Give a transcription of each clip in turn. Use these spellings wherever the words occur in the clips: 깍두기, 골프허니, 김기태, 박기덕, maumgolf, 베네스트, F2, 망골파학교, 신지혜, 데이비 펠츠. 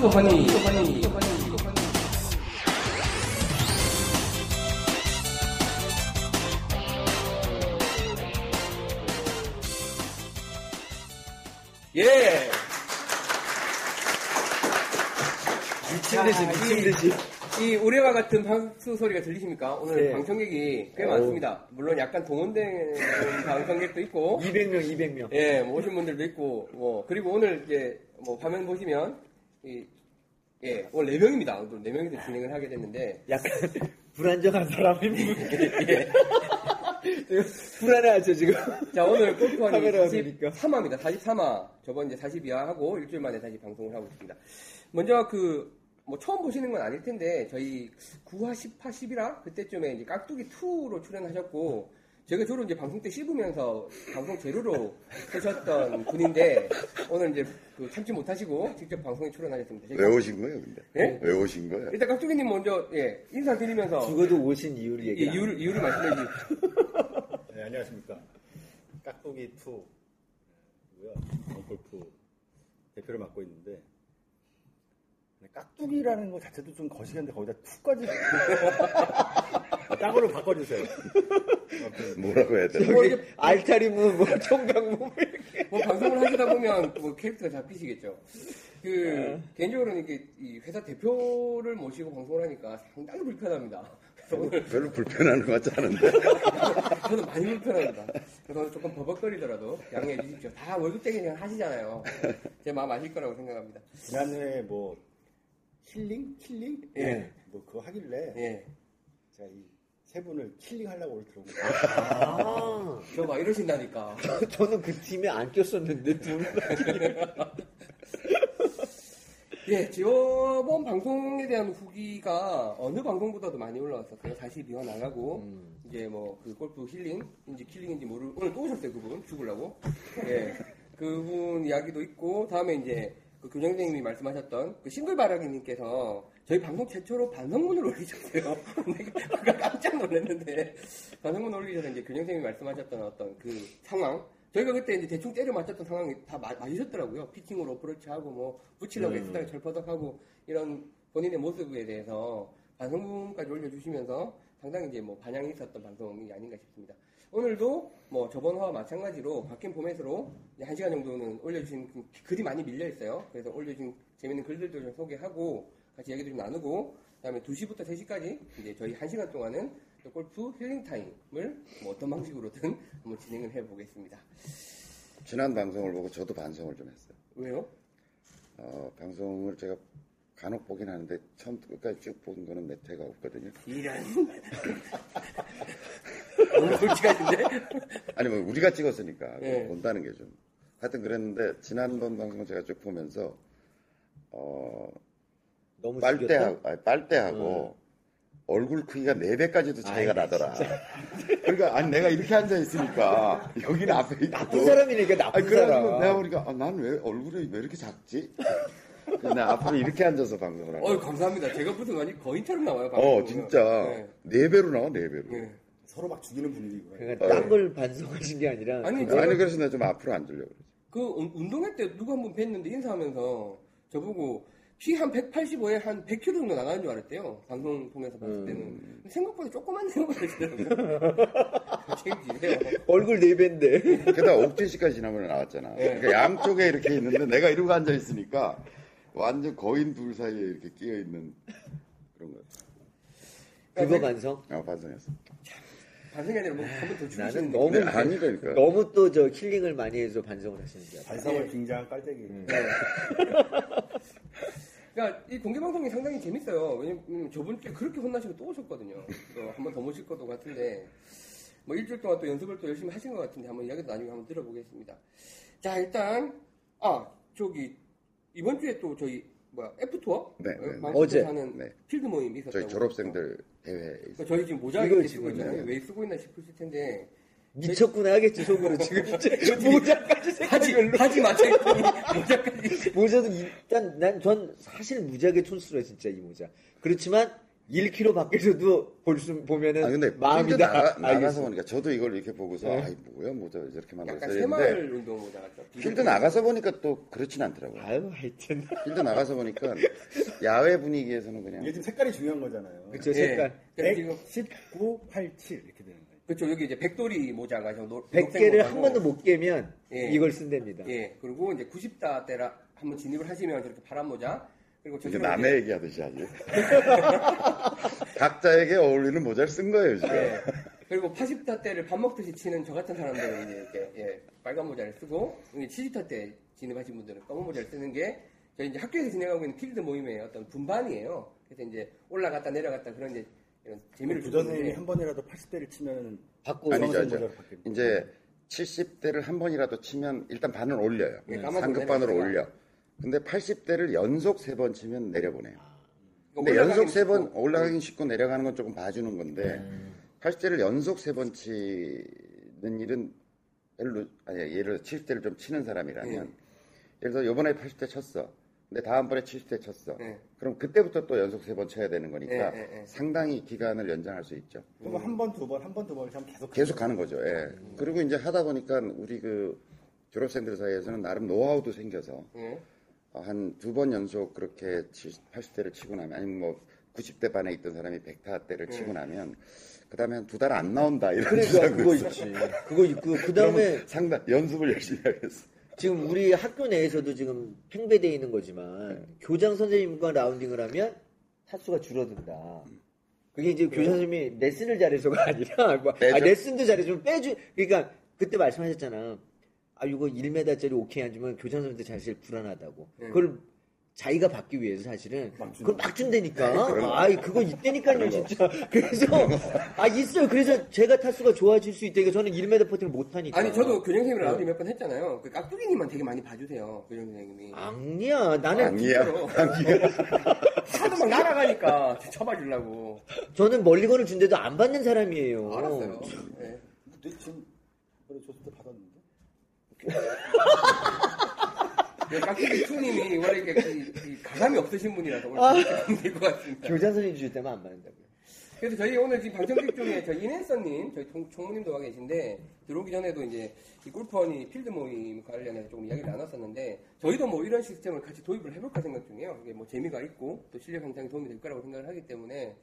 골프허니. 예. 미친 듯이. 이 우레와 같은 박수 소리가 들리십니까? 오늘 네. 방청객이 꽤 많습니다. 물론 약간 동원된 방청객도 있고 200명. 예, 뭐 오신 분들도 있고 뭐 그리고 오늘 이제 뭐 화면 보시면 예, 오늘 4명입니다. 오늘 4명이서 진행을 하게 됐는데 약간 불안정한 사람입니다. 예. 불안해하죠 지금. 자 오늘 골프허니 43화입니다. 43화 저번 이제 42화 하고 일주일 만에 다시 방송을 하고 있습니다. 먼저 뭐 처음 보시는 건 아닐 텐데 저희 9화, 10화, 11화 그때쯤에 이제 깍두기 2로 출연하셨고 제가 주로 이제 방송 때 씹으면서 방송 재료로 쓰셨던 분인데 오늘 이제 참지 못하시고 직접 방송에 출연하셨습니다. 왜 오신 거예요, 근데? 네? 왜 오신 거예요? 일단 깍두기님 먼저 예 인사 드리면서 죽어도 오신 이유를 얘기. 예, 이유를 말씀해 주세요. 네, 안녕하십니까. 깍두기 2고요. 골프 대표를 맡고 있는데. 깍두기라는 것 자체도 좀 거시기한데 거기다 투까지 깍으로 바꿔주세요. 뭐라고 해야 되나? 뭐 알타리무, 뭐 총각무 이렇게. 뭐 방송을 하시다 보면 뭐 캐릭터가 잡히시겠죠. 개인적으로는 이렇게 이 회사 대표를 모시고 방송을 하니까 상당히 불편합니다. 별로 불편한 것 같지 않은데. 저는 많이 불편합니다. 그래서 조금 버벅거리더라도 양해해 주십시오. 다 월급 때 그냥 하시잖아요. 제 마음 아실 거라고 생각합니다. 지난해 뭐 킬링? 예. 뭐 그거 하길래 예. 제가 이 세 분을 킬링하려고 오늘 들어온 거예요. 아, 저 막 이러신다니까. 저는 그 팀에 안 꼈었는데 두 분. 예, 저번 방송에 대한 후기가 어느 방송보다도 많이 올라왔었어요. 42화 나가고 이제 뭐 그 골프 힐링인지 킬링인지 모르고 오늘 또 오셨어요 그분 죽으려고. 예, 그분 이야기도 있고 다음에 이제. 그 교장님이 말씀하셨던 그 싱글바라기님께서 저희 방송 최초로 반성문을 올리셨어요. 그러니까 깜짝 놀랐는데 반성문 올리기 전에 이제 교장님이 말씀하셨던 어떤 그 상황 저희가 그때 이제 대충 때려 맞췄던 상황이 다 맞으셨더라고요. 피칭으로 어프로치하고 뭐 붙이려고 애쓰다가 절퍼덕하고 이런 본인의 모습에 대해서 반성문까지 올려주시면서 상당히 이제 뭐 반향이 있었던 방송이 아닌가 싶습니다. 오늘도 뭐 저번화와 마찬가지로 바뀐 포맷으로 1시간 정도는 올려주신 글이 많이 밀려있어요. 그래서 올려주신 재밌는 글들도 좀 소개하고 같이 얘기도 좀 나누고 그 다음에 2시부터 3시까지 이제 저희 1시간 동안은 골프 힐링타임을 뭐 어떤 방식으로든 한번 진행을 해보겠습니다. 지난 방송을 보고 저도 반성을 좀 했어요. 왜요? 방송을 제가 간혹 보긴 하는데 처음부터 끝까지 쭉 본 거는 몇 회가 없거든요. 이런... 너무 솔직하신데? 아니 뭐 우리가 찍었으니까 네. 본다는 게 좀 하여튼 그랬는데 지난번 방송 제가 쭉 보면서 너무 빨대하고 얼굴 크기가 4배까지도 차이가 나더라. 그러니까 아니 내가 이렇게 앉아 있으니까 여기는 앞에 있고 나쁜 사람이니까 나쁜 사람. 내가 보니까 난 왜 얼굴이 왜 이렇게 작지? 근데 앞으로 이렇게 앉아서 방송을 하고. 감사합니다. 제가 무슨 많이 거인처럼 나와요. 진짜 네 배로 나와 4배로. 네. 서로 막 죽이는 분위기고요. 그러니까 땀을 반성하신 게 아니라. 아니 그래서 나 좀 앞으로 앉으려고 그러지. 그 운동회 때 누구 한 분 뵀는데 인사하면서 저보고 키 한 185에 한 100kg 정도 나가는 줄 알았대요. 방송 통해서 봤을 때는. 생각보다 조그만해요. 얼굴 4배인데. 게다가 옥진 씨까지 지난번에 나왔잖아. 네. 그러니까 양쪽에 이렇게 있는데 내가 이러고 앉아있으니까 완전 거인 둘 사이에 이렇게 끼어있는 그런 거 같아. 그거 반성? 반성했어. 반성이 아니라 뭐 한 번 더 주시는 너무 아니니까 너무 또 저 힐링을 많이 해서 반성을 하시는 거야. 반성을 굉장한 깔때기. 그러니까 이 공개 방송이 상당히 재밌어요. 왜냐면 저번 주에 그렇게 혼나시고 또 오셨거든요. 한 번 더 모실 것도 같은데 뭐 일주일 동안 또 연습을 또 열심히 하신 것 같은데 한번 이야기도 나중에 한번 들어보겠습니다. 자 일단 이번 주에 또 저희 F2? 네. 어제 하는 필드 모임이 있었다고. 저희 졸업생들 대회에 있어요. 저희 지금 모자 이렇게 쓰고 있잖아요. 왜 쓰고 있나 싶으실 텐데 미쳤구나 하겠지 속으로 지금 모자까지 색깔별로 하지 마세요. 모자까지 모자도 일단 난 전 사실 무지하게 촌스러워 진짜 이 모자. 그렇지만 1km 밖에서도 보면은 아, 근데 마음이 나가서 보니까 저도 이걸 이렇게 보고서 네. 아이 뭐야 뭐 저렇게만 약간 새마을 운동으로 나갔다. 필드 나가서 보니까 또 그렇진 않더라고요. 아유 하여튼 필드 나가서 보니까 야외 분위기에서는 그냥 요즘 색깔이 중요한 거잖아요. 그쵸 색깔. 네. 119, 87 이렇게 되는 거예요. 그렇죠. 여기 이제 백돌이 모자가 100개를 한 번도 못 깨면 예. 이걸 쓴답니다. 예. 그리고 이제 90다 때라 한번 진입을 하시면 저렇게 파란 모자 그리고 이제 남의 얘기하듯이 아니에요. 각자에게 어울리는 모자를 쓴 거예요, 지금. 예. 그리고 80타 때를 밥 먹듯이 치는 저 같은 사람들은 이렇게 예, 빨간 모자를 쓰고 70타 때 진입하신 분들은 검은 모자를 쓰는 게 저희 이제 학교에서 진행하고 있는 필드 모임의 어떤 분반이에요. 그래서 이제 올라갔다 내려갔다 그런 이제 이런 재미를 주는 부전님이 한 번이라도 80대를 치면 받고 아니죠, 이제 70대를 한 번이라도 치면 일단 반은 올려요. 네. 상급반으로 올려. 근데 80대를 연속 3번 치면 내려보내요. 근데 연속 3번 올라가긴 쉽고 내려가는 건 조금 봐주는 건데 80대를 연속 3번 치는 일은 예를 들어 70대를 좀 치는 사람이라면 예를 들어 요번에 80대 쳤어. 근데 다음번에 70대 쳤어. 그럼 그때부터 또 연속 3번 쳐야 되는 거니까 상당히 기간을 연장할 수 있죠. 그러면 한 번, 두 번 하면 계속 가는 거죠. 예. 그리고 이제 하다 보니까 우리 그 졸업생들 사이에서는 나름 노하우도 생겨서 한 두 번 연속 그렇게 80대를 치고 나면 아니면 뭐 90대 반에 있던 사람이 100타대를 치고 나면 그 다음에 한 두 달 안 나온다 이런 그러니까 그거 있어. 있지 그거 있고 그 다음에 상당 연습을 열심히 하겠어. 지금 우리 학교 내에서도 지금 팽배되어 있는 거지만 교장 선생님과 라운딩을 하면 타수가 줄어든다. 그게 이제 교장 선생님이 레슨을 잘해서가 아니라 뭐, 레슨도 잘해주면 빼주 그러니까 그때 말씀하셨잖아. 아, 이거 1m짜리 오케이 안 주면 교장 선생님들 사실 불안하다고. 그걸 자기가 받기 위해서 사실은 그걸 막 준다니까. 아이, 그거 있다니까요, 진짜. 그래서, 아, 있어요. 그래서 제가 타수가 좋아질 수 있다니까 저는 1m 퍼팅을 못하니까. 아니, 저도 교장 선생님을 라운드 몇 번 했잖아요. 그 깍두기님만 되게 많이 봐주세요, 교장 선생님이. 아니야, 나는. 하도 막 날아가니까 쳐봐주려고. 저는 멀리건을 준데도 안 받는 사람이에요. 알았어요. 네. 근데 지금, 그래, 줬을 때 받았는데. 깍두기 투님이 원래 이렇게 가감이 없으신 분이라서 오늘 될 것 같습니다. 교장 선생님 주실 때만 안 받는다고요. 그래서 저희 오늘 지금 방청객 중에 저희 인앤서님, 저희 총무님도 와 계신데 들어오기 전에도 이제 이 골프허니 필드 모임 관련해서 조금 이야기를 나눴었는데 저희도 뭐 이런 시스템을 같이 도입을 해볼까 생각 중이에요. 이게 뭐 재미가 있고 또 실력 향상에 도움이 될 거라고 생각을 하기 때문에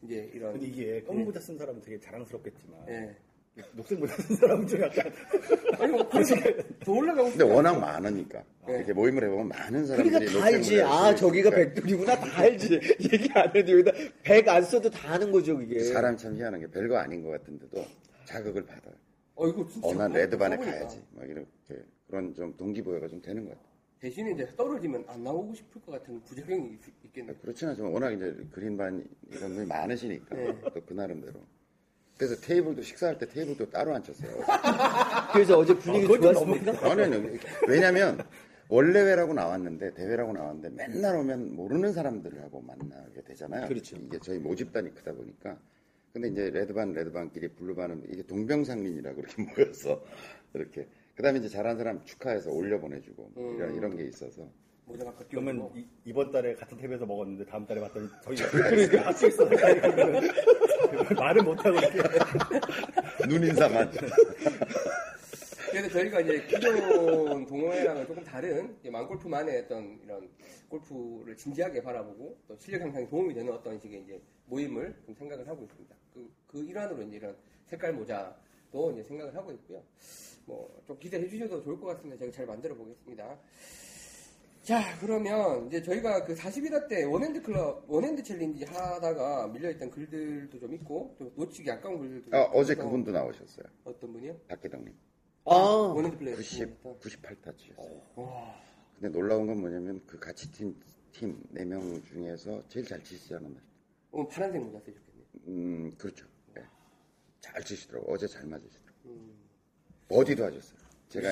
이제 이런. 근데 이게 검은 모자 쓴 사람은 되게 자랑스럽겠지만. 네. 녹색 모자 쓴 사람 좀 약간 아니 뭐 더 올라가고 근데 워낙 많으니까 이렇게 모임을 해보면 많은 사람들이 그러니까 다 알지 아 저기가 백돌이구나 다 알지 얘기 안 해도 여기다 백 안 써도 다 아는 거죠 이게 사람 참 희한한 게 별거 아닌 것 같은데도 자극을 받아요. 어 이거 진짜 난 레드반에 가야지 막 이렇게 그런 좀 동기부여가 좀 되는 것 같아. 대신에 이제 떨어지면 안 나오고 싶을 것 같은 부작용이 있겠네요. 그렇진 않지만 워낙 이제 그린반 이런 분이 많으시니까 또 그 나름대로. 그래서 테이블도 식사할 때 테이블도 따로 앉혔어요. 그래서 어제 분위기 좋았습니까? 아니요. 왜냐면 원래 회라고 나왔는데 대회라고 나왔는데 맨날 오면 모르는 사람들하고 만나게 되잖아요. 그렇죠. 이게 저희 모집단이 크다 보니까. 근데 이제 레드반끼리 블루반은 이게 동병상련이라고 이렇게 모여서 이렇게. 그다음에 이제 잘한 사람 축하해서 올려 보내주고 이런 게 있어서. 그러면 이번 달에 같은 탭에서 먹었는데 다음 달에 봤더니 저희 그러니까 같이 있어. 말을 못하고 이렇게 눈인사만. 그래서 저희가 이제 기존 동호회랑은 조금 다른 망골프만의 어떤 이런 골프를 진지하게 바라보고 또 실력 향상에 도움이 되는 어떤 식의 이제 모임을 좀 생각을 하고 있습니다. 그 일환으로 이제 이런 색깔 모자도 이제 생각을 하고 있고요. 뭐 좀 기대해 주셔도 좋을 것 같습니다. 제가 잘 만들어 보겠습니다. 자, 그러면 이제 저희가 그 42다 때 원핸드 챌린지 하다가 밀려있던 글들도 좀 있고 좀 놓치기 아까운 글들도 어제 그분도 나오셨어요. 어떤 분이요? 박기덕님. 아, 원핸드 플레이어 98타 치셨어요. 근데 놀라운 건 뭐냐면 그 같이 팀 4명 중에서 제일 잘 치시잖아요. 파란색 모자 쓰셨겠네요. 그렇죠. 네. 잘 치시더라고요. 어제 잘 맞으시더라고요. 버디도 하셨어요. 제가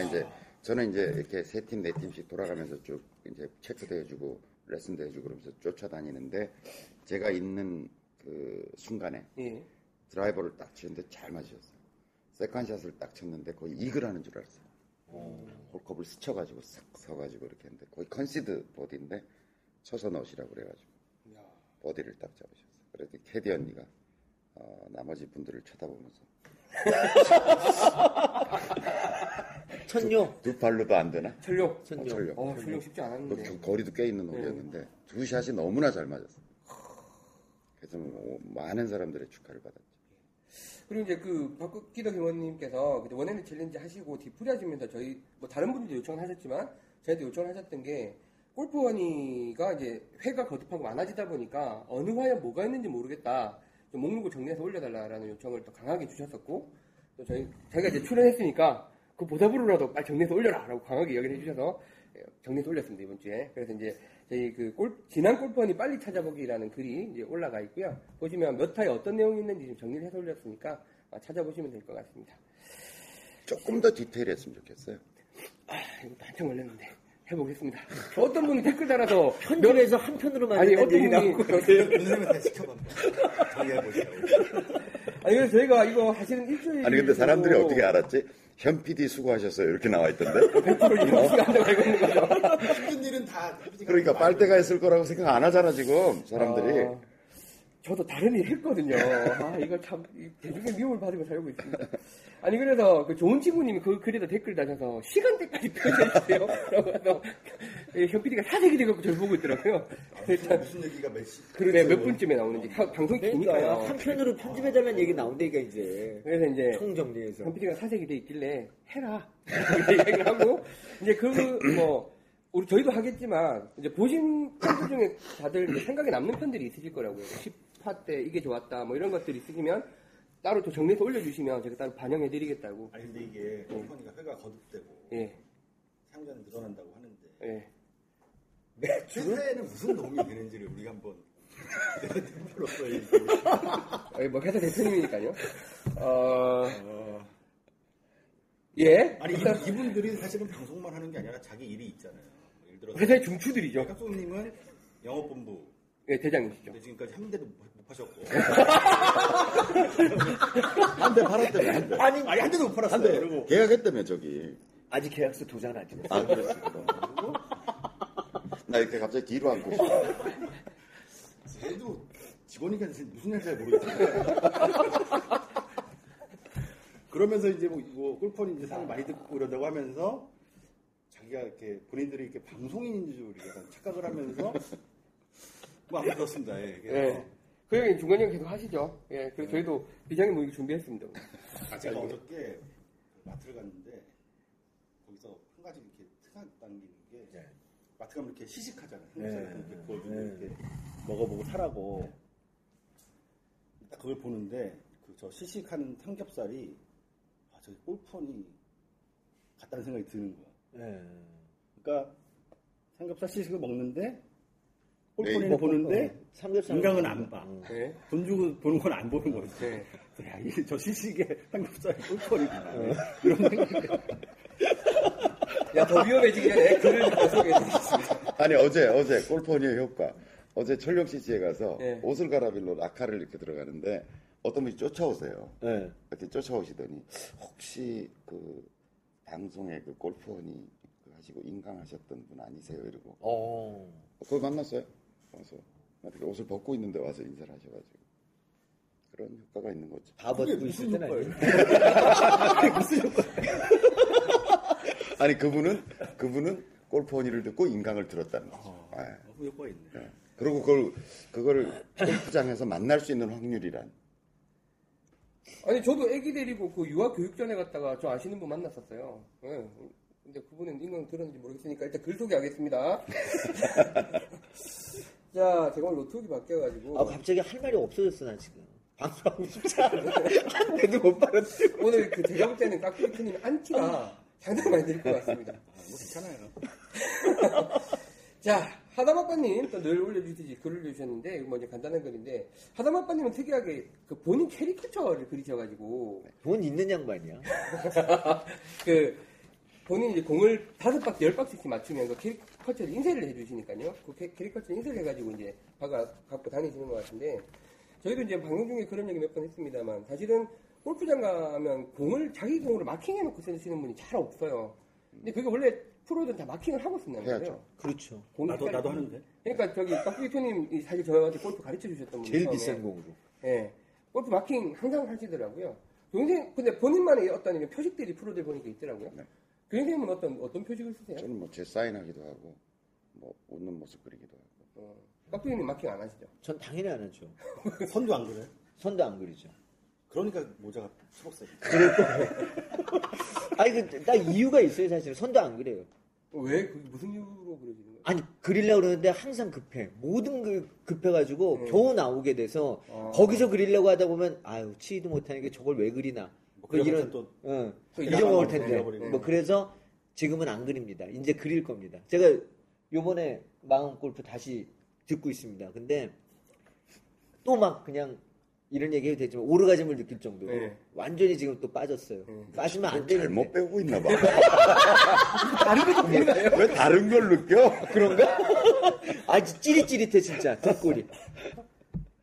저는 이제 이렇게 3팀, 4팀씩 돌아가면서 쭉 이제 체크도 해주고 레슨도 해주고 그러면서 쫓아다니는데 제가 있는 그 순간에 드라이버를 딱 치는데 잘 맞으셨어요. 세컨샷을 딱 쳤는데 거의 이글 하는 줄 알았어요. 홀컵을 스쳐가지고 싹 서가지고 이렇게 했는데 거의 컨시드 버디인데 쳐서 넣으시라고 그래가지고 버디를 딱 잡으셨어요. 그래도 캐디 언니가 나머지 분들을 쳐다보면서 천룡 두 팔로도 안 되나? 천룡. 천룡 쉽지 않았는데 거리도 꽤 있는 홀이었는데 두 샷이 너무나 잘 맞았어. 그래서 많은 사람들의 축하를 받았죠. 그리고 이제 그 박기덕 의원님께서 원앤리 챌린지 하시고 뒤풀이 하시면서 저희 뭐 다른 분들도 요청을 하셨지만 저희도 요청을 하셨던 게 골프허니가 이제 회가 거듭하고 많아지다 보니까 어느 화에 뭐가 있는지 모르겠다. 좀 목록을 정리해서 올려달라라는 요청을 또 강하게 주셨었고 또 저희가 이제 출연했으니까 그 보답으로라도 빨리 정리해서 올려라라고 강하게 이야기를 해주셔서 정리해서 올렸습니다 이번 주에. 그래서 이제 저희 그 지난 골프허니 빨리 찾아보기라는 글이 이제 올라가 있고요. 보시면 몇 타에 어떤 내용이 있는지 좀 정리를 해서 올렸으니까 찾아보시면 될 것 같습니다. 조금 더 디테일했으면 좋겠어요. 아 이것도 한참 걸렸는데. 해보겠습니다. 어떤 분이 댓글 달아서 편집에서 한 편으로만 아니 어떤 분이 눈썹을 다 시켜봐. 저희 해보세요. 아니 그래서 저희가 이거 하시는 일주일 아니 근데 사람들이 어떻게 알았지? 현 PD 수고하셨어요 이렇게 나와 있던데. 100% 이런 시간도 알고 있는 거죠. 힘든 일은 다. 그러니까 빨대가 있을 거라고 생각 안 하잖아 지금 사람들이. 저도 다른 일 했거든요. 아 이거 참 대중의 미움을 받으며 살고 있습니다. 아니 그래서 그 좋은 친구님이 그 글에다 댓글 다셔서 시간대까지 표현해주세요. 그래서 현 PD가 사색이 돼갖고 저를 보고 있더라고요. 일단 무슨 얘기가 몇 시? 그러네 몇 분쯤에 나오는지 방송 기니까요. 한 편으로 편집해달라는 얘기 나온다니까 이제. 그래서 이제 총정리해서 현 PD가 사색이 돼 있길래 해라 이렇게 얘기를 하고 이제 그 뭐. 우리 저희도 하겠지만 이제 보신 편들 중에 다들 생각에 남는 편들이 있으실 거라고요. 10화 때 이게 좋았다 뭐 이런 것들이 있으시면 따로 또 정리해서 올려주시면 제가 따로 반영해드리겠다고. 아니 근데 이게 골프허니가 회가 거듭되고 상자는 늘어난다고 하는데 회사에는 무슨 도움이 되는지를 우리가 한번 대표로서 얘기해. 뭐 회사 대표님이니까요. 예. 아니 이분들이 사실은 방송만 하는 게 아니라 자기 일이 있잖아요. 회사의 중추들이죠. 깍두기님은 영업본부 대장이시죠. 지금까지 한 대도 못 파셨고 한 대 팔았대요. 아니 한 대도 못 팔았어요. 계약했다며 저기 아직 계약서 도장 안 찍었어요. 아, 그렇습니다. 나 이렇게 갑자기 뒤로 앉고 싶어. 쟤도 직원이니까 무슨 회사에 모르겠어요. 그러면서 이제 뭐 골프허니 이제 상을 많이 듣고 이러다고 하면서. 자기가 이렇게 본인들이 이렇게 방송인인 줄 약간 착각을 하면서 막 그렇습니다. 그 형이 중간에 계속 하시죠. 예, 그리고 저희도 비장의 모의기 준비했습니다. 제가 어저께 마트를 갔는데 거기서 한 가지 이렇게 특한 당기는 게 마트 가면 이렇게 시식하잖아요. 그걸 이렇게 먹어보고 사라고 딱 그걸 보는데 저 시식하는 삼겹살이 아, 저기 골프허니 같다는 생각이 드는 거야. 그러니까 삼겹살 시식을 먹는데 골프허니를 보는데 삼겹살 인강은 안 봐. 돈 주고 보는 건 안 보는 거지. 야, 저 시식에 삼겹살이 골프허니구나. 이런 생각이 야, 더 위험해지기 전에 글을 계속해주겠습니다. 아니 어제 골프허니의 효과. 어제 철룡 CC에 가서 옷을 갈아빌러 라카를 이렇게 들어가는데 어떤 분이 쫓아오세요. 그때 쫓아오시더니 혹시 그 방송에 그 골프허니 하시고 인강하셨던 분 아니세요? 이러고. 그걸 만났어요. 와서 옷을 벗고 있는데 와서 인사를 하셔가지고 그런 효과가 있는 거죠. 다 벗고 있을 때는 아니에요. 무슨 효과? 아니 그분은 골프허니를 듣고 인강을 들었다는 거죠. 그 효과 있네. 그리고 그걸 골프장에서 만날 수 있는 확률이란. 아니 저도 애기 데리고 그 유아 교육전에 갔다가 저 아시는 분 만났었어요. 근데 그분은 인강 들었는지 모르겠으니까 일단 글 소개하겠습니다. 자, 제가 오늘 노트북이 바뀌어가지고 갑자기 할 말이 없어졌어 난 지금. 방송하고 싶지 않은데 한 대도 못 받았지. 오늘 그 제가 볼 때는 깍두기님 안티가 상당히 많이 될 것 같습니다. 괜찮아요. 자. 하다마빠님, 또 늘 올려주듯이 글을 올려주셨는데, 이거 먼저 간단한 글인데, 하다마빠님은 특이하게 그 본인 캐릭터를 그리셔가지고. 돈 있는 양반이야. 본인이 이제 공을 5박스, 10박스씩 맞추면 그 캐릭터를 인쇄를 해주시니까요. 그 캐릭터를 인쇄를 해가지고 이제 갖고 다니시는 것 같은데, 저희도 이제 방송 중에 그런 얘기 몇 번 했습니다만, 사실은 골프장 가면 공을, 자기 공으로 마킹해놓고 쓰시는 분이 잘 없어요. 근데 그게 원래 프로들은 다 마킹을 하고 쓴단 말이에요. 그렇죠. 나도 하는데. 그러니까 저기 깍두기 표님이 사실 저한테 골프 가르쳐 주셨던 분이 제일 비싼 공으로. 예. 골프 마킹 항상 하시더라고요. 교수님 근데 본인만의 어떤 표식들이 프로들 보니까 있더라고요. 네. 교수님은 어떤 표식을 쓰세요? 저는 뭐 제 사인하기도 하고, 뭐 웃는 모습 그리기도 하고. 깍두기님 마킹 안 하시죠? 전 당연히 안 하죠. 선도 안 그려요? 선도 안 그리죠. 그러니까 모자가 초록색. 아니 그 딱 이유가 있어요 사실. 선도 안 그래요. 왜? 무슨 이유로 그려지는 거예요? 아니 그리려고 그러는데 항상 급해. 모든 게 급해가지고 겨우 나오게 돼서 거기서 그리려고 하다 보면 아유 치지도 못하는 게 저걸 왜 그리나. 뭐 이런 또 잊어먹을 텐데. 뭐 그래서 지금은 안 그립니다. 이제 그릴 겁니다. 제가 요번에 마음골프 다시 듣고 있습니다. 근데 또 막 그냥 이런 얘기해도 되지만 오르가즘을 느낄 정도로 완전히 지금 또 빠졌어요. 빠지면 안 되는데. 잘못 배우고 있나 봐. 다른 거 느끼나요? 왜 다른 걸 느껴? 그런가? 아주 찌릿찌릿해 진짜. 뒷골이.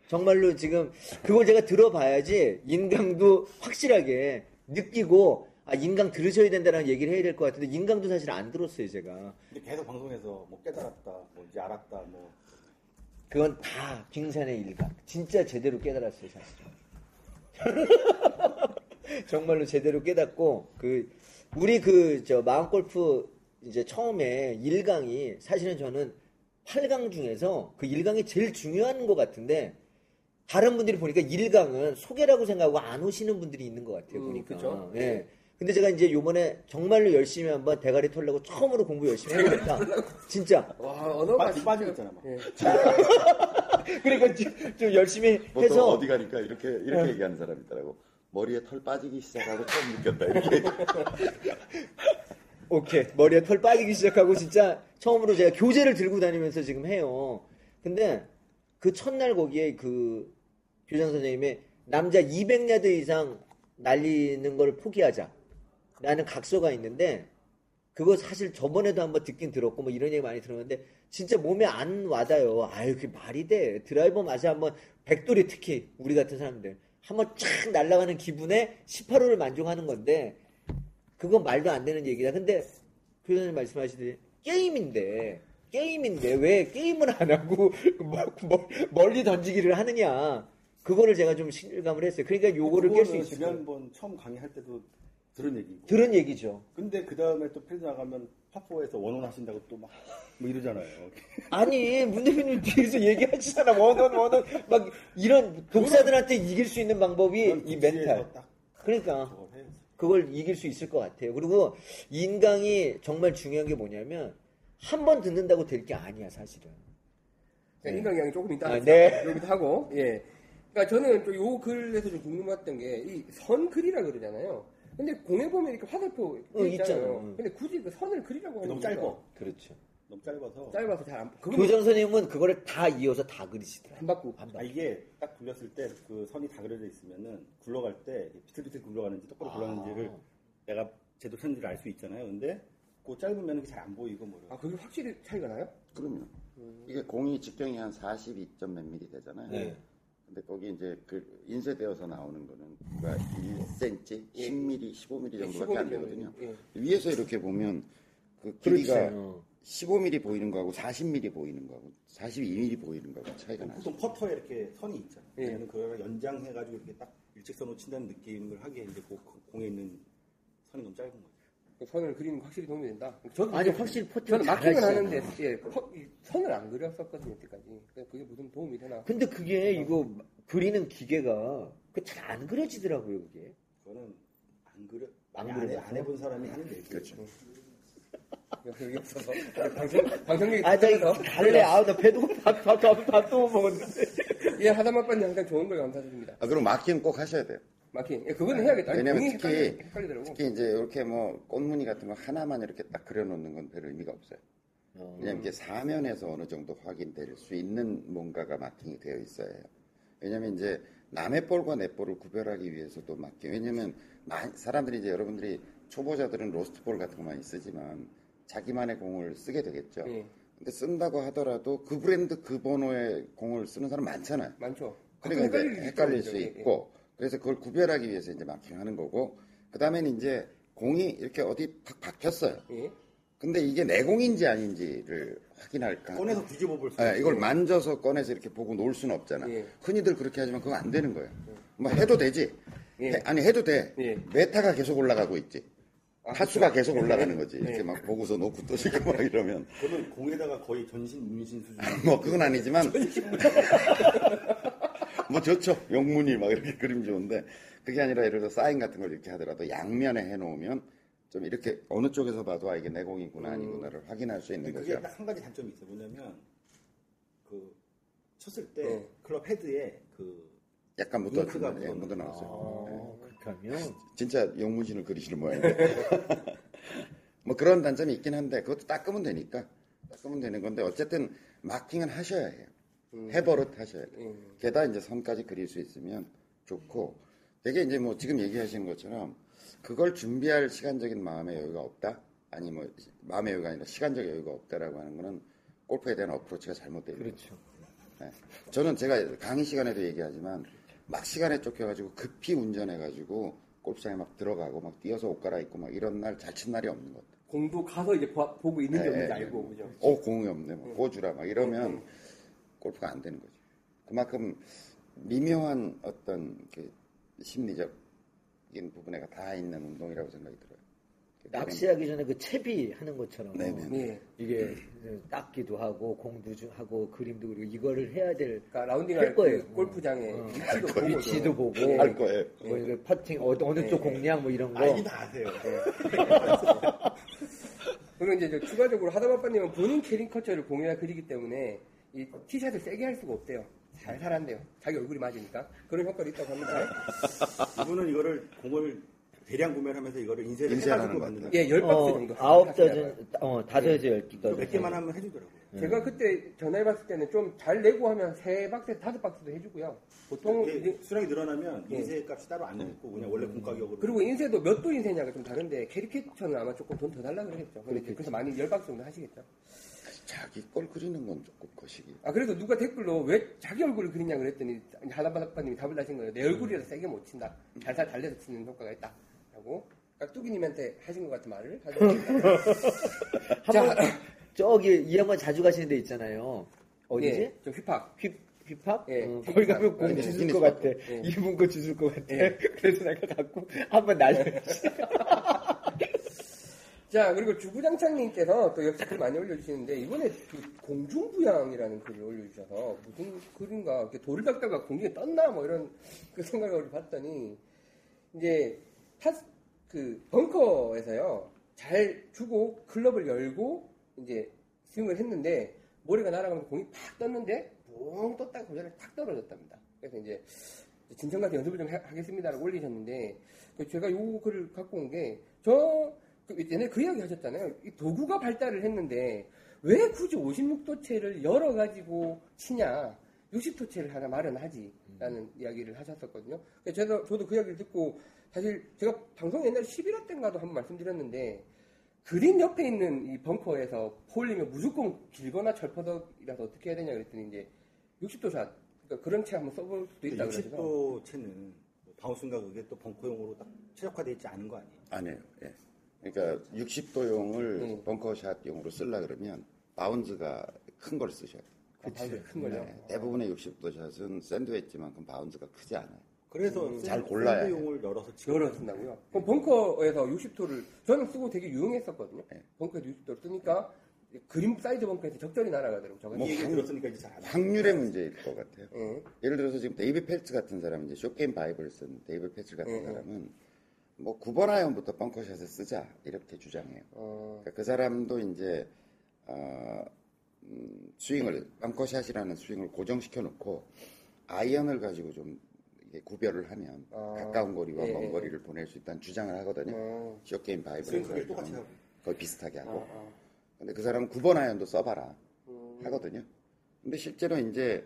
정말로 지금 그걸 제가 들어봐야지 인강도 확실하게 느끼고 아 인강 들으셔야 된다는 얘기를 해야 될 것 같은데 인강도 사실 안 들었어요 제가. 근데 계속 방송에서 뭐 깨달았다, 뭐 이제 알았다, 뭐. 그건 다 빙산의 일각. 진짜 제대로 깨달았어요, 사실은. 정말로 제대로 깨닫고, 우리 마음골프 이제 처음에 1강이, 사실은 저는 8강 중에서 그 1강이 제일 중요한 것 같은데, 다른 분들이 보니까 1강은 소개라고 생각하고 안 오시는 분들이 있는 것 같아요, 보니까. 그쵸? 예. 근데 제가 이제 요번에 정말로 열심히 한번 대가리 털려고 처음으로 공부 열심히 해야겠다. 진짜. 와, 언어가 빠지겠잖아. 막. 예. 그리고 좀 열심히 해서. 어디 가니까 이렇게 얘기하는 사람이 있더라고. 머리에 털 빠지기 시작하고 처음 느꼈다. 이렇게. 오케이. 머리에 털 빠지기 시작하고 진짜 처음으로 제가 교재를 들고 다니면서 지금 해요. 근데 그 첫날 거기에 그 교장 선생님이 남자 200야드 이상 날리는 걸 포기하자. 라는 각서가 있는데 그거 사실 저번에도 한번 듣긴 들었고 뭐 이런 얘기 많이 들었는데 진짜 몸에 안 와닿아요. 아유 그게 말이 돼. 드라이버 맛에 한번 백돌이 특히 우리 같은 사람들 한번 쫙 날아가는 기분에 18호를 만족하는 건데 그건 말도 안 되는 얘기다. 근데 교수님 말씀하시듯이 게임인데 왜 게임을 안 하고 멀리 던지기를 하느냐. 그거를 제가 좀 실감을 했어요. 그러니까 요거를 깰 수 있어요. 지난번 처음 강의할 때도 들은 얘기죠. 근데 그 다음에 또 필드 나가면 파4에서 원원 하신다고 또 막 뭐 이러잖아요. 아니 문 대표님 뒤에서 얘기하시잖아. 원원 막 이런 독사들한테 이길 수 있는 방법이 이 멘탈. 그러니까 그걸 이길 수 있을 것 같아요. 그리고 인강이 정말 중요한 게 뭐냐면 한 번 듣는다고 될 게 아니야 사실은. 인강 양이 조금 있다. 여기도 하고 예. 그러니까 저는 또 요 글에서 좀 궁금했던 게 이 선 글이라 그러잖아요. 근데 공에 보면 이렇게 화살표 있잖아요. 근데 굳이 그 선을 그리라고 하는 게 짧아. 그렇죠. 너무 짧아서 잘 안. 교장 선생님은 그거를 다 이어서 다 그리시더라고요. 한 바퀴. 아, 이게 딱 굴렸을 때 그 선이 다 그려져 있으면은 굴러갈 때 비틀비틀 굴러가는지 똑바로 굴러가는지를 내가 제도 편지를 알 수 있잖아요. 근데 그 짧으면 잘 안 보이고 뭐래. 아 그게 확실히 차이가 나요? 그럼요. 이게 공이 직경이 한 42점 몇 밀리 되잖아요. 네. 근데 거기 이제 그 인쇄되어서 나오는 거는 1cm, 10mm, 15mm 정도밖에 안 되거든요. 예. 위에서 이렇게 보면 그 길이가 15mm 보이는 거하고 40mm 보이는 거하고 42mm 보이는 거하고 차이가 나죠. 보통 퍼터에 이렇게 선이 있잖아요. 예. 그걸 연장해가지고 이렇게 딱 일직선으로 친다는 느낌을 하게 이제 공에 있는 선이 좀 짧은 거죠. 그 선을 그리는 거 확실히 도움이 된다. 아니 확실히 포팅을 마킹을 하는데 선을 안 그렸었거든요 여태까지. 그게 무슨 도움이 되나? 근데 그게 이거 그리는 기계가 그 잘 안 그려지더라고요 그게. 그거는 안 해본 사람이 하는 얘기죠. 그렇죠. 여기 없어서 방송객이 아저 갈래 아나 배도 밥도 못 먹었는데. 예 하다만 빤지 항상 좋은 걸 감사드립니다. 아 그럼 마킹 꼭 하셔야 돼요. 마킹. 예, 그거는 해야겠다. 왜냐면 특히 이제 이렇게 뭐 꽃무늬 같은 거 하나만 이렇게 딱 그려놓는 건 별 의미가 없어요. 왜냐면 이게 사면에서 어느 정도 확인될 수 있는 뭔가가 마킹이 되어 있어야 해요. 왜냐면 이제 남의 볼과 내 볼을 구별하기 위해서도 마킹. 왜냐면 사람들이 이제 여러분들이 초보자들은 로스트볼 같은 거 많이 쓰지만 자기만의 공을 쓰게 되겠죠. 근데 쓴다고 하더라도 그 브랜드 그 번호의 공을 쓰는 사람 많잖아요. 많죠. 그러니까 이제 헷갈릴 수 있고. 그래서 그걸 구별하기 위해서 이제 마킹하는 거고, 그 다음에는 이제 공이 이렇게 어디 팍 박혔어요. 예. 근데 이게 내 공인지 아닌지를 확인할까. 꺼내서 뒤집어 볼 수. 예, 이걸 만져서 꺼내서 이렇게 보고 놓을 수는 없잖아. 예. 흔히들 그렇게 하지만 그건 안 되는 거예요. 예. 뭐 해도 되지. 예. 아니 해도 돼. 예. 메타가 계속 올라가고 있지. 타수가 계속 올라가는 거지. 이렇게 네. 막 보고서 놓고 또 지고 막 이러면. 그거는 공에다가 거의 전신 문신 수준. 뭐 그건 아니지만. 뭐 좋죠. 영문이 막 이렇게 그림 좋은데 그게 아니라 예를 들어 사인 같은 걸 이렇게 하더라도 양면에 해놓으면 좀 이렇게 어느 쪽에서 봐도 아 이게 내 공이구나 아니구나를 확인할 수 있는 거죠. 그게 한 가지 단점이 있어요. 뭐냐면 그 쳤을 때 클럽 헤드에 그 약간 묻어 나왔어요. 아, 네. 그렇다면 진짜 영문신을 그리시는 모양인데 뭐 그런 단점이 있긴 한데 그것도 닦으면 되니까 닦으면 되는 건데 어쨌든 마킹은 하셔야 해요. 해버릇 하셔야 돼요. 게다가 이제 선까지 그릴 수 있으면 좋고 되게 이제 뭐 지금 얘기하시는 것처럼 그걸 준비할 시간적인 마음의 여유가 없다 아니 뭐 마음의 여유가 아니라 시간적 여유가 없다라고 하는 거는 골프에 대한 어프로치가 잘못되어 있는 거죠. 네. 저는 제가 강의 시간에도 얘기하지만 막 시간에 쫓겨가지고 급히 운전해가지고 골프장에 막 들어가고 막 뛰어서 옷 갈아입고 막 이런 날 잘 친 날이 없는 것 같아요. 공도 가서 이제 보고 있는 게 네, 없는지 알고 그죠? 공이 없네, 뭐 꼬주라 막 이러면 골프가 안 되는 거죠. 그만큼 미묘한 어떤 이렇게 심리적인 부분에가 다 있는 운동이라고 생각이 들어요. 낚시하기 전에 그 채비하는 것처럼 네네. 이게 낚기도 하고 공도 좀 하고 그림도 그리고 이거를 해야 될 그러니까 라운딩할 거예요. 골프장에 위치도 보고 할 거예요. 뭐 이거 퍼팅 어느 쪽 공략 뭐 이런 거 알긴 다 아세요. 그리고 이제 저 추가적으로 하다바빠님은 본인 캐리커처를 공유나 그리기 때문에 이 티샷을 세게 할 수가 없대요. 잘 살았네요. 자기 얼굴이 맞으니까 그런 효과도 있다고 합니다. 이분은 이거를 공을 대량 구매하면서 이거를 인쇄를 해가지고 만드는 거예요. 예, 10박스 정도. 9자전, 5자전 10기까지. 100개만 하면 해주더라고요. 제가 그때 전화해봤을 때는 좀 잘 내고 하면 3박스, 5박스도 해주고요. 보통 수량이 늘어나면 인쇄 값이 따로 안 넣고 그냥 원래 공가격으로. 그리고 인쇄도 몇 도 인쇄냐가 좀 다른데 캐리케이처는 아마 조금 돈 더 달라고 그러겠죠. 그래서 많이 10박스 정도 하시겠죠. 자기 꼴 그리는 건 조금 거시기. 아, 그래서 누가 댓글로 왜 자기 얼굴을 그리냐 그랬더니 하다바다님이 답을 하신 거예요. 내 얼굴이라서 세게 못 친다. 잘살 달래서 치는 효과가 있다. 하고 깍두기님한테 하신 것 같은 말을 한번 저기 이 양반 자주 가시는 데 있잖아요. 어디지? 예, 저 휘팝? 예, 거기 가면 공 주실 것 같아. 예. 이분 거 주실 것 같아. 예. 그래서 내가 갖고 한번 날려주세요. 자, 그리고 주구장창님께서 또 역시 글 많이 올려주시는데 이번에 그 공중부양이라는 글을 올려주셔서 무슨 글인가 이렇게 돌을 닦다가 공중에 떴나 뭐 이런 그 생각을 봤더니 이제 그 벙커에서요 잘 주고 클럽을 열고 이제 스윙을 했는데 머리가 날아가면서 공이 팍 떴는데 붕 떴다가 그냥 탁 떨어졌답니다. 그래서 이제 진정같이 연습을 좀 하겠습니다라고 올리셨는데 제가 요 글을 갖고 온 게 얘네 그 이야기 하셨잖아요. 이 도구가 발달을 했는데 왜 굳이 56도체를 열어가지고 치냐 60도체를 하나 마련하지 라는 이야기를 하셨었거든요. 저도 그 이야기를 듣고 사실 제가 방송 옛날에 11화 때인가도 한번 말씀드렸는데 그린 옆에 있는 이 벙커에서 홀리면 무조건 길거나 절퍼덕이라서 어떻게 해야 되냐 그랬더니 이제 60도 샷 그러니까 그런 채 한번 써볼 수도 있다 그래서 60도 채는 바운스인가 그게 또 벙커용으로 딱 최적화되어 있지 않은 거 아니에요? 아니에요. 예. 그러니까 60도용을 벙커샷용으로 쓰려 그러면 바운스가 큰 걸 쓰셔야 돼요. 바운스 큰 걸요? 네. 대부분의 60도 샷은 샌드웨지만큼 바운스가 크지 않아요. 그래서 잘 골라야 샌드용을 열어서 쓴다고요? 그럼 벙커에서 60도를 저는 쓰고 되게 유용했었거든요. 네. 벙커에서 60도를 쓰니까 그림 사이즈 벙커에서 적절히 날아가더라고요. 뭐 얘기 들었으니까 이제 잘 확률의 문제일 것 같아요. 예를 들어서 지금 데이비 펠츠 같은 사람 이제 쇼게임 바이블을 쓴 데이비 펠츠 같은 사람은 뭐 9번 아이언부터 벙커샷을 쓰자 이렇게 주장해요. 그러니까 그 사람도 이제 스윙을 벙커샷이라는 스윙을 고정시켜 놓고 아이언을 가지고 좀 구별을 하면 가까운 거리와 먼 거리를 보낼 수 있다는 주장을 하거든요. 쇼게임 바이브를 거의 비슷하게 하고 근데 그 사람은 9번 아이언도 써봐라 하거든요. 근데 실제로 이제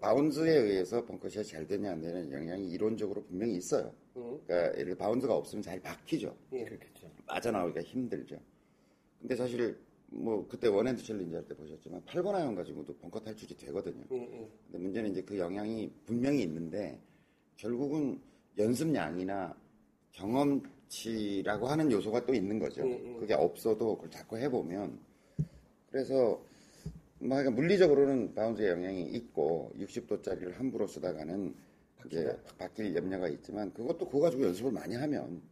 바운스에 의해서 벙커샷이 잘 되냐 안 되냐는 영향이 이론적으로 분명히 있어요. 그러니까 예를 바운스가 없으면 잘 박히죠. 예, 그렇겠죠. 빠져나오기가 힘들죠. 근데 사실 뭐 그때 원핸드 챌린지 할 때 보셨지만 8번 아이언 가지고도 벙커 탈출이 되거든요. 근데 문제는 이제 그 영향이 분명히 있는데 결국은 연습량이나 경험 좋지라고 하는 요소가 또 있는 거죠. 그게 없어도 그걸 자꾸 해보면. 그래서 뭐 물리적으로는 바운드의 영향이 있고 60도짜리를 함부로 쓰다가는 이제 바뀔 염려가 있지만, 그것도 그거 가지고 연습을 많이 하면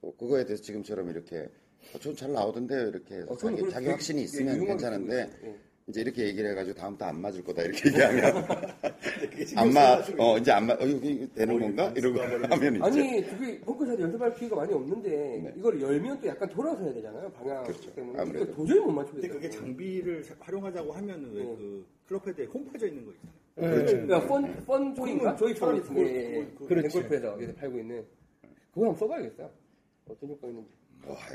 또 그거에 대해서 지금처럼 이렇게 전 잘 나오던데요 이렇게 해서 자기 확신이 있으면 괜찮은데, 이제 이렇게 얘기를 해가지고 다음 달 안 맞을 거다 이렇게 얘기하면 이제 안 맞, 이거 되는 건가? 이러고 하면 아니, 그게 벙커샷 연습할 기회가 많이 없는데 네. 이걸 열면 또 약간 돌아서 해야 되잖아요, 방향 그렇죠. 때문에. 그러니까 도저히 못 맞추게. 근데 그게 장비를 활용하자고 하면은 왜 그 클럽헤드에 홈 파져 있는 거 있잖아요. 네. 그렇죠. 그러니까 펀조인가? 조이펀 같은데 뱅골프에서 팔고 있는 그거 한번 써봐야겠어요. 어떤 효과 있는지.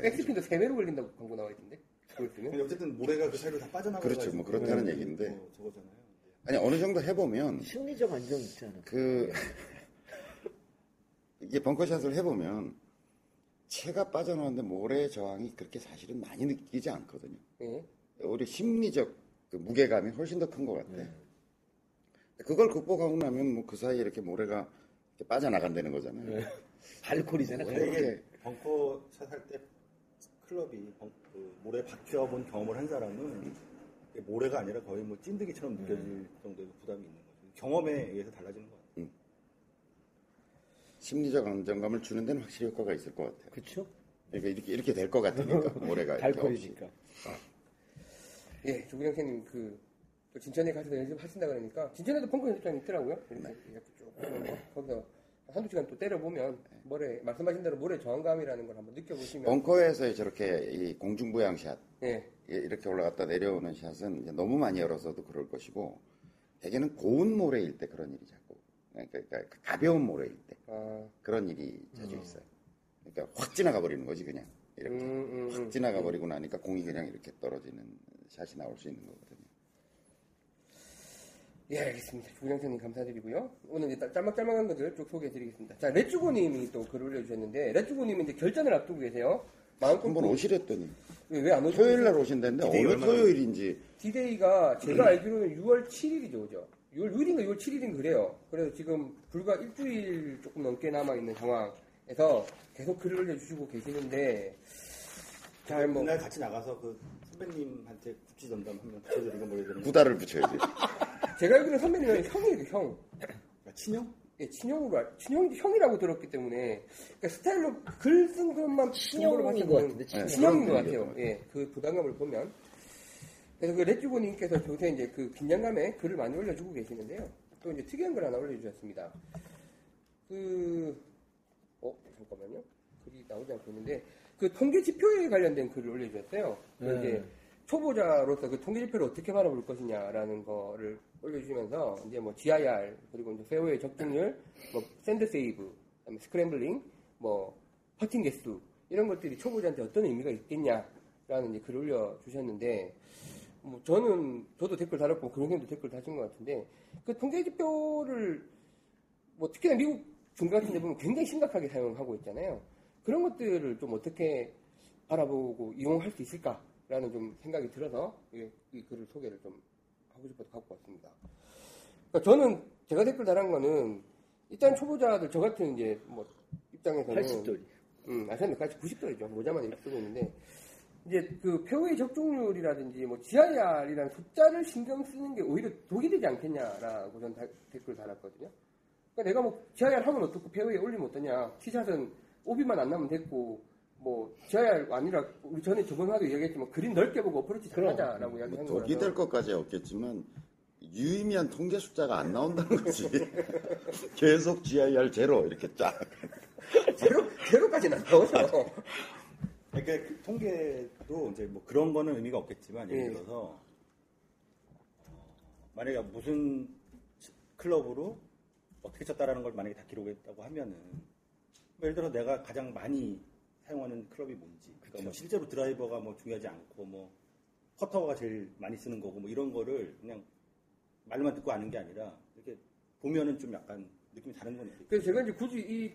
백스핀도 3배로 걸린다고 광고 나와있던데. 어쨌든 모래가 그 사이로 다 빠져나가고 그렇죠. 뭐 그렇다는 얘기인데. 저거잖아요. 아니 어느 정도 해보면 심리적 안정 있잖아. 이게 벙커샷을 해보면 채가 빠져나오는데 모래의 저항이 그렇게 사실은 많이 느끼지 않거든요. 오히려 심리적 그 무게감이 훨씬 더 큰 것 같아. 그걸 극복하고 나면 뭐 그 사이에 이렇게 모래가 이렇게 빠져나간다는 거잖아요. 발콜이잖아. 이게 벙커샷 할 때 클럽이 그 모래 박혀본 경험을 한 사람은 모래가 아니라 거의 뭐 찐득이처럼 느껴질 정도의 부담이 있는 거죠. 경험에 의해서 달라지는 것 같아요. 심리적 안정감을 주는 데는 확실히 효과가 있을 것 같아요. 그렇죠? 그러니까 이렇게 될 것 같으니까 모래가 달콤이니까. 예, 조규 선생님 또 진천에 가셔서 연습하신다 그러니까 진천에도 펑크 연습장이 있더라고요. 이렇게 쭉 거기서 한두 시간 또 때려보면 모래 말씀하신 대로 모래 저항감이라는 걸 한번 느껴보시면. 벙커에서 저렇게 이 공중부양 샷 이렇게 올라갔다 내려오는 샷은 이제 너무 많이 열어서도 그럴 것이고, 대개는 고운 모래일 때 그런 일이 자꾸 그러니까 가벼운 모래일 때 그런 일이 자주 있어요. 그러니까 확 지나가 버리는 거지 그냥 이렇게 확 지나가 버리고 나니까 공이 그냥 이렇게 떨어지는 샷이 나올 수 있는 거거든요. 예, 알겠습니다. 조장사님 감사드리고요. 오늘 이제 짤막짤막한 것들 쭉 소개해드리겠습니다. 자, 레쭈고님이 또 글을 올려주셨는데, 레쭈고님이 이제 결전을 앞두고 계세요. 한번 오시랬더니 왜 안 오셨어요? 토요일날 오신다는데 오늘 토요일인지. 디데이가 제가 알기로는 6월 7일이죠, 그죠? 6월 7일인 그래요. 그래서 지금 불과 일주일 조금 넘게 남아있는 상황에서 계속 글을 올려주시고 계시는데, 잘 뭐 그날 같이 나가서 그 선배님한테 구찌 전담 한번 붙여드리고 뭐 이러는 구다를 붙여야지. 제가 알기로는 선배님은 형이에요, 형. 친형? 예, 친형이 형이라고 들었기 때문에, 그러니까 스타일로 글 쓴 것만 친형인 것 같은데, 친형인 것 같아요. 예, 그 부담감을 보면. 그래서 그 레쭈고님께서 요새 이제 그 긴장감에 글을 많이 올려주고 계시는데요. 또 이제 특이한 글 하나 올려주셨습니다. 잠깐만요. 글이 나오지 않고 있는데, 그 통계 지표에 관련된 글을 올려주셨어요. 이제 초보자로서 그 통계 지표를 어떻게 바라볼 것이냐라는 거를 올려주시면서, 이제 뭐 GIR, 그리고 이제 페어웨이 적중률, 뭐 샌드 세이브, 그다음에 스크램블링, 뭐 퍼팅 개수, 이런 것들이 초보자한테 어떤 의미가 있겠냐라는 이제 글을 올려주셨는데, 뭐 저도 댓글 달았고, 그런 형님도 댓글 다신 것 같은데, 그 통계 지표를 뭐 특히나 미국 중간 같은 데 보면 굉장히 심각하게 사용하고 있잖아요. 그런 것들을 좀 어떻게 바라보고 이용할 수 있을까라는 좀 생각이 들어서 이 글을 소개를 좀 하고 싶어서 갖고 왔습니다. 그러니까 제가 댓글 달한 거는, 일단 초보자들, 저 같은 이제 뭐 입장에서는 80돌이. 아시는 같이 90돌이죠. 모자만 이렇게 쓰고 있는데, 이제 그 페어웨이 적중률이라든지 뭐 GIR이라는 숫자를 신경 쓰는 게 오히려 독이 되지 않겠냐라고 전 댓글 달았거든요. 그러니까 내가 뭐 GIR 하면 어떻고 페어웨이 올리면 어떠냐, 티샷은 오비만 안 나면 됐고, 뭐 GIR 아니라 우리 전에 저번 화도 이야기했지만 그린 넓게 보고 어프로치 잘하자라고 이야기한 거라서. 독이 될 것까지 없겠지만 유의미한 통계 숫자가 안 나온다는 거지. 계속 GIR 제로 이렇게 쫙. 제로까지는 안 나오죠. 그러니까 그 통계도 이제 뭐 그런 거는 의미가 없겠지만, 예를 들어서 만약에 무슨 클럽으로 어떻게 쳤다라는 걸 만약에 다 기록했다고 하면은, 예를 들어 내가 가장 많이 사용하는 클럽이 뭔지, 그러니까 뭐 실제로 드라이버가 뭐 중요하지 않고 뭐 퍼터가 제일 많이 쓰는 거고 뭐 이런 거를 그냥 말로만 듣고 아는 게 아니라 이렇게 보면은 좀 약간 느낌이 다른 거네요. 그래서 제가 이제 굳이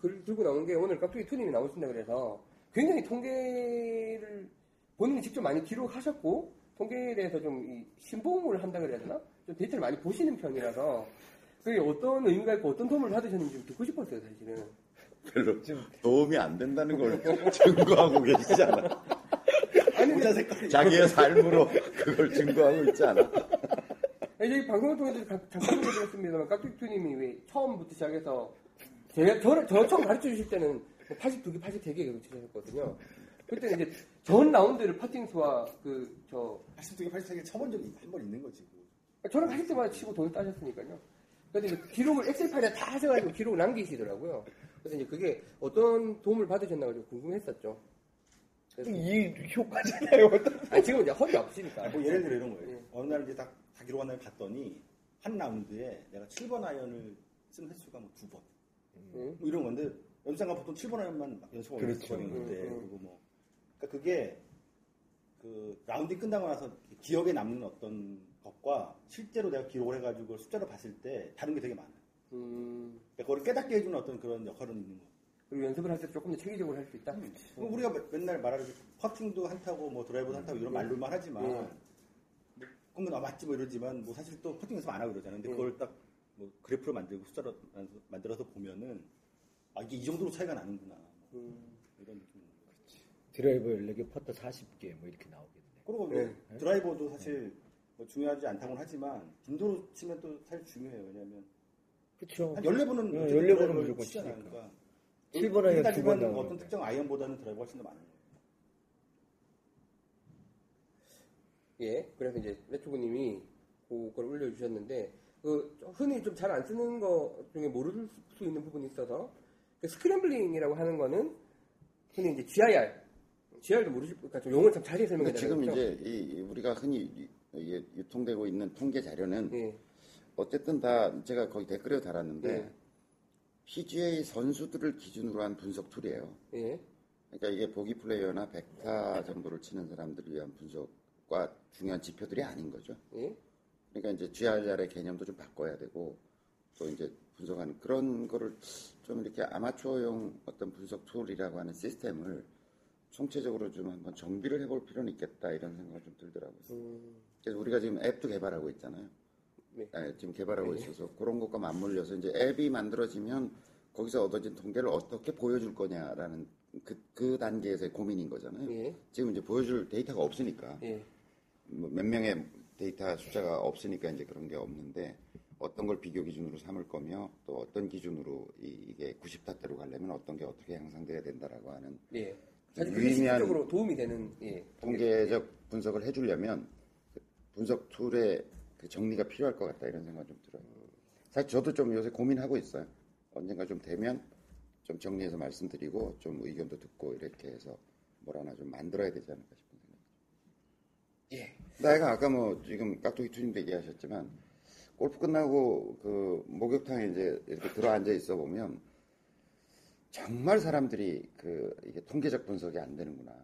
글을 들고 나온 게, 오늘 깍두기 투님이 나오신다 그래서 굉장히 통계를 본인이 직접 많이 기록하셨고, 통계에 대해서 좀 신봉을 한다 그래야 되나? 좀 데이터를 많이 보시는 편이라서 그게 어떤 의미가 있고 어떤 도움을 받으셨는지 듣고 싶었어요, 사실은. 별로 좀 도움이 안 된다는 걸 증거하고 계시지 않아? 아니, 자기의 삶으로 그걸 증거하고 있지 않아? 아니, 방송을 통해서 잠깐 들었습니다만 깍두기님이 왜 처음부터 시작해서 제가 저를 처음 가르쳐 주실 때는 82개, 83개 계속 치셨거든요. 그때 이제 전 라운드를 퍼팅수와 그저 82개, 83개 쳐본 적이 한 번 있는 거지. 저는 하실 때마다 치고 돈을 따셨으니까요. 그래서 기록을 엑셀 파일에 다 하셔가지고 기록을 남기시더라고요. 그래서 이제 그게 어떤 도움을 받으셨나 가지고 궁금했었죠. 이 효과잖아요. 아니, 지금 이제 허리 아프시니까. 뭐 예를 들어 이런 거예요. 네. 어느 날 이제 다 기록한 날 봤더니 한 라운드에 내가 7번 아이언을 쓴 횟수가 뭐 2번. 뭐 이런 건데 연습생가 보통 7번 아이언만 연습을 하는 건데 그리고 뭐 그러니까 그게 그 라운딩 끝나고 나서 기억에 남는 어떤 것과 실제로 내가 기록을 해가지고 숫자로 봤을 때 다른 게 되게 많아요. 그러니까 그걸 깨닫게 해주는 어떤 그런 역할은 있는 거예요. 그리고 연습을 할 때 조금 더 체계적으로 할 수 있다? 우리가 맨날 말하는 퍼팅도 한타고 뭐 드라이브도 한타고 이런 말로만 하지만 그건 맞지 뭐 이러지만 뭐 사실 또 퍼팅 연습 안 하고 그러잖아요. 근데 그걸 딱 뭐 그래프로 만들고 숫자로 만들어서 보면은 아 이게 이 정도로 차이가 나는구나. 이런 느낌. 드라이버 14개, 퍼터 40개 뭐 이렇게 나오겠네. 그리고 뭐 드라이버도 사실 뭐 중요하지 않다고는 하지만 빈도로 치면 또 사실 중요해요. 왜냐하면 그렇죠. 14번은 14번은 무조건 치니까. 7번 아이언 2번 나오는 어떤 특정 아이언보다는 드라이버가 훨씬 더 많은 거예요. 예, 그래서 이제 레초구님이 그걸 올려주셨는데 그 흔히 좀 잘 안 쓰는 거 중에 모를 수 있는 부분이 있어서 그 스크램블링이라고 하는 거는 흔히 이제 GIR도 모르실 거니까 좀 용어를 참 자세히 설명해 드리면 지금 이제 우리가 흔히 유통되고 있는 통계 자료는 어쨌든 다 제가 거기 댓글에 달았는데 PGA 선수들을 기준으로 한 분석 툴이에요. 그러니까 이게 보기 플레이어나 백타 정도를 치는 사람들을 위한 분석과 중요한 지표들이 아닌 거죠. 그러니까 이제 GIR의 개념도 좀 바꿔야 되고 또 이제 분석하는 그런 거를 좀 이렇게 아마추어용 어떤 분석 툴이라고 하는 시스템을 총체적으로 좀 한번 정비를 해볼 필요는 있겠다 이런 생각이 좀 들더라고요. 그래서 우리가 지금 앱도 개발하고 있잖아요. 네. 네, 지금 개발하고 있어서 그런 것과 맞물려서 이제 앱이 만들어지면 거기서 얻어진 통계를 어떻게 보여줄 거냐라는 그 단계에서의 고민인 거잖아요. 지금 이제 보여줄 데이터가 없으니까 뭐 몇 명의 데이터 숫자가 없으니까 이제 그런 게 없는데 어떤 걸 비교 기준으로 삼을 거며 또 어떤 기준으로 이게 90타대로 가려면 어떤 게 어떻게 향상돼야 된다라고 하는 사실 그게 실질적으로 도움이 되는 통계적 분석을 해주려면 분석 툴의 그 정리가 필요할 것 같다 이런 생각 좀 들어요. 사실 저도 좀 요새 고민하고 있어요. 언젠가 좀 되면 좀 정리해서 말씀드리고 좀 의견도 듣고 이렇게 해서 뭘 하나 좀 만들어야 되지 않을까 싶은 생각. 나이가 아까 뭐 지금 깍두기 투님도 얘기하셨지만 골프 끝나고 그 목욕탕에 이제 이렇게 들어앉아 있어 보면 정말 사람들이 그 이게 통계적 분석이 안 되는구나.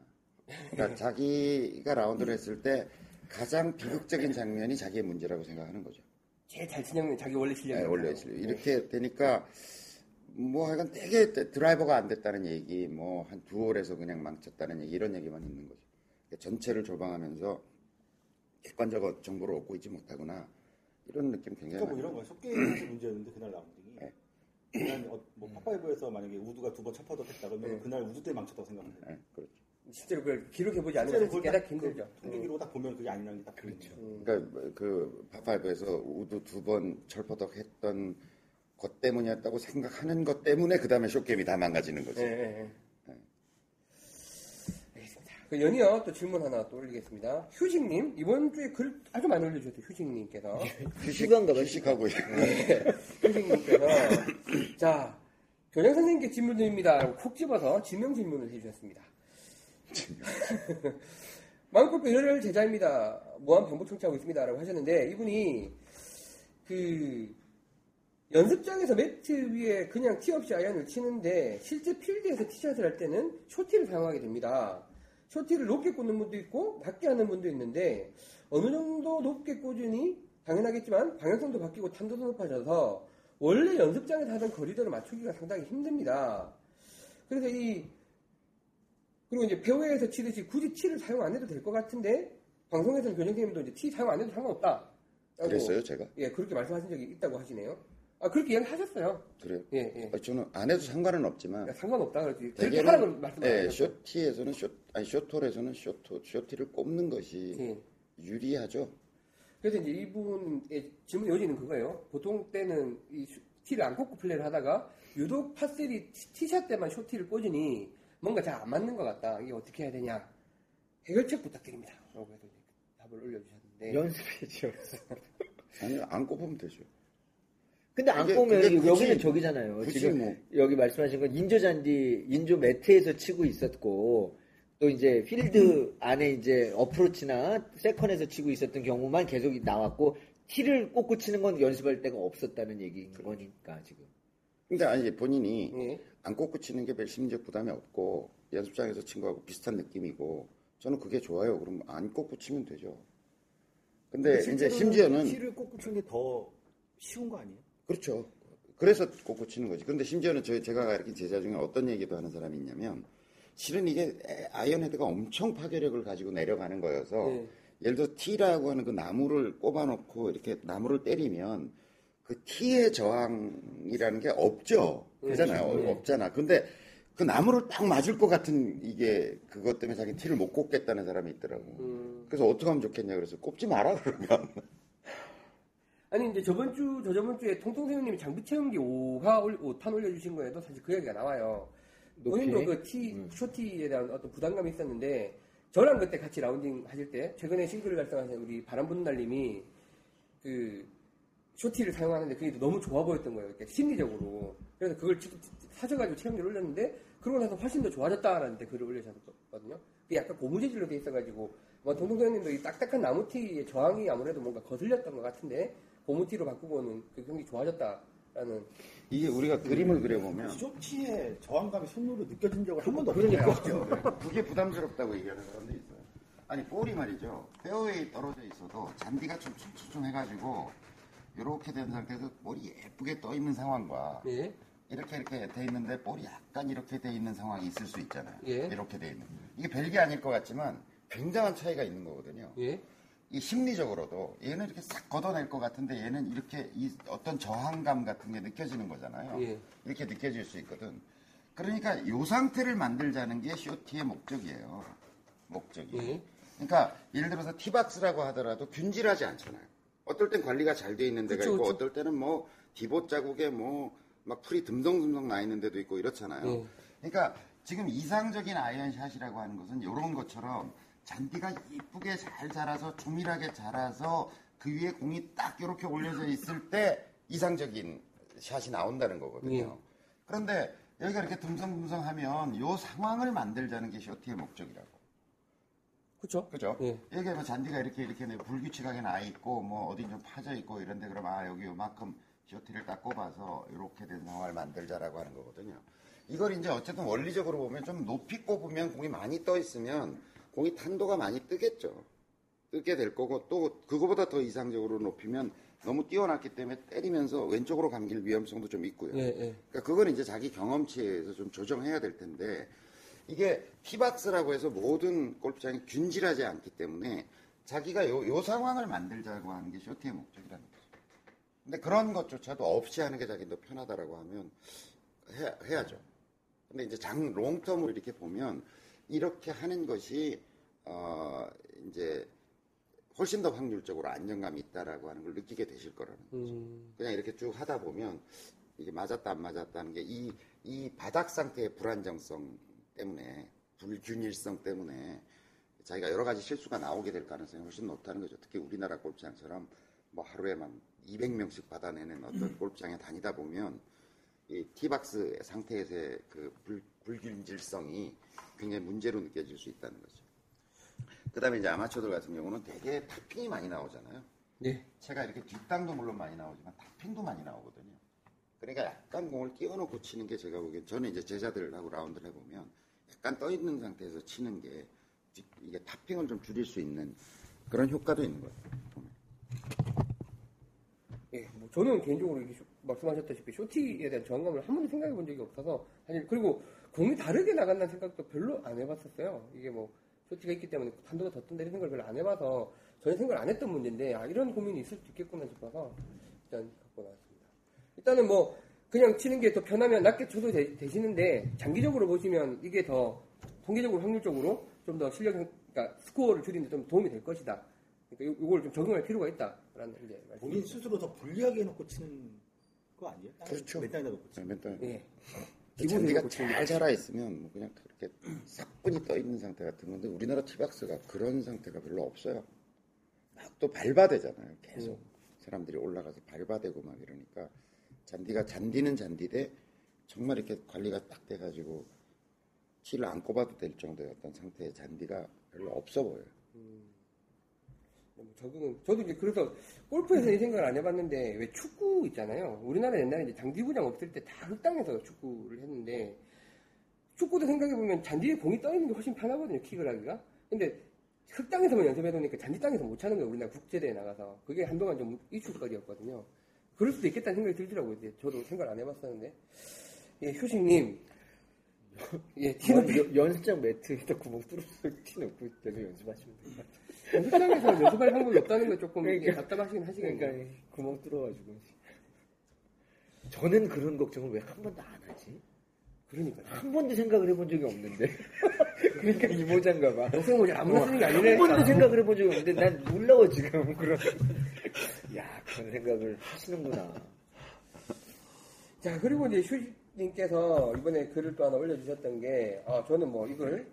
그러니까 자기가 라운드를 했을 때 가장 비극적인 장면이 자기의 문제라고 생각하는 거죠. 제일 잘 치는 자기 원래 실력이. 네, 원래 실력. 이렇게 되니까 뭐 하여간 되게 드라이버가 안 됐다는 얘기, 뭐 한 두 홀에서 그냥 망쳤다는 얘기 이런 얘기만 있는 거죠. 그러니까 전체를 조방하면서 객관적 정보를 얻고 있지 못하구나. 이런 느낌 굉장히. 그러니까 뭐 이런 거예요. 속게임에서 문제였는데 그날 라운딩이. 그날 뭐 파5에서 만약에 우드가 두 번 첫 퍼드 했다 그러면 그날 우드 때 망쳤다고 생각하면 돼요. 그렇죠. 실제로 그걸 기록해보지 않으면 깨닫기 힘들죠. 통계 기록을 딱 보면 그게 아니라는 게 딱 그렇죠. 그러니까 그 파5에서 우드 두 번 철퍼덕 했던 것 때문이었다고 생각하는 것 때문에 그 다음에 쇼게임이 다 망가지는 거죠. 알겠습니다. 그 연이어 또 질문 하나 또 올리겠습니다. 휴식님 이번 주에 글 아주 많이 올려주셨어요. 휴식님께서 휴식하고 휴식님께서 자 교장 선생님께 질문드립니다. 콕 집어서 지명 질문을 해주셨습니다. 망골파학교 열혈 제자입니다. 무한 반복 청취하고 있습니다라고 하셨는데 이분이 그 연습장에서 매트 위에 그냥 티 없이 아이언을 치는데 실제 필드에서 티샷을 할 때는 쇼티를 사용하게 됩니다. 쇼티를 높게 꽂는 분도 있고 낮게 하는 분도 있는데 어느 정도 높게 꽂으니 당연하겠지만 방향성도 바뀌고 탄도도 높아져서 원래 연습장에서 하던 거리대로 맞추기가 상당히 힘듭니다. 그래서 그리고 이제 페어웨이에서 치듯이 굳이 티를 사용 안 해도 될 것 같은데 방송에서는 교장선생님도 이제 티 사용 안 해도 상관없다. 그랬어요 제가? 예, 그렇게 말씀하신 적이 있다고 하시네요. 아, 그렇게 이야기 하셨어요. 그래요? 예, 예. 저는 안 해도 상관은 없지만. 야, 상관없다. 그렇지. 그렇게 하라고 말씀하셨어요. 예, 쇼티에서는 쇼톨에서는 쇼티를 꼽는 것이 예. 유리하죠. 그래서 이제 이분의 질문 요지는 그거예요. 보통 때는 이 티를 안 꽂고 플레이를 하다가 유독 파3 티샷 때만 쇼티를 꽂으니 뭔가 잘 안 맞는 것 같다. 이게 어떻게 해야 되냐. 해결책 부탁드립니다. 라고 해서 답을 올려주셨는데. 연습해야죠. 아니, 안 꼽으면 되죠. 근데 안 꼽으면 여기는 저기잖아요. 굳이 지금 뭐. 여기 말씀하신 건 인조잔디, 인조 매트에서 치고 있었고, 또 이제 필드 안에 이제 어프로치나 세컨에서 치고 있었던 경우만 계속 나왔고, 티를 꽂고 치는 건 연습할 데가 없었다는 얘기인 그래. 거니까, 지금. 근데 아니, 본인이 안 꽂고 치는 게 심리적 부담이 없고, 연습장에서 친 거하고 비슷한 느낌이고, 저는 그게 좋아요. 그럼 안 꽂고 치면 되죠. 근데 이제 심지어는. 티를 꽂고 치는 게 더 쉬운 거 아니에요? 그렇죠. 그래서 꽂고 치는 거지. 그런데 심지어는 제가 가르친 제자 중에 어떤 얘기도 하는 사람이 있냐면, 실은 이게 아이언헤드가 엄청 파괴력을 가지고 내려가는 거여서, 네. 예를 들어 티라고 하는 그 나무를 꼽아놓고 이렇게 나무를 때리면, 그 티의 저항이라는 게 없죠. 그잖아요. 네. 없잖아. 근데 그 나무를 딱 맞을 것 같은 이게 그것 때문에 자기 티를 못 꼽겠다는 사람이 있더라고. 그래서 어떻게 하면 좋겠냐. 그래서 꼽지 마라, 그러면. 아니, 이제 저번 주에 통통새우님이 장비 채운 게 5탄 올려주신 거에도 사실 그 얘기가 나와요. 본인도 그 쇼티에 대한 어떤 부담감이 있었는데, 저랑 그때 같이 라운딩 하실 때, 최근에 싱글을 달성하신 우리 바람분날님이 그 쇼티를 사용하는데 그게 너무 좋아 보였던 거예요. 그러니까 심리적으로. 그래서 그걸 사셔가지고 체험기를 올렸는데, 그러고 나서 훨씬 더 좋아졌다라는데 글을 올려주셨거든요. 그게 약간 고무재질로 돼 있어가지고, 통통새우님도 이 딱딱한 나무티의 저항이 아무래도 뭔가 거슬렸던 것 같은데, 고무티로 바꾸고는 그 경기 좋아졌다라는. 이게 우리가 그림을 그려보면 쇼티의 저항감이 손으로 느껴진 적을 한 번도 없거든요. 그게 부담스럽다고 얘기하는 사람도 있어요. 아니 볼이 말이죠. 페어웨이 떨어져 있어도 잔디가 좀 촘촘해가지고 이렇게 된 상태에서 볼이 예쁘게 떠 있는 상황과 예? 이렇게 돼 있는데 볼이 약간 이렇게 돼 있는 상황이 있을 수 있잖아요. 예? 이렇게 돼 있는. 이게 별게 아닐 것 같지만 굉장한 차이가 있는 거거든요. 예? 이 심리적으로도 얘는 이렇게 싹 걷어낼 것 같은데 얘는 이렇게 이 어떤 저항감 같은 게 느껴지는 거잖아요. 예. 이렇게 느껴질 수 있거든. 그러니까 이 상태를 만들자는 게 쇼티의 목적이에요. 예. 그러니까 예를 들어서 티박스라고 하더라도 균질하지 않잖아요. 어떨 땐 관리가 잘 돼 있는 데가 있고 어떨 때는 뭐 디봇 자국에 뭐 막 풀이 듬성듬성 나 있는 데도 있고 이렇잖아요. 예. 그러니까 지금 이상적인 아이언샷이라고 하는 것은 이런 것처럼 잔디가 이쁘게 잘 자라서 조밀하게 자라서 그 위에 공이 딱 이렇게 올려져 있을 때 이상적인 샷이 나온다는 거거든요. 예. 그런데 여기가 이렇게 듬성듬성하면 이 상황을 만들자는 게 쇼티의 목적이라고. 그렇죠. 예. 여기가 뭐 잔디가 이렇게 불규칙하게 나 있고 뭐 어디 좀 파져 있고 이런데 그러면 아 여기 요만큼 쇼티를 딱 꼽아서 이렇게 된 상황을 만들자라고 하는 거거든요. 이걸 이제 어쨌든 원리적으로 보면 좀 높이 꼽으면 공이 많이 떠 있으면 공이 탄도가 많이 뜨겠죠. 뜨게 될 거고 또 그거보다 더 이상적으로 높이면 너무 뛰어났기 때문에 때리면서 왼쪽으로 감길 위험성도 좀 있고요. 예. 그러니까 그건 이제 자기 경험치에서 좀 조정해야 될 텐데 이게 티박스라고 해서 모든 골프장이 균질하지 않기 때문에 자기가 요 상황을 만들자고 하는 게 쇼티의 목적이라는 거죠. 근데 그런 것조차도 없이 하는 게 자기 더 편하다라고 하면 해야죠. 근데 이제 롱텀으로 이렇게 보면 이렇게 하는 것이 이제 훨씬 더 확률적으로 안정감이 있다라고 하는 걸 느끼게 되실 거라는 거죠. 그냥 이렇게 쭉 하다 보면 이게 맞았다 안 맞았다는 게 이 바닥 상태의 불안정성 때문에 불균일성 때문에 자기가 여러 가지 실수가 나오게 될 가능성이 훨씬 높다는 거죠. 특히 우리나라 골프장처럼 뭐 하루에 막 200명씩 받아내는 어떤 골프장에 다니다 보면 이 티박스 상태에서의 그 불균질성이 굉장히 문제로 느껴질 수 있다는 거죠. 그 다음에 이제 아마추어들 같은 경우는 되게 탑핑이 많이 나오잖아요. 네. 제가 이렇게 뒷땅도 물론 많이 나오지만 탑핑도 많이 나오거든요. 그러니까 약간 공을 끼워놓고 치는 게 제가 보기엔 저는 이제 제자들하고 라운드를 해보면 약간 떠있는 상태에서 치는 게 이게 탑핑을 좀 줄일 수 있는 그런 효과도 있는 거예요. 예, 뭐 저는 개인적으로 이게 말씀하셨다시피 쇼티에 대한 저항감을 한 번도 생각해 본 적이 없어서 사실 그리고 공이 다르게 나간다는 생각도 별로 안 해봤었어요. 이게 뭐 쇼티가 있기 때문에 탄도가 더 뜬다는 생각을 별로 안 해봐서 전혀 생각을 안 했던 문제인데 아 이런 고민이 있을 수 있겠구나 싶어서 일단 갖고 나왔습니다. 일단은 뭐 그냥 치는 게 더 편하면 낮게 쳐도 되시는데 장기적으로 보시면 이게 더 통계적으로 확률적으로 좀 더 실력, 그러니까 스코어를 줄이는 데 좀 도움이 될 것이다. 그러니까 이걸 좀 적용할 필요가 있다라는 이제 본인 스스로 더 불리하게 해놓고 치는 거 아니에요? 그렇죠. 맨땅에다 놓고 치는. 맨땅에. 네. 잔디가 잘 자라있으면 뭐 그냥 그렇게 싹분이 떠있는 상태 같은 건데 우리나라 티박스가 그런 상태가 별로 없어요. 막 또 발바대잖아요. 계속 사람들이 올라가서 발바대고 막 이러니까 잔디가 잔디는 잔디대 정말 이렇게 관리가 딱 돼가지고 키를 안 꼽아도 될 정도의 어떤 상태의 잔디가 별로 없어 보여요. 저도 이제 그래서 골프에서 이 생각을 안 해봤는데 왜 축구 있잖아요. 우리나라 옛날에 이제 장기구장 없을 때 다 흙땅에서 축구를 했는데 축구도 생각해보면 잔디에 공이 떠있는 게 훨씬 편하거든요. 킥을 하기가. 근데 흙땅에서만 연습해놓으니까 잔디 땅에서 못 차는 거예요. 우리나라 국제대회 나가서. 그게 한동안 좀 이슈거리였거든요. 그럴 수도 있겠다는 생각이 들더라고요. 이제 저도 생각을 안 해봤었는데. 예, 효식님. 예, 티는 연습장 매트에다 구멍 뚫어서 티 넣고 여기 연습하시면 될 것 같아요. 연습장에서 연습할 방법이 없다는 건 조금 답답하시긴 하시겠네요. 그러니까 구멍 뚫어가지고. 저는 그런 걱정을 왜 한 번도 안 하지? 그러니까 한 번도 생각을 해본 적이 없는데. 그러니까 이 모자인가 봐. 녹색 모자 아무나 쓰는 게 아니네. 한 번도 생각을 해본 적이 없는데 난 놀라워 지금. 그런. 야, 그런 생각을 하시는구나. 자, 그리고 이제 휴식님께서 이번에 글을 또 하나 올려주셨던 게, 저는 뭐 이걸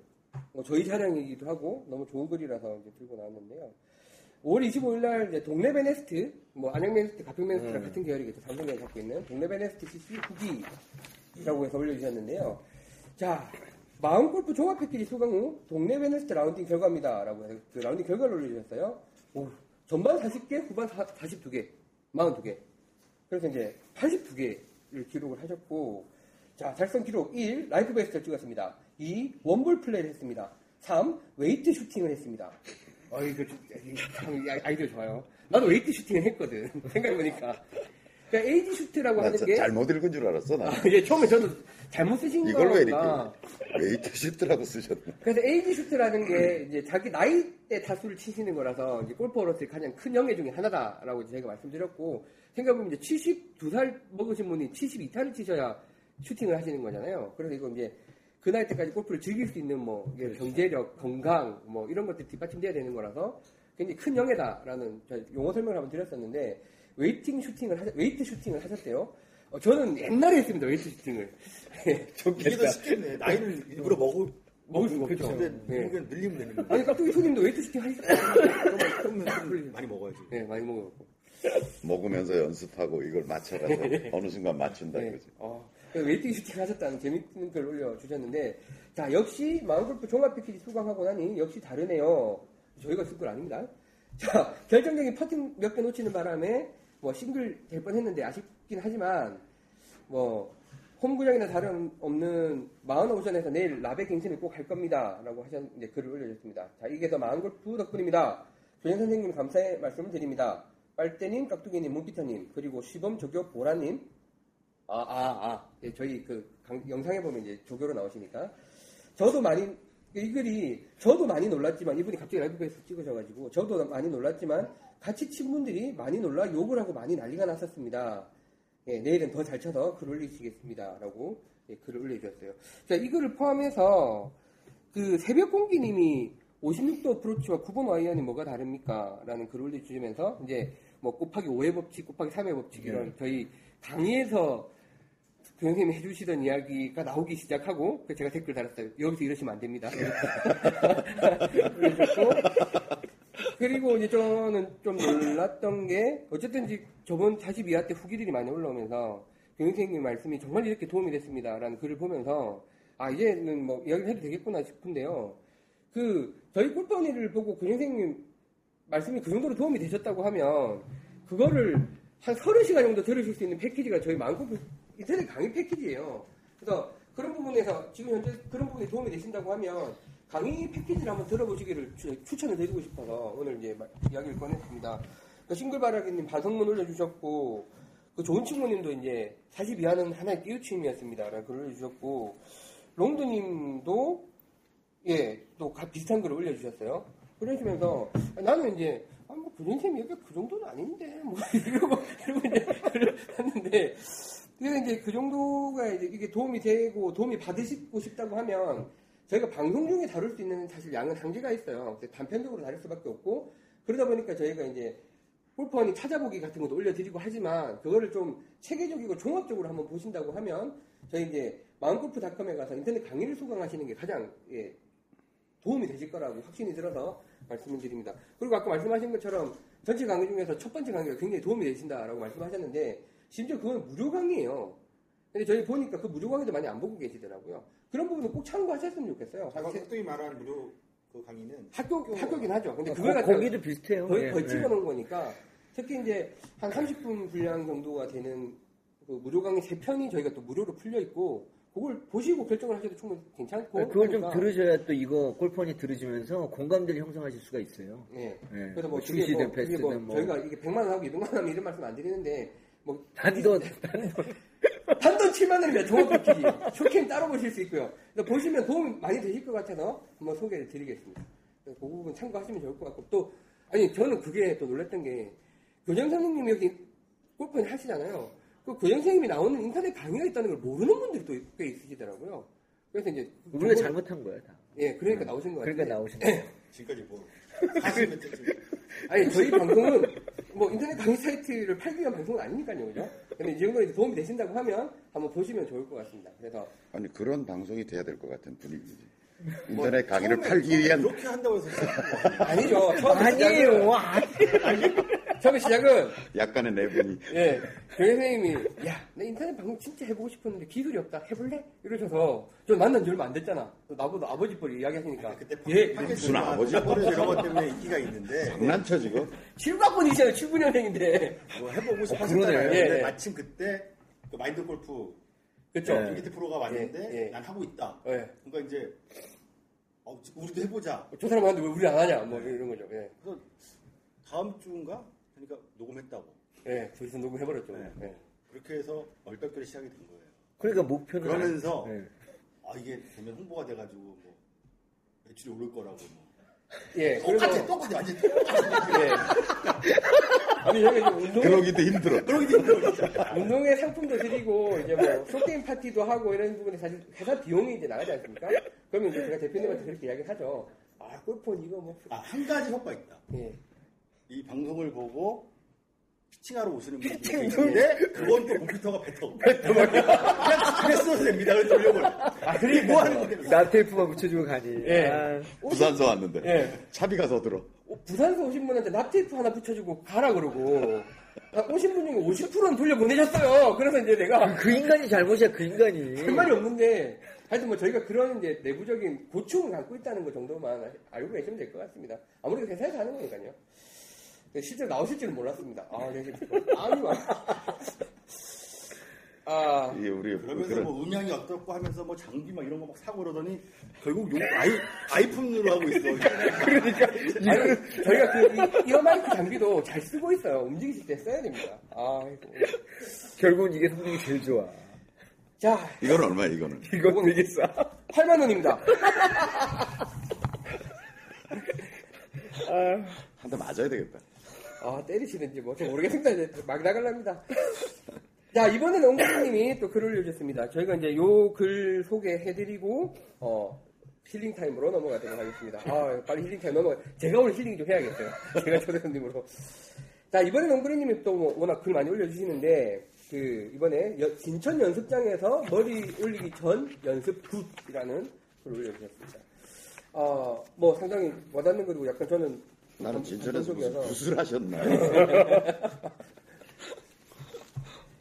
저희 촬영이기도 하고 너무 좋은 글이라서 이제 들고 나왔는데요. 5월 25일날 이제 동네 베네스트, 뭐 안양 베네스트, 가평 베네스트랑 같은 계열이겠죠. 삼성전자 갖고 있는 동네 베네스트 CC 후기라고 해서 올려주셨는데요. 자, 마음골프 종합 패키지 소강 후 동네 베네스트 라운딩 결과입니다라고 해서 그 라운딩 결과를 올려주셨어요. 오, 전반 40개, 후반 42개, 42개. 그래서 이제 82개를 기록을 하셨고, 자, 달성 기록 1, 라이프 베스트를 찍었습니다. 2, 원볼 플레이를 했습니다. 3, 웨이트 슈팅을 했습니다. 이거 참 아이디어 좋아요. 나도 웨이트 슈팅을 했거든. 생각해보니까. 그러니까 에이지 슈트라고 하는 게. 잘못 읽은 줄 알았어, 나. 예, 처음에 저는 잘못 쓰신 거. 이걸 왜 이렇게 웨이트 슈트라고 쓰셨나. 그래서 에이지 슈트라는 게 이제 자기 나이 때 타수를 치시는 거라서 이제 골퍼로서의 가장 큰 영예 중에 하나다라고 제가 말씀드렸고, 생각해보면 이제 72살 먹으신 분이 72타를 치셔야 슈팅을 하시는 거잖아요. 그래서 이거 이제 그 나이 때까지 골프를 즐길 수 있는 뭐 경제력, 건강 뭐 이런 것들이 뒷받침돼야 되는 거라서 굉장히 큰 영예다라는 용어 설명을 한번 드렸었는데 웨이트 슈팅을 하셨대요. 저는 옛날에 했습니다. 웨이트 슈팅을. 저기도 쉽겠네. 나이는 일부러 먹을 수가 없죠. 근데 그냥 늘리면 되는 거예요. 아니 깍두기 손님도 웨이트 슈팅 하시면 많이 먹어야지. 네, 많이 먹어요. 먹으면서 연습하고 이걸 맞춰가서 어느 순간 맞춘다 이거지. 웨이팅 슈팅 하셨다는 재밌는 글 올려주셨는데, 자, 역시 망골프 종합 패키지 수강하고 나니 역시 다르네요. 저희가 쓸 건 아닙니다. 자, 결정적인 퍼팅 몇 개 놓치는 바람에 뭐 싱글 될 뻔했는데 아쉽긴 하지만 뭐 홈구장이나 다름없는 45전에서 내일 라베 갱신에 꼭 갈 겁니다 라고 하셨는데 글을 올려주셨습니다. 자, 이게 더 망골프 덕분입니다. 교장 선생님 감사의 말씀을 드립니다. 빨대님, 깍두기님, 문피터님, 그리고 시범 조교 보라님. 예, 저희 영상에 보면 이제 조교로 나오시니까. 저도 많이 놀랐지만, 이분이 갑자기 라이브에서 찍으셔가지고, 저도 많이 놀랐지만, 같이 친분들이 많이 놀라 욕을 하고 많이 난리가 났었습니다. 예, 내일은 더 잘 쳐서 글 올리시겠습니다. 라고 글을 올려주셨어요. 자, 이 글을 포함해서, 새벽 공기님이 56도 어프로치와 9번 아이언이 뭐가 다릅니까? 라는 글을 올려주시면서, 이제, 곱하기 5의 법칙, 곱하기 3의 법칙, 이런 저희 강의에서 교수님이 해주시던 이야기가 나오기 시작하고, 제가 댓글 달았어요. 여기서 이러시면 안 됩니다. 그리고 이제 저는 좀 놀랐던 게, 어쨌든 저번 42화 때 후기들이 많이 올라오면서, 교수님의 말씀이 정말 이렇게 도움이 됐습니다. 라는 글을 보면서, 이제는 이야기를 해도 되겠구나 싶은데요. 저희 골퍼니를 보고 교수님 말씀이 그 정도로 도움이 되셨다고 하면, 그거를 한 30시간 정도 들으실 수 있는 패키지가 저희 망골프 인터넷 강의 패키지예요. 그래서 그런 부분에서 지금 현재 그런 부분에 도움이 되신다고 하면 강의 패키지를 한번 들어보시기를 추천을 드리고 싶어서 오늘 이제 이야기를 꺼냈습니다. 싱글바라기님 반성문 올려주셨고, 좋은 친구님도 이제 42화는 하나의 끼우침이었습니다. 라는 글을 올려주셨고, 롱드님도 또 비슷한 글을 올려주셨어요. 그러시면서 나는 이제 그런 셈이 약간 그 정도는 아닌데 뭐 이러고 이제 그랬는데 그래서 이제 그 정도가 이제 이게 도움이 되고 도움이 받으시고 싶다고 하면 저희가 방송 중에 다룰 수 있는 사실 양은 한계가 있어요. 단편적으로 다룰 수밖에 없고 그러다 보니까 저희가 이제 골프허니 찾아보기 같은 것도 올려드리고 하지만 그거를 좀 체계적이고 종합적으로 한번 보신다고 하면 저희 이제 망골프닷컴에 가서 인터넷 강의를 수강하시는 게 가장 예, 도움이 되실 거라고 확신이 들어서 말씀을 드립니다. 그리고 아까 말씀하신 것처럼 전체 강의 중에서 첫 번째 강의가 굉장히 도움이 되신다라고 말씀하셨는데 심지어 그건 무료 강의예요. 근데 저희 보니까 그 무료 강의도 많이 안 보고 계시더라고요. 그런 부분도 꼭 참고하셨으면 좋겠어요. 제가 깍두기 말하는 무료 그 강의는 학교긴 하죠. 근데 그걸 갖다 거기도 비슷해요. 거의 찍어놓은 거니까 특히 이제 한 30분 분량 정도가 되는 그 무료 강의 3편이 저희가 또 무료로 풀려 있고 그걸 보시고 결정을 하셔도 충분히 괜찮고. 네, 그걸 그러니까. 좀 들으셔야 또 이거 골프허니 들으시면서 공감대를 형성하실 수가 있어요. 네. 네. 그래서 뭐 중시든 베스트든 뭐 저희가 이게 100만 원 하고 200만 원 이런 말씀 안 드리는데 뭐 단돈 7만원이면 종합복귀기 쇼캠 따로 보실 수 있고요. 보시면 도움 많이 되실 것 같아서 한번 소개를 드리겠습니다. 그 부분 참고하시면 좋을 것 같고 또 아니 저는 그게 또 놀랐던 게 교장 선생님이 여기 골프를 하시잖아요. 그 교장 선생님이 나오는 인터넷 강의가 있다는 걸 모르는 분들도 꽤 있으시더라고요. 그래서 이제 우리가 잘못한 거야 다. 예, 그러니까 나오신 거 같아요. 그러니까 나오신 거예요. 지금까지 뭐 하시면 되지. 아니 저희 방송은 뭐 인터넷 강의 사이트를 팔기 위한 방송은 아니니까요, 그죠? 근데 이 정도는 도움이 되신다고 하면 한번 보시면 좋을 것 같습니다. 그래서 아니 그런 방송이 돼야 될 것 같은 분위기지. 인터넷 뭐, 강의를 팔기 위한 그렇게 한다고 해서 아니죠. 아니에요. 처음에 시작은 약간의 내분이. 예, 교장 선생님이 야, 내 인터넷 방송 진짜 해보고 싶었는데 기술이 없다. 해볼래? 이러셔서 저 만난 지 얼마 안 됐잖아. 나보다 아버지 뻘 이야기하시니까. 그때 예, 무슨 아버지 뻘 이런 것 때문에 인기가 있는데 장난쳐 지금? 7학번이잖아요. 7학년생인데 뭐 해보고 싶었잖아요. 예, 마침 그때 그 마인드 골프 그렇죠. 김기태 프로가 왔는데 예, 예. 난 하고 있다. 예. 그러니까 이제 우리도 해보자. 저 사람 하는데 왜 우리 안 하냐? 뭐 이런 거죠. 예. 그래서 다음 주인가? 그러니까 녹음했다고. 네, 둘이서 녹음해버렸죠. 네. 네. 그렇게 해서 얼떨결에 시작이 된 거예요. 그러니까 목표는 그러면서 네. 아 이게 되면 홍보가 돼가지고 뭐 매출이 오를 거라고. 뭐. 예, 똑같아, 완전 똑같아. 예. 아니 여기 운동. 그러기도 힘들어. 진짜. 운동의 상품도 드리고 이제 뭐 쇼게임 파티도 하고 이런 부분에 사실 회사 비용이 이제 나가지 않습니까? 그러면 이제 제가 대표님한테 그렇게 이야기하죠. 아 골프는 이거 뭐. 아 한 가지 효과 있다. 예. 이 방송을 보고 피칭하러 오시는 분들이 있는데 그건 또 컴퓨터가 배터고 그냥 집에 써도 됩니다. 그래서 돌려버려. 아, 그리고 뭐 하는 건데? 납테이프만 붙여주고 가니. 예. 아, 부산서 왔는데. 예. 차비가 더 들어. 부산서 오신 분한테 납테이프 하나 붙여주고 가라 그러고. 오신 분 중에 50%는 돌려보내셨어요. 그래서 이제 내가. 그 인간이 잘못이야, 그 인간이. 할 말이 없는데. 하여튼 뭐 저희가 그런 이제 내부적인 고충을 갖고 있다는 것 정도만 알고 계시면 될 것 같습니다. 아무래도 회사에서 하는 거니까요. 실제로 나오실 줄은 몰랐습니다. 아, 네, 아니, 아, 예, 우리 그러면서 그런... 뭐 음향이 어떻고 하면서 뭐 장비 막 이런 거 막 사고 그러더니 결국 용 아이폰으로 하고 있어. 그러니까 아니, 저희가 그 이어 마이크 장비도 잘 쓰고 있어요. 움직이실 때 써야 됩니다. 아, 결국은 이게 성능이 제일 좋아. 자, 이건 얼마야? 이건 되게 싸. 8만 원입니다. 한 대 맞아야 되겠다. 아, 때리시는지 뭐, 잘 모르겠습니다. 이제 막 나가랍니다. 자, 이번에는 옹골님이 또 글을 올려주셨습니다. 저희가 이제 요 글 소개해드리고, 힐링타임으로 넘어가도록 하겠습니다. 아, 빨리 힐링타임 제가 오늘 힐링 좀 해야겠어요. 제가 초대손님으로. 자, 이번에는 옹골님이 또 뭐 워낙 글 많이 올려주시는데, 그, 이번에 진천 연습장에서 머리 올리기 전 연습 굿이라는 글을 올려주셨습니다. 뭐 상당히 와닿는 거고 약간 저는 나는 진천에서 무슨 굿을 하셨나요?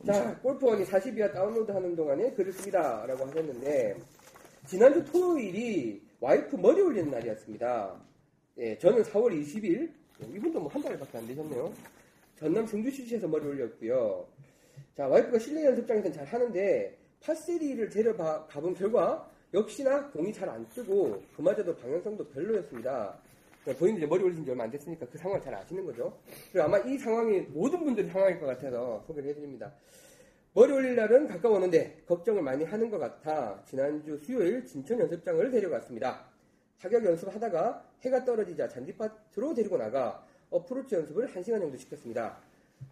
자, 골프허니 42화 다운로드하는 동안에 글을 씁니다 라고 하셨는데 지난주 토요일이 와이프 머리 올리는 날이었습니다. 예, 저는 4월 20일 이분도 뭐 한 달밖에 안 되셨네요. 전남 승주시에서 머리 올렸고요. 자, 와이프가 실내 연습장에서는 잘 하는데 파3를 데려가 본 결과 역시나 공이 잘 안 뜨고 그마저도 방향성도 별로였습니다. 본인도 이제 머리 올리신 지 얼마 안 됐으니까 그 상황을 잘 아시는 거죠. 그리고 아마 이 상황이 모든 분들의 상황일 것 같아서 소개를 해드립니다. 머리 올릴 날은 가까웠는데 걱정을 많이 하는 것 같아 지난주 수요일 진천 연습장을 데려갔습니다. 타격 연습하다가 해가 떨어지자 잔디밭으로 데리고 나가 어프로치 연습을 1시간 정도 시켰습니다.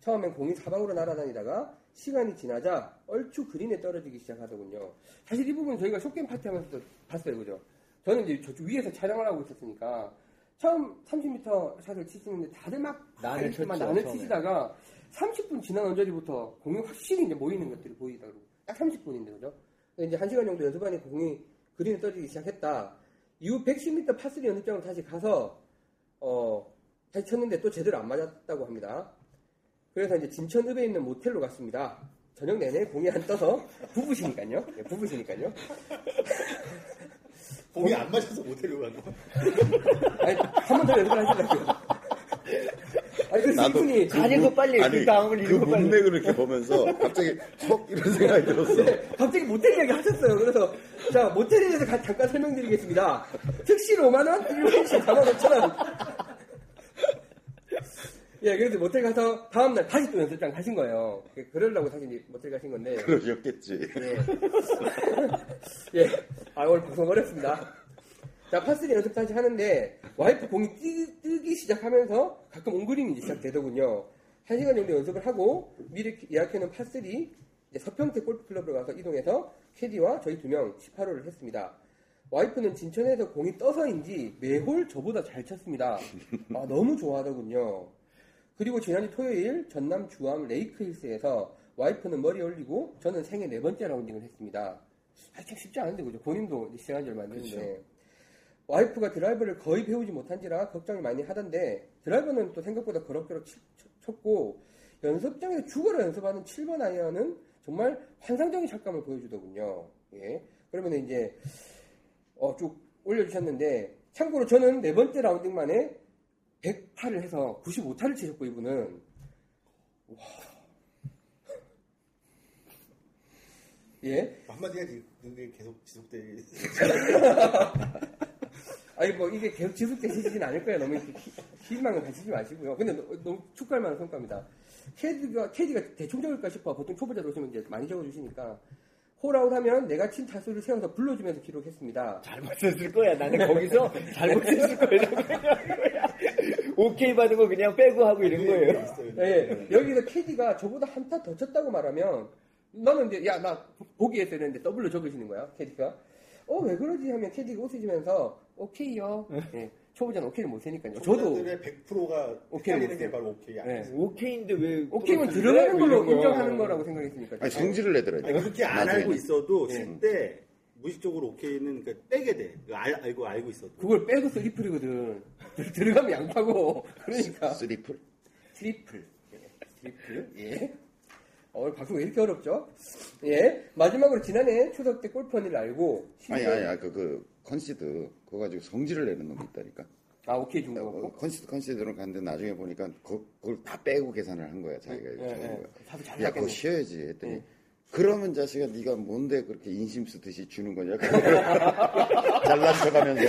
처음엔 공이 사방으로 날아다니다가 시간이 지나자 얼추 그린에 떨어지기 시작하더군요. 사실 이 부분은 저희가 숏게임 파티 하면서도 봤어요. 그죠? 저는 이제 저쪽 위에서 촬영을 하고 있었으니까 처음 30m 샷을 치시는데 다들 막 난을 치시다가 30분 지난 언저리부터 공이 확실히 이제 모이는 것들이 보이다 그러고 딱 30분인데 그죠? 이제 1시간 정도 연습하니 공이 그린에 떨어지기 시작했다. 이후 110m 파3 연습장으로 다시 가서 다시 쳤는데 또 제대로 안 맞았다고 합니다. 그래서 이제 진천읍에 있는 모텔로 갔습니다. 저녁 내내 공이 안 떠서 부부시니까요. 네, 부부시니까요. 공이 안 맞아서 모텔로 간 거. 아니, 한 번 더 연습을 하시라고요. 아니, 그 이분이 아니고 빨리 그 다음을 읽고 빨리. 문맥을 이렇게 보면서 갑자기 헉 이런 생각이 들었어. 갑자기 모텔 이야기 하셨어요. 그래서 자 모텔에 대해서 잠깐 설명드리겠습니다. 특시 5만 원, 1박 4만 5천 원. 예, 그래서 모텔 가서 다음날 다시 또 연습장 가신 거예요. 그러려고 사실 모텔 가신 건데. 그러셨겠지. 예. 예. 아, 오늘 방송 어렵습니다. 자, 파3 연습 다시 하는데, 와이프 공이 뜨기 시작하면서 가끔 옹그림이 시작되더군요. 1시간 정도 연습을 하고, 미리 예약해놓은 파3, 서평택 골프클럽으로 가서 이동해서 캐디와 저희 2명 18홀을 했습니다. 와이프는 진천에서 공이 떠서인지 매홀 저보다 잘 쳤습니다. 아, 너무 좋아하더군요. 그리고 지난주 토요일 전남 주암 레이크힐스에서 와이프는 머리 올리고 저는 생애 4번째 라운딩을 했습니다. 사실 쉽지 않은데 그죠? 본인도 시작한 지 얼마 안 됐는데. 그렇죠. 와이프가 드라이버를 거의 배우지 못한지라 걱정이 많이 하던데 드라이버는 또 생각보다 그럭저럭 쳤고 연습장에서 죽어라 연습하는 7번 아이언은 정말 환상적인 샷감을 보여주더군요. 예. 그러면 이제 쭉 올려주셨는데 참고로 저는 4번째 라운딩 만에 108을 해서 95타를 치셨고 이분은 와. 예. 한마디가 계속 지속되게 아니 뭐 이게 계속 지속되시진 않을 거예요. 너무 희망을 가지지 마시고요. 근데 너무 축하할 만한 성과입니다. 캐디가 대충 적을까 싶어. 보통 초보자들 오시면 이제 많이 적어주시니까 홀아웃하면 내가 친 타수를 세워서 불러주면서 기록했습니다. 잘못했을 거야. 나는 거기서 잘못했을 거야. 오케이 받은 거 그냥 빼고 하고 이런 거예요. 네, 여기서 캐디가 저보다 한 타 더 쳤다고 말하면 너는 이제 야 나 보기에 되는데 더블로 적으시는 거야. 캐디가 왜 그러지 하면 캐디가 웃으시면서 오케이요. 네, 초보자는 오케이를 못 세니까요. 저도 100%가 오케이는 게 바로 오케이야. 네. 오케이인데 왜 오케이면 들어가는 걸로 인정하는 거라고 생각했으니까. 아니, 성질을 내더라. 그렇게 안 알고 있어도 칠때 무의식적으로 오케이는 그러니까 빼게 돼. 알고 있어. 그걸 빼고 쓰리플이거든. 들어가면 양파고. 그러니까. 쓰리플? 트리플. 트리플. 예. 오늘 방송 왜 이렇게 어렵죠? 예. 마지막으로 지난해 추석 때 골프허니를 알고. 아니, 그 컨시드 그거 가지고 성질을 내는 놈이 있다니까. 아, 오케이 준 거고. 컨시드로 갔는데 나중에 보니까 그걸 다 빼고 계산을 한 거야. 자기가. 야, 그거 쉬어야지 했더니. 그러면 자식아 네가 뭔데 그렇게 인심수 듯이 주는 거냐 잘난 척하면서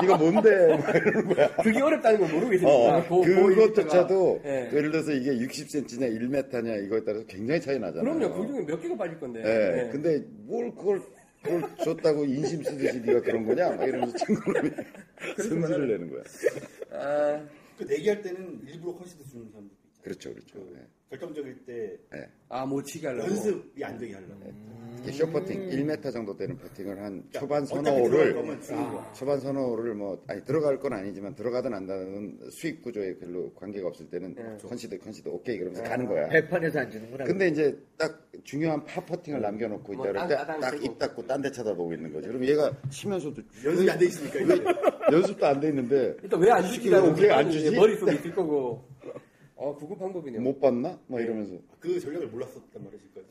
네가 뭔데 막 이러는 거야. 그게 어렵다는 걸 모르고 계십니다. 그것조차도 네. 예를 들어서 이게 60cm냐 1m냐 이거에 따라서 굉장히 차이 나잖아요. 그럼요. 그 중에 몇 개가 빠질 건데. 네. 네. 근데 뭘 그걸 줬다고 인심수 듯이 네가 그런 거냐 막 이러면서 친구를 승질을 내는 거야. 아, 그 내기할 때는 일부러 컨시드 주는 사람들. 그렇죠. 네. 결정적일 때. 네. 아, 못 치게 하려고. 연습이 안 되게 하려고. 네. 특히 쇼퍼팅, 1m 정도 되는 퍼팅을 한 초반 선호를, 들어갈 건 아니지만 들어가든 안 가든 수익 구조에 별로 관계가 없을 때는 컨시드, 오케이, 그러면서 가는 거야. 백판에서 안 주는구나. 근데 이제 딱 중요한 파퍼팅을 남겨놓고 있다 그럴 때 딱 입 닫고 딴 데 쳐다보고 있는 거지. 그럼 얘가 치면서도. 연습이 안 돼 있으니까. 연습도 안 돼 있는데. 일단 왜 안 주지? 오케이, 안 주지. 머릿속에 있을 거고. 그거 방법이네요. 못 봤나? 막 이러면서. 그 전략을 몰랐었단 말이실까요?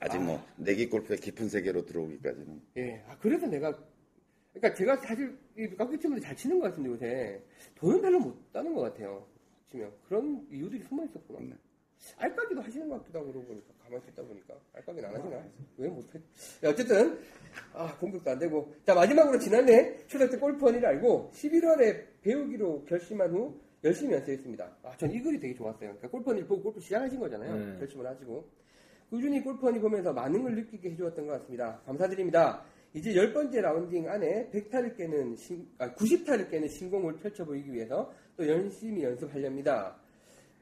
아직 내기 골프의 깊은 세계로 들어오기까지는. 예. 아, 그래서 제가 사실, 이 깍두기 친구들 잘 치는 것 같은데 요새. 돈은 별로 못 따는 것 같아요. 치면. 그런 이유들이 숨어 있었구나. 네. 알까기도 하시는 것 같기도 하고 그러고 보니까. 가만히 있다 보니까. 알까기는 안 하시나? 왜 못해? 야, 어쨌든. 아, 공격도 안 되고. 자, 마지막으로 지난해 초대 때 골프허니를 알고 11월에 배우기로 결심한 후 열심히 연습했습니다. 아, 전 이 글이 되게 좋았어요. 그러니까 골프허니를 보고 골프 시작하신 거잖아요. 결심을 하시고. 꾸준히 골프허니 보면서 많은 걸 느끼게 해주었던 것 같습니다. 감사드립니다. 이제 10번째 라운딩 안에 100타를 깨는 90타를 깨는 신공을 펼쳐 보이기 위해서 또 열심히 연습하렵니다.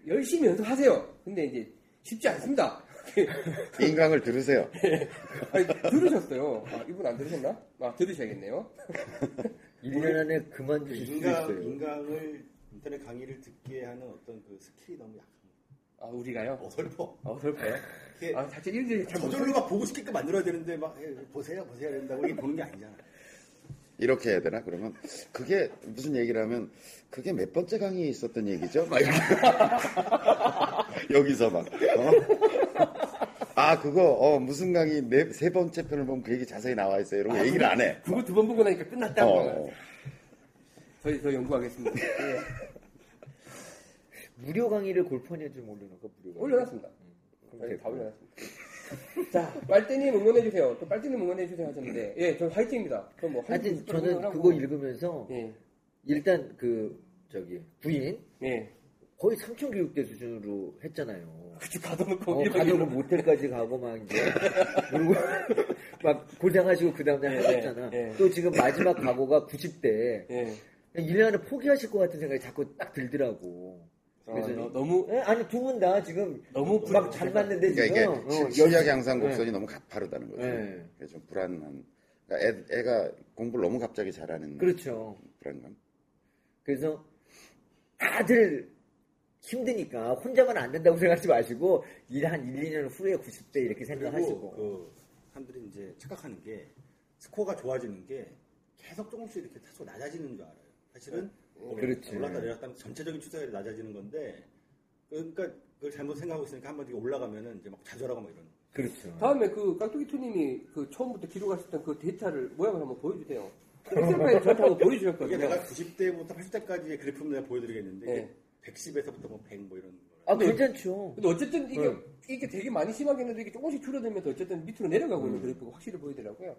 열심히 연습하세요. 근데 이제 쉽지 않습니다. 인강을 들으세요. 아니, 들으셨어요. 아, 이분 안 들으셨나? 아, 들으셔야겠네요. 1년 안에 그만두실 수 있어요. 인강을 인터넷 강의를 듣게 하는 어떤 그 스킬이 너무 약합니다. 아, 우리가요? 어설퍼요? 아, 사실 저절로 막 보고 싶게끔 만들어야 되는데 막 보세요 된다고 이게 보는 게 아니잖아. 이렇게 해야 되나? 그러면 그게 무슨 얘기를 하면 그게 몇 번째 강의에 있었던 얘기죠? 막 여기서 막 아, 그거 무슨 강의 세 번째 편을 보면 그 얘기 자세히 나와 있어요. 이런 거 얘기를 안 해. 그거 두 번 보고 나니까 끝났다고. 저희 더 연구하겠습니다. 예. 무료 강의를 골프허니에 좀 올려놓을까? 올려놨습니다. 저희 다 올려놨습니다. 자, 빨대님 응원해주세요. 또 빨대님 응원해주세요 하셨는데, 예, 저 화이팅입니다. 그럼 뭐 하여튼 저는 그거 읽으면서, 예. 일단 부인, 예. 거의 삼촌교육대 수준으로 했잖아요. 그치, 가둬놓고. 가둬놓고 모텔까지 가고 막 이제, 그리고 막 고생하시고 그 다음날 했잖아. 예. 또 지금 마지막 각오가 90대. 예. 1년을 포기하실 것 같은 생각이 자꾸 딱 들더라고. 그래서 너무 아니 두 분 다 지금 너무 막 잘 맞는데 그러니까 지금 이게 실력 양상 곡선이 너무 가파르다는 거죠. 네. 그래서 좀 불안한. 그러니까 애가 공부를 너무 갑자기 잘하는. 그렇죠. 불안감. 그래서 다들 힘드니까 혼자만 안 된다고 생각하지 마시고 한 1, 2년 후에 90대 이렇게 생각하시고. 그 사람들이 이제 착각하는 게 스코어가 좋아지는 게 계속 조금씩 이렇게 타수가 낮아지는 줄 알아요. 사실은. 그렇지. 올랐다 내렸다 하면 전체적인 추세가 낮아지는 건데, 그러니까 그걸 잘못 생각하고 있으니까 한번 이게 올라가면은 이제 막 좌절하고 막 이런. 그렇죠. 다음에 그 깍두기 투님이 그 처음부터 기록하셨던 그 데이터를 모양을 한번 보여주세요. 엑셀파일 저한테 한번 보여주셨거든요. 내가 90대부터 80대까지의 그래프를 내가 보여드리겠는데, 네. 110에서부터 뭐 100 뭐 이런. 아, 괜찮죠. 근데 어쨌든 이게 이게 되게 많이 심하겠는데 이게 조금씩 줄어들면서 어쨌든 밑으로 내려가고 있는 그래프가 확실히 보이더라고요.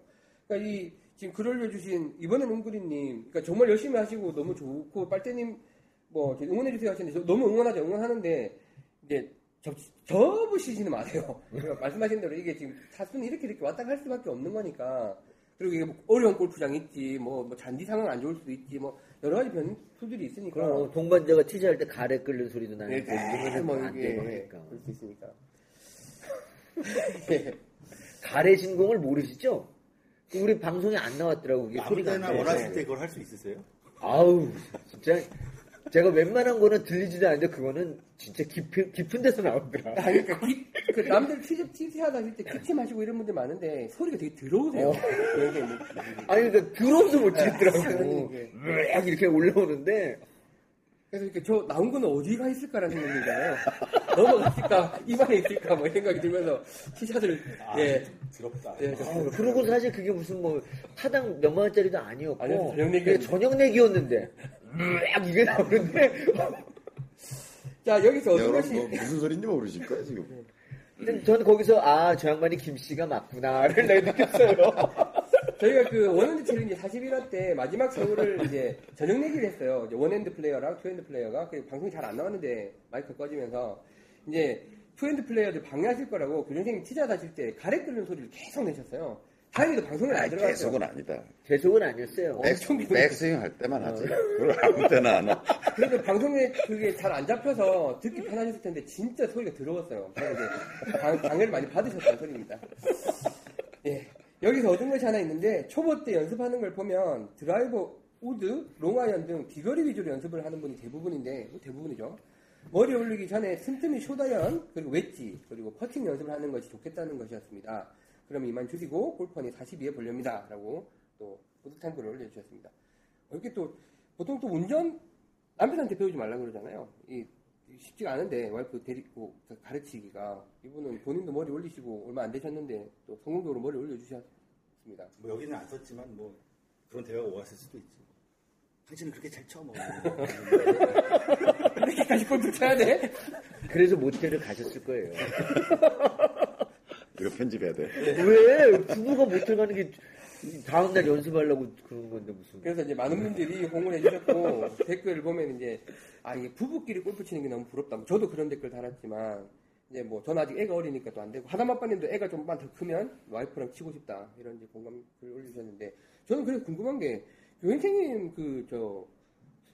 그러니까 이 지금 글 올려주신 이번엔 웅구리님, 그러니까 정말 열심히 하시고 너무 좋고 빨대님 뭐 응원해주세요 하시는데 너무 응원하죠. 응원하는데 이제 접으시지는 마세요. 그러니까 말씀하신 대로 이게 지금 타수는 이렇게 왔다 갈 수밖에 없는 거니까. 그리고 이게 뭐 어려운 골프장 있지, 뭐 잔디 상황 안 좋을 수도 있지, 뭐 여러 가지 변수들이 있으니까. 그럼 동반자가 티저할 때 가래 끓는 소리도 나는데 안 되는 거니까. 그럴 수 있으니까. 예. 가래 진공을 모르시죠? 우리 방송에 안 나왔더라고. 이게 소리가 안 나요. 원하실 때 그걸 할 수 있으세요? 아우, 진짜. 제가 웬만한 거는 들리지도 않는데, 그거는 진짜 깊은 데서 나오더라. 아니, 그 남들 취재하다 할 때 기침하시고 이런 분들 많은데, 소리가 되게 더러우세요. 아니, 그러니까 더러워서 못 치겠더라고. 막 이렇게 올라오는데. 그래서 이렇게 나온 거는 어디가 있을까라는 생각이잖아요. 넘어갔을까, 입안에 있을까, 뭐, 생각이 들면서, 티샷을, 예. 더럽다. 예, 그리고 사실 그게 무슨 타당 몇만 원짜리도 아니었고. 아니요, 저녁내기였는데. 이게 나오는데. 자, 여기서 어떤 것이. 무슨 소린지 모르실 거예요, 지금. 근데 저는 거기서, 저 양반이 김씨가 맞구나를 내가 느꼈어요. 저희가 그 원핸드 챌린지 41화 때 마지막 서울을 이제 저녁 내기를 했어요. 이제 원핸드 플레이어랑 투핸드 플레이어가 방송이 잘 안 나왔는데 마이크 꺼지면서 이제 투핸드 플레이어들 방해하실 거라고 교수님이 티자 다실 때 가래 끓는 소리를 계속 내셨어요. 다행히도 방송에 안 들어갔어요. 계속은 아니다. 계속은 아니었어요. 백스윙 할 때만 하지. 그걸 아무 때나 안 와. 그래서 방송에 그게 잘 안 잡혀서 듣기 편하셨을 텐데 진짜 소리가 더러웠어요. 방해를 많이 받으셨다는 소리입니다. 예. 여기서 얻은 것이 하나 있는데 초보 때 연습하는 걸 보면 드라이버, 우드, 롱아이언 등 비거리 위주로 연습을 하는 분이 대부분이죠. 머리 올리기 전에 틈틈이 숏아이언, 그리고 웨지, 그리고 퍼팅 연습을 하는 것이 좋겠다는 것이었습니다. 그럼 이만 줄이고 골프허니 42에 보렵니다. 라고 또 뿌듯한 글을 올려주셨습니다. 이렇게 또 보통 또 운전 남편한테 배우지 말라고 그러잖아요. 쉽지가 않은데 와이프 데리고 가르치기가 이분은 본인도 머리 올리시고 얼마 안 되셨는데 또 성공적으로 머리 올려주셨습니다. 뭐 여기는 안 썼지만 뭐 그런 대화가 오갔을 수도 있지. 당신은 그렇게 잘 쳐. 이렇게까지 골프 쳐야 돼? 그래서 모텔을 가셨을 거예요. 이거 편집해야 돼. 왜? 부부가 모텔 가는 게 다음날 연습하려고 그런 건데 무슨. 그래서 이제 많은 분들이 공을 해주셨고 댓글 보면 이제 이게 부부끼리 골프 치는 게 너무 부럽다. 저도 그런 댓글 달았지만 이제 뭐 전 아직 애가 어리니까 또 안 되고 하담아빠님도 애가 좀만 더 크면 와이프랑 치고 싶다 이런 이제 공감을 올리셨는데 저는 그래서 궁금한 게 교행생님 그 저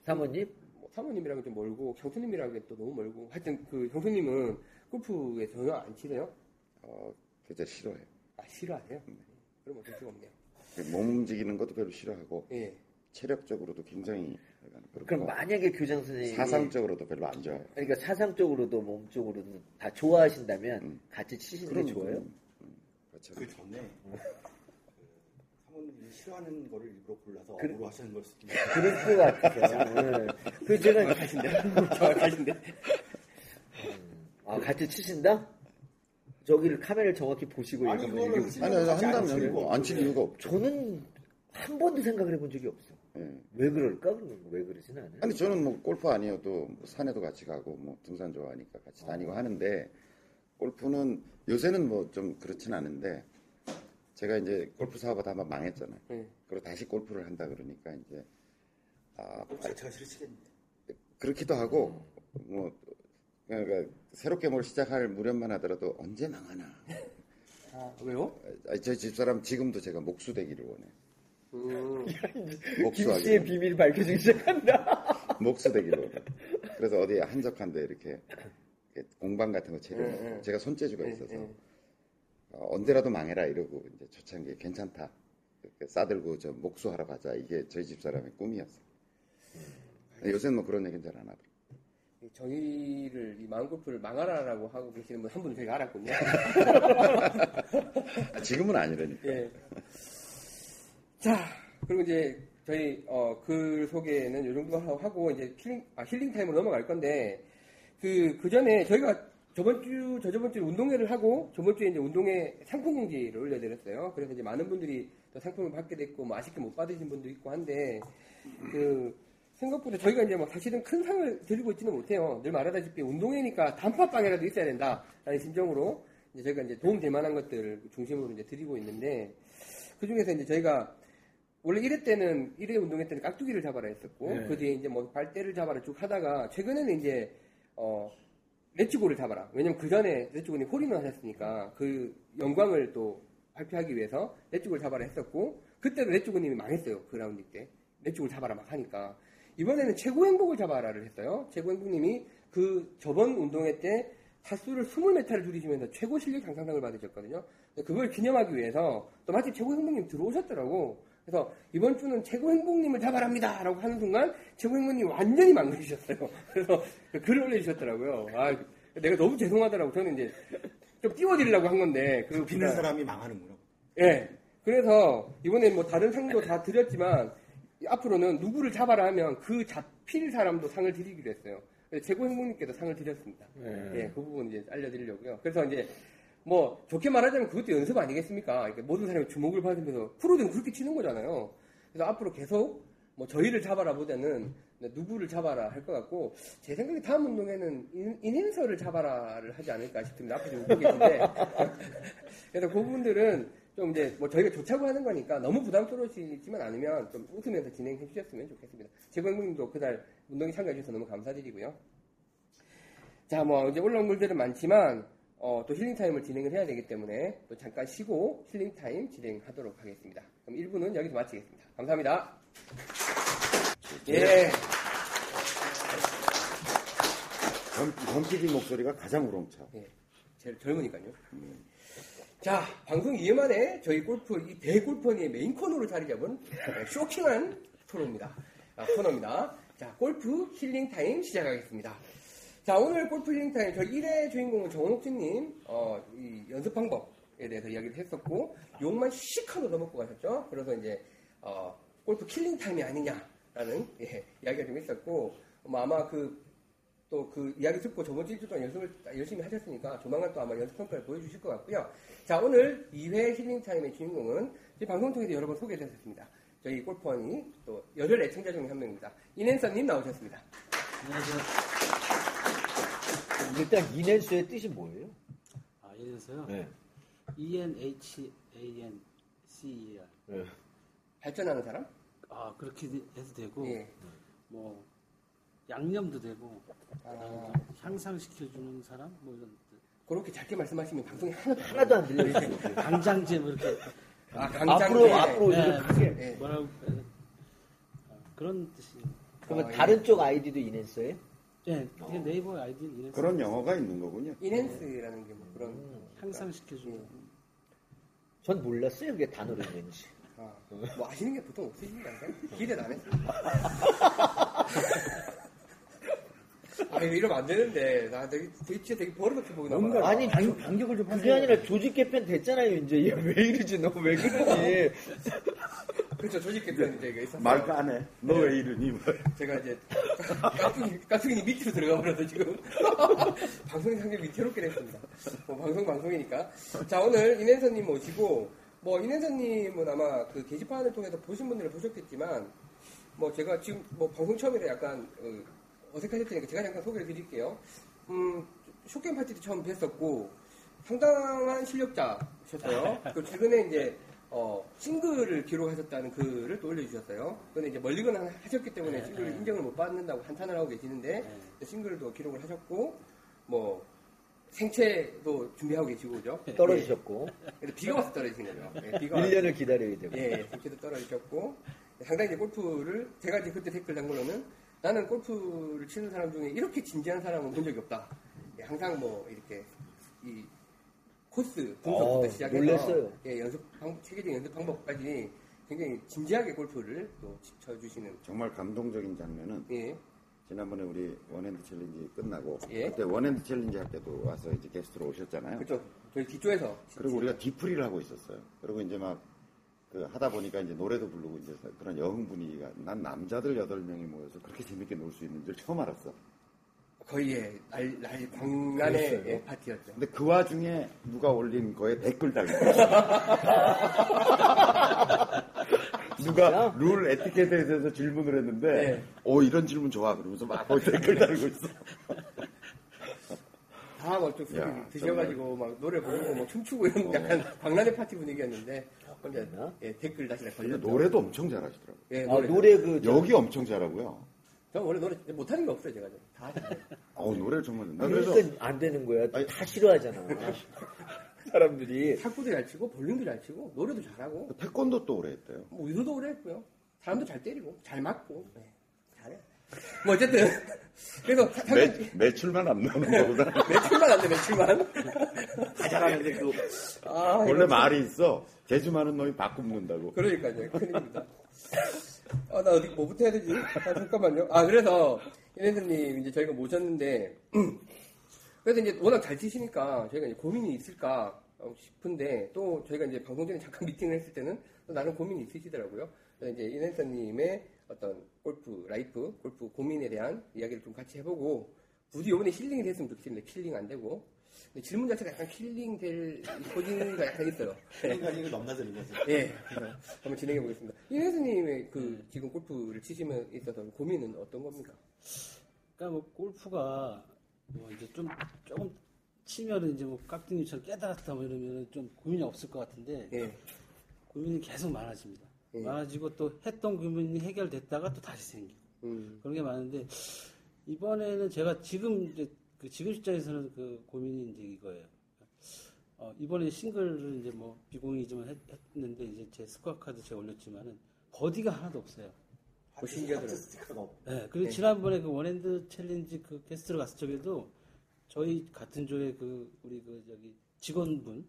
사모님 사모님이랑 좀 멀고 형수님이랑 또 너무 멀고 하여튼 그 형수님은 골프에 전혀 안 치세요? 진짜 싫어해요. 아 싫어하세요? 그럼 어쩔 수가 없네요. 몸 움직이는 것도 별로 싫어하고 예. 체력적으로도 굉장히 그럼 만약에 교장 선생님이 사상적으로도 별로 안 좋아해요. 그러니까 사상적으로도 몸적으로도 다 좋아하신다면 같이 치시는 게 좋아요? 그렇죠. 그 전에 사모님이 싫어하는 거를 일부러 골라서 업으로 하시는 걸 수도 있어요. 그럴 것 같아요. 그 제가 정확하신데 아 같이 치신다? 저기를 카메라를 정확히 보시고 아니 이거를 한다면 안 칠 이유가 없죠. 저는 한 번도 생각을 해본 적이 없어. 네. 왜 그럴까? 왜 그러진 않아요? 아니 저는 뭐 골프 아니어도 뭐 산에도 같이 가고 뭐 등산 좋아하니까 같이 다니고 하는데 골프는 요새는 뭐 좀 그렇진 않은데 제가 이제 골프 사업하다 한번 망했잖아요. 그리고 다시 골프를 한다 그러니까 이제 제가 싫으시겠는데 그렇기도 하고 뭐 그러니까 새롭게 뭘 시작할 무렵만 하더라도 언제 망하나. 아 왜요? 저 집사람 지금도 제가 목수되기를 원해. 김씨의 비밀 밝혀지기 시작한다. 목수되기로. 그래서 어디 한적한데 이렇게 공방 같은 거 재려놓고 제가 손재주가 있어서 언제라도 망해라 이러고 이제 초창기에 괜찮다 이렇게 싸들고 저 목수하러 가자 이게 저희 집사람의 꿈이었어. 요새는 뭐 그런 얘기는 잘 안 하더라고. 저희를 이 망골프를 망하라라고 하고 계시는 분 한 분은 제가 알았군요. 지금은 아니라니까. 예. 자, 그리고 이제 저희 글 소개는 요 정도 하고 이제 힐링 타임으로 넘어갈 건데 그 전에 저희가 저번 주에 운동회를 하고 저번 주에 이제 운동회 상품 공지를 올려드렸어요. 그래서 이제 많은 분들이 또 상품을 받게 됐고 뭐 아쉽게 못 받으신 분도 있고 한데 그 생각보다 저희가 이제 막 사실은 큰 상을 드리고 있지는 못해요. 늘 말하다시피 운동회니까 단팥빵이라도 있어야 된다라는 심정으로 이제 저희가 이제 도움 될 만한 것들을 중심으로 이제 드리고 있는데 그 중에서 이제 저희가 원래 1회 운동회 때는 깍두기를 잡아라 했었고, 네. 그 뒤에 이제 뭐 발대를 잡아라 쭉 하다가, 최근에는 이제, 레츠고를 잡아라. 왜냐면 그 전에 레츠고는 홀인원 하셨으니까, 그 영광을 또 발표하기 위해서 레츠고를 잡아라 했었고, 그때도 레츠고님이 망했어요. 그 라운드 때. 레츠고를 잡아라 막 하니까. 이번에는 최고 행복을 잡아라를 했어요. 최고 행복님이 그 저번 운동회 때 타수를 20m를 줄이시면서 최고 실력 향상상을 받으셨거든요. 그걸 기념하기 위해서, 또 마침 최고 행복님 들어오셨더라고. 그래서 이번 주는 최고 행복님을 잡아랍니다 라고 하는 순간 최고 행복님이 완전히 망가지셨어요. 그래서 글을 올려주셨더라고요. 아, 내가 너무 죄송하더라고. 저는 이제 좀 띄워드리려고 한 건데 그 비는 사람이 망하는구나. 예. 그래서 이번에 뭐 다른 상도 다 드렸지만 앞으로는 누구를 잡아라 하면 그 잡힐 사람도 상을 드리기로 했어요. 최고 행복님께도 상을 드렸습니다. 예, 그 부분 이제 알려드리려고요. 그래서 이제 뭐 좋게 말하자면 그것도 연습 아니겠습니까? 그러니까 모든 사람이 주목을 받으면서 프로들은 그렇게 치는 거잖아요. 그래서 앞으로 계속 뭐 저희를 잡아라 보다는 누구를 잡아라 할 것 같고 제 생각에 다음 운동에는 인핸서를 잡아라를 하지 않을까 싶습니다. 앞으로 웃고 계신데 그래서 그 부분들은 좀 이제 뭐 저희가 좋다고 하는 거니까 너무 부담스러우시지만 않으면 좀 웃으면서 진행해 주셨으면 좋겠습니다. 제광님도 그날 운동에 참가해 주셔서 너무 감사드리고요. 자, 뭐 이제 올라온 글들은 많지만. 또 힐링타임을 진행을 해야 되기 때문에 또 잠깐 쉬고 힐링타임 진행하도록 하겠습니다. 그럼 1부는 여기서 마치겠습니다. 감사합니다. 예. 범피디 목소리가 가장 우렁차. 예. 제일 젊으니까요. 자, 방송 2회 만에 저희 이 대골퍼니의 메인 코너로 자리 잡은 쇼킹한 코너입니다. 자, 골프 힐링타임 시작하겠습니다. 자, 오늘 골프 힐링타임, 저희 1회 주인공은 정원옥진님, 이 연습 방법에 대해서 이야기를 했었고, 욕만 씩 하고 넘어고 가셨죠? 그래서 이제, 골프 킬링타임이 아니냐라는, 예, 이야기가 좀 있었고, 뭐 아마 또 그 이야기 듣고 저번 주 동안 연습을 열심히 하셨으니까 조만간 또 아마 연습평가를 보여주실 것 같고요. 자, 오늘 2회 힐링타임의 주인공은 저희 방송 통해서 여러 번 소개되셨습니다. 저희 골프허니 또 열혈 애청자 중에 한 명입니다. 인앤서님 나오셨습니다. 안녕하세요. 일단 인앤서의 뜻이 뭐예요? 아, 인앤서요? 네. ENHANCER. 네. 발전하는 사람? 아, 그렇게 해도 되고, 예. 뭐 양념도 되고, 향상시켜주는 사람, 뭐 이런 그렇게 작게 말씀하시면 방송이 하나도 안 들려요. 강장잼 이렇게. 아, 강장잼. 앞으로 네, 크게. 네. 뭐라고 그런 뜻이. 그러면 다른 쪽 아이디도 인핸스예요? 네, 네이버 아이디 인핸스. 그런 영어가 있는 거군요. 인핸스라는 게 뭐 그런 향상 시켜주는. 전 몰랐어요, 그게 단어를 왠지. 뭐 아시는 게 보통 없으시는 거 아닌가요? 기대 안 했어요. 아니 이러면 안 되는데 나 되게 버릇없게 보이나 봐. 아니 반격을 좀 하세요. 그게 아니라 조직 개편 됐잖아요 이제. 야, 왜 이러지 너 왜 그러니. 그렇죠 조직 개편 이제 있었어요. 말도 안 해. 너 왜 이러니 뭐. 제가 이제 깍두기님 밑으로 들어가 버려서 지금 방송이 상당히 위태롭게 됐습니다. 뭐, 방송이니까. 자 오늘 인앤서님 모시고 뭐 인앤서님은 아마 그 게시판을 통해서 보신 분들은 보셨겠지만 뭐 제가 지금 뭐 방송 처음이라 약간 어색하실 테니까 제가 잠깐 소개를 드릴게요. 쇼게임 파티 때 처음 뵀었고 상당한 실력자셨어요. 그리고 최근에 이제 싱글을 기록하셨다는 글을 또 올려주셨어요. 근데 이제 멀리건 하셨기 때문에 싱글 인정을 못 받는다고 한탄을 하고 계시는데 싱글도 기록을 하셨고 뭐 생채도 준비하고 계시고 그죠? 떨어지셨고 비가 와서 떨어지신 거죠. 네, 1년을 기다려야 되고 생채도 떨어지셨고 상당히 이제 골프를 제가 이제 그때 댓글 단 걸로는 나는 골프를 치는 사람 중에 이렇게 진지한 사람은 본 적이 없다. 항상 뭐 이렇게 이 코스 분석부터 시작해서 놀랐어요. 예, 체계적인 연습 방법까지 굉장히 진지하게 골프를 또 쳐주시는 정말 감동적인 장면은 예. 지난번에 우리 원핸드 챌린지 끝나고 예. 그때 원핸드 챌린지 할 때도 와서 이제 게스트로 오셨잖아요. 그렇죠. 저희 뒤쪽에서 그리고 우리가 디프리를 하고 있었어요. 그리고 이제 막 하다 보니까 이제 노래도 부르고 이제 그런 여흥 분위기가 난 남자들 8명이 모여서 그렇게 재밌게 놀 수 있는 줄 처음 알았어. 거의 날 광란의 예, 파티였죠. 근데 그 와중에 누가 올린 거에 댓글 달고 누가 룰 에티켓에 대해서 질문을 했는데 네. 이런 질문 좋아 그러면서 막 댓글 달고 있어. 다 어쩌고 드셔가지고 막 노래 부르고 막 춤추고 이런 약간 광란의 파티 분위기였는데 댓글 다시 걸렸죠. 노래도 엄청 잘하시더라고요. 예, 노래 여기 엄청 잘하고요. 저 원래 노래 못하는 게 없어요 제가. 다 잘해요. 노래를 정말 나 그래서 안 되는 거야. 아니, 다 싫어하잖아. 사람들이 탁구도 잘 치고 볼링도 잘 치고 노래도 잘하고 태권도 또 오래 했대요. 뭐 유도도 오래 했고요. 사람도 잘 때리고 잘 맞고 잘해. 뭐 어쨌든 그래서 매출만 안 나오는 거보다 매출만 안 돼 매출만 다 잘하는데 그 원래 말이 있어 제주만은 놈이 밥 굶는다고. 그러니까요 큰일입니다. 나 어디 뭐부터 해야 되지? 잠깐만요. 그래서 이네들님 이제 저희가 모셨는데 그래서 이제 워낙 잘 치시니까 저희가 이제 고민이 있을까 싶은데 또 저희가 이제 방송 전에 잠깐 미팅을 했을 때는 또 나름 고민이 있으시더라고요. 그래서 이제 이네들님의 어떤 골프 라이프, 골프 고민에 대한 이야기를 좀 같이 해보고 부디 이번에 힐링이 됐으면 좋겠습니다. 힐링 안 되고 근데 질문 자체가 약간 힐링 될 포진가 약간 있어요. 힐링 가지고 넘나드는 거죠. 예, 한번 진행해 보겠습니다. 이 회수님의 지금 골프를 치시면 있어서 고민은 어떤 겁니까? 그러니까 뭐 골프가 뭐 이제 조금 치면은 이제 뭐 깍두기처럼 깨달았다 뭐 이러면은 좀 고민이 없을 것 같은데 고민이 계속 많아집니다. 많아지고 또 했던 고민이 해결됐다가 또 다시 생기고 그런 게 많은데 이번에는 제가 지금 이제 지금 시점에서는 그 고민이 이제 이거예요. 이번에 싱글을 이제 뭐 비공이지만 했는데 이제 제 스코어 카드 제가 올렸지만은 버디가 하나도 없어요. 신기하더라고요. 네, 그리고 지난번에 그 원핸드 챌린지 그 게스트로 갔을 적에도 저희 같은 조에 우리 저기 직원분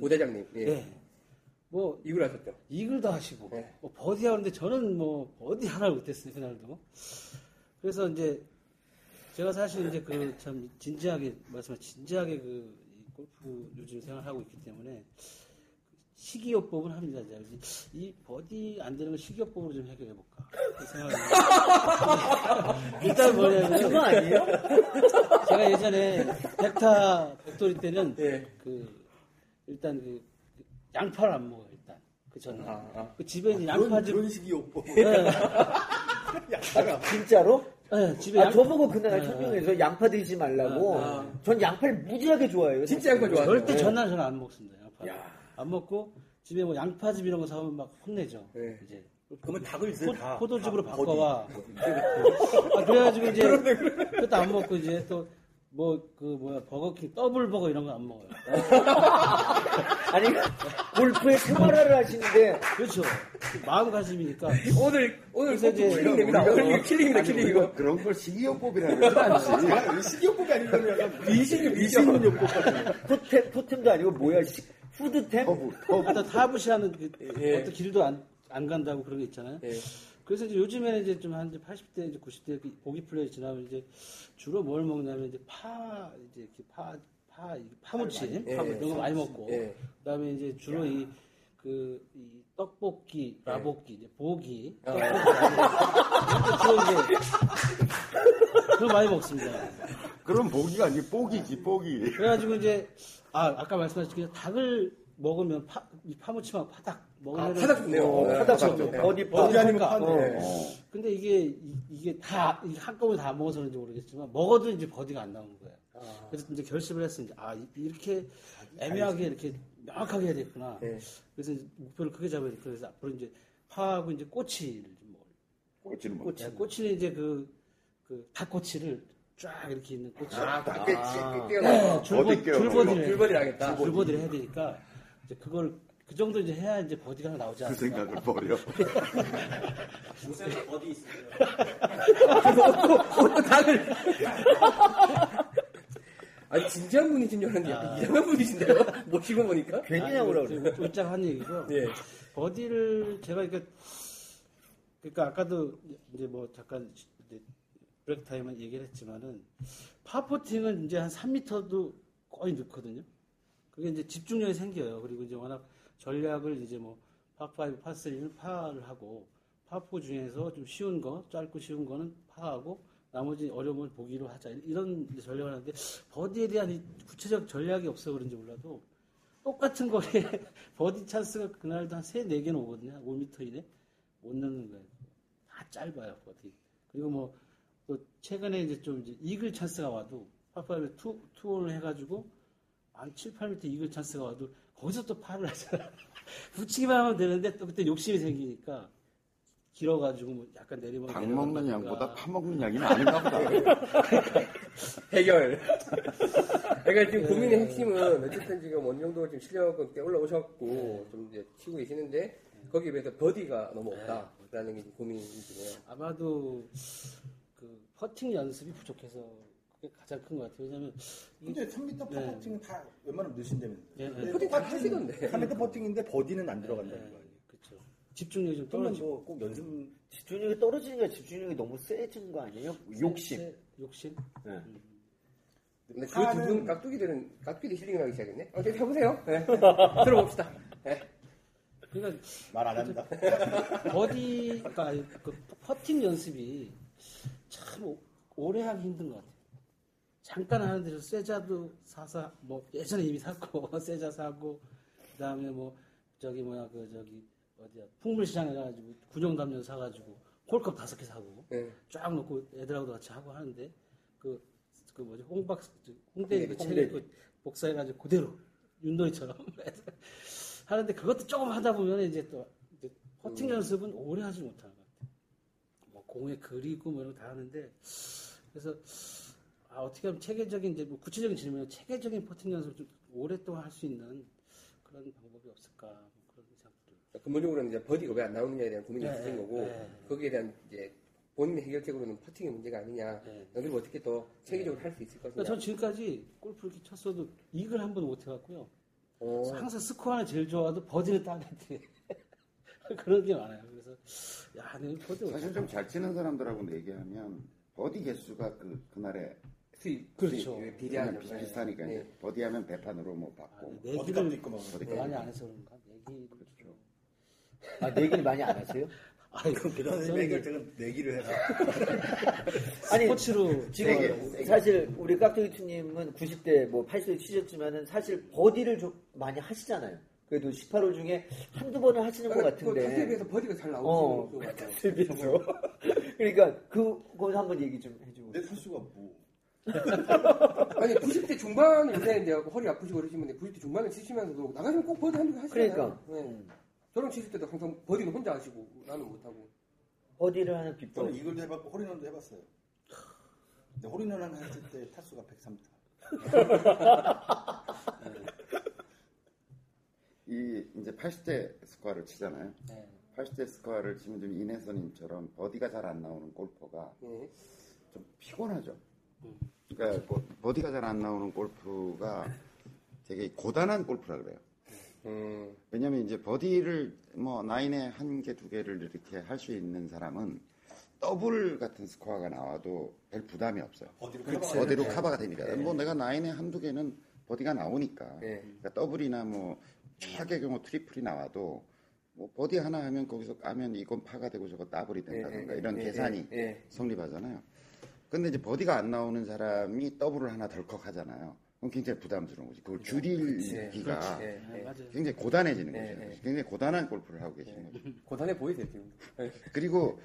고대장님. 예. 뭐 이글 하셨죠? 이글도 하시고 뭐 버디 하는데 저는 뭐 버디 하나를 못했어요 그날도. 그래서 이제 제가 사실 이제 참 진지하게 진지하게 이 골프 요즘 생활하고 있기 때문에 식이요법은 합니다. 제가 이 버디 안 되는 걸 식이요법으로 좀 해결해 볼까 생각합니다. 일단 뭐냐면 그거 아니에요? 제가 예전에 백돌이 때는 일단 양파를 안 먹어요, 일단. 그 전에. 집에 양파즙. 그런 식이요법. 진짜로? 네, 집에 저보고 그날 설명해서 양파 드시지 말라고. 전 양파를 무지하게 좋아해요. 진짜 양파 좋아해요. 절대 전날 저는 안 먹습니다, 양파. 안 먹고, 집에 뭐 양파즙 이런 거 사오면 막 혼내죠. 네. 이제. 그러면 닭을 이제 포도즙으로 바꿔와. 그래가지고 이제, 그것도 안 먹고 이제 또 뭐 그 뭐야 버거킹 더블 버거 이런 거 안 먹어요. 아니 골프에 생활화를 하시는데 그렇죠. 마음가짐이니까 오늘 킬링입니다. 오늘 킬링입니다. 이거 그런 걸 식이요법이라고 그러지. 식이요법이 아니고 약간 미식요법 같은. 토템도 아니고 뭐야 푸드템. 아까 타부시라는 어떤 길도 안 간다고 그런 게 있잖아요. 예. 그래서 이제 요즘에는 이제 좀 한 80대, 이제 90대 고기 플레이 지나면 이제 주로 뭘 먹냐면 이제 파무침, 예, 이런 거 많이 먹고, 예. 그다음에 이제 주로 이 떡볶이, 라볶이, 이제 보기, 주로 이제 그걸 많이 먹습니다. 그럼 보기가 아니고 뽀기지. 그래가지고 이제 아까 말씀하신 닭을 먹으면 파무침하고 파닭. 파닭 좋네요. 파닭 좋네요. 어디 아니면 파네. 근데 이게 다 한꺼번에 다 먹어서 그런지 모르겠지만 먹어도 이제 버디가 안 나오는 거예요. 아. 그래서 이제 결심을 했습니다. 이렇게 애매하게 이렇게 명확하게 해야 되겠구나. 네. 그래서 이제 목표를 크게 잡아야 되겠구나. 그래서 앞으로 이제 파하고 이제 꼬치를 좀 먹어요. 꼬치는 이제 그 닭꼬치를 쫙 이렇게 있는 꼬치. 닭꼬치. 줄버디를 하겠다. 줄버디를 해야 되니까 이제 그걸 그 정도 이제 해야 이제 버디가 나오지 않을까. 그 생각을 버려. 요새는 버디 있어요. 그래서 닭을. 아니 진지한 분이 지금 이러는데 이상한 분이신데요? 모시고 보니까. 괜히냐 뭐라 그래. 쫄짝한 얘기고. 예. 버디를 제가 그러니까 아까도 이제 뭐 잠깐 브레이크 타임은 얘기를 했지만은 파포팅은 이제 한 3m도 거의 넣거든요. 그게 이제 집중력이 생겨요. 그리고 이제 워낙 전략을 이제 뭐 파5, 파3는 파를 하고 파4 중에서 좀 쉬운 거, 짧고 쉬운 거는 파하고 나머지 어려움을 보기로 하자 이런 전략을 하는데 버디에 대한 이 구체적 전략이 없어 그런지 몰라도 똑같은 거리에 버디 찬스가 그날도 한 3, 4개는 오거든요. 5m 이내 못 넣는 거예요. 다 짧아요 버디. 그리고 뭐 또 최근에 이제 좀 이제 이글 찬스가 와도 파5에 투혼을 해가지고 한 7, 8m 이글 찬스가 와도 거기서 또 파를 하잖아. 붙이기만 하면 되는데 또 그때 욕심이 생기니까 길어가지고 뭐 약간 내리면 닭 먹는 양보다 파 먹는 양이 아닌가 보다. 해결. 그러니까 지금 고민의 핵심은 어쨌든 지금 어느 정도 지금 실력은 꽤 올라오셨고 좀 이제 치고 계시는데 거기에 비해서 버디가 너무 없다라는 게 고민이네요. 아마도 그 퍼팅 연습이 부족해서. 가장 큰 것 같아요. 왜냐면. 근데 3m 퍼팅은 다 웬만하면 넣으신다면서요. 퍼팅 다 하시던데. 3m 퍼팅인데 버디는 안 들어간다는 거 아니에요. 그렇죠. 집중력이 좀 떨어지고. 뭐 꼭 연습. 집중력이 떨어지니까 집중력이 너무 세진 거 아니에요? 욕심? 네. 근데 그 두 분 깍두기들이 힐링을 하기 시작했네? 어떻게 해보세요. 네. 들어봅시다. 네. 그러니까. 말 안 합니다. 버디, 그러니까 그 퍼팅 연습이 참 오래 하기 힘든 것 같아요. 잠깐 하는데 저 세자도 사사 뭐 예전에 이미 샀고 세자 사고 그다음에 뭐 저기 뭐야 그 저기 어디야 풍물시장에 가가지고 군용담요 사가지고 콜컵 5개 사고 쫙 놓고 애들하고도 같이 하고 하는데 그 뭐지 홍대 그 체리 복사해가지고 그대로 윷놀이처럼 하는데 그것도 조금 하다 보면 이제 또 퍼팅 연습은 오래 하지 못하는 것 같아요. 뭐 공에 그리고 뭐 이런 거 다 하는데 그래서. 어떻게 하면 체계적인, 이제 뭐 구체적인 질문은 체계적인 퍼팅 연습을 좀 오랫동안 할 수 있는 그런 방법이 없을까. 뭐 그런 생각들. 근본적으로는 이제 버디가 왜 안 나오느냐에 대한 고민이 있으신 거고, 거기에 대한 이제 본인의 해결책으로는 퍼팅의 문제가 아니냐. 여기를 어떻게 더 체계적으로 할 수 있을 것이냐. 그러니까 전 지금까지 골프 이렇게 쳤어도 이글 한 번 못 해갖고요. 항상 스코어는 제일 좋아도 버디는 따냈대. 그런 게 많아요. 그래서, 야, 내가 버디 사실 좀 잘 치는 사람들하고 얘기하면, 버디 개수가 그날에 그렇죠. 비례하는 비슷하니까 네. 버디하면 배판으로 뭐 받고 버디값도 있고 버디값 많이 안 해서 그런가? 그렇죠. 아 내기를 많이 안 하세요? 아니 그럼 그런 해결책은 내기를 해서 아니 스포츠로 지금 세게. 사실 우리 깍두기투님은 90대 뭐 80대 치셨지만은 사실 버디를 좀 많이 하시잖아요. 그래도 18홀 중에 한두 번을 하시는 것 같은데. 탓에 비해서 버디가 잘 나오죠. 탓에 비해서. 그러니까 그거 한번 얘기 좀 해주고. 내 탈수가 뭐. 아니 90대 중반 인생인데 허리 아프시고 그러시면 90대 중반을 치시면서도 나가시면 꼭 버디 한두 개 하시잖아요. 그러니까. 네. 저랑 치실 때도 항상 버디는 혼자 하시고 나는 못하고. 버디를 하는 비법. 저는 이글도 해봤고 홀인원도 해봤어요. 근데 홀인원 하나 했을 때 타수가 103타. 이 이제 80대 스코어를 치잖아요. 네. 80대 스코어를 치면 좀 인해서님처럼 버디가 잘 안 나오는 골퍼가 네. 좀 피곤하죠. 그러니까 버디가 잘 안 나오는 골프가 되게 고단한 골프라 그래요. 왜냐면 이제 버디를 뭐 나인에 한 개, 두 개를 이렇게 할 수 있는 사람은 더블 같은 스코어가 나와도 별 부담이 없어요. 버디로 커버가 됩니다. 네. 뭐 내가 나인에 한두 개는 버디가 나오니까. 네. 그러니까 더블이나 뭐 최악의 경우 트리플이 나와도 뭐 버디 하나 하면 거기서 까면 이건 파가 되고 저거 더블이 된다든가 이런 계산이 성립하잖아요. 근데 이제 버디가 안 나오는 사람이 더블을 하나 덜컥 하잖아요. 그럼 굉장히 부담스러운 거지. 그걸 줄이기가 굉장히 고단해지는 거죠. 굉장히 고단한 골프를 하고 계시는 거죠. 고단해 보이세요, 지금. 그리고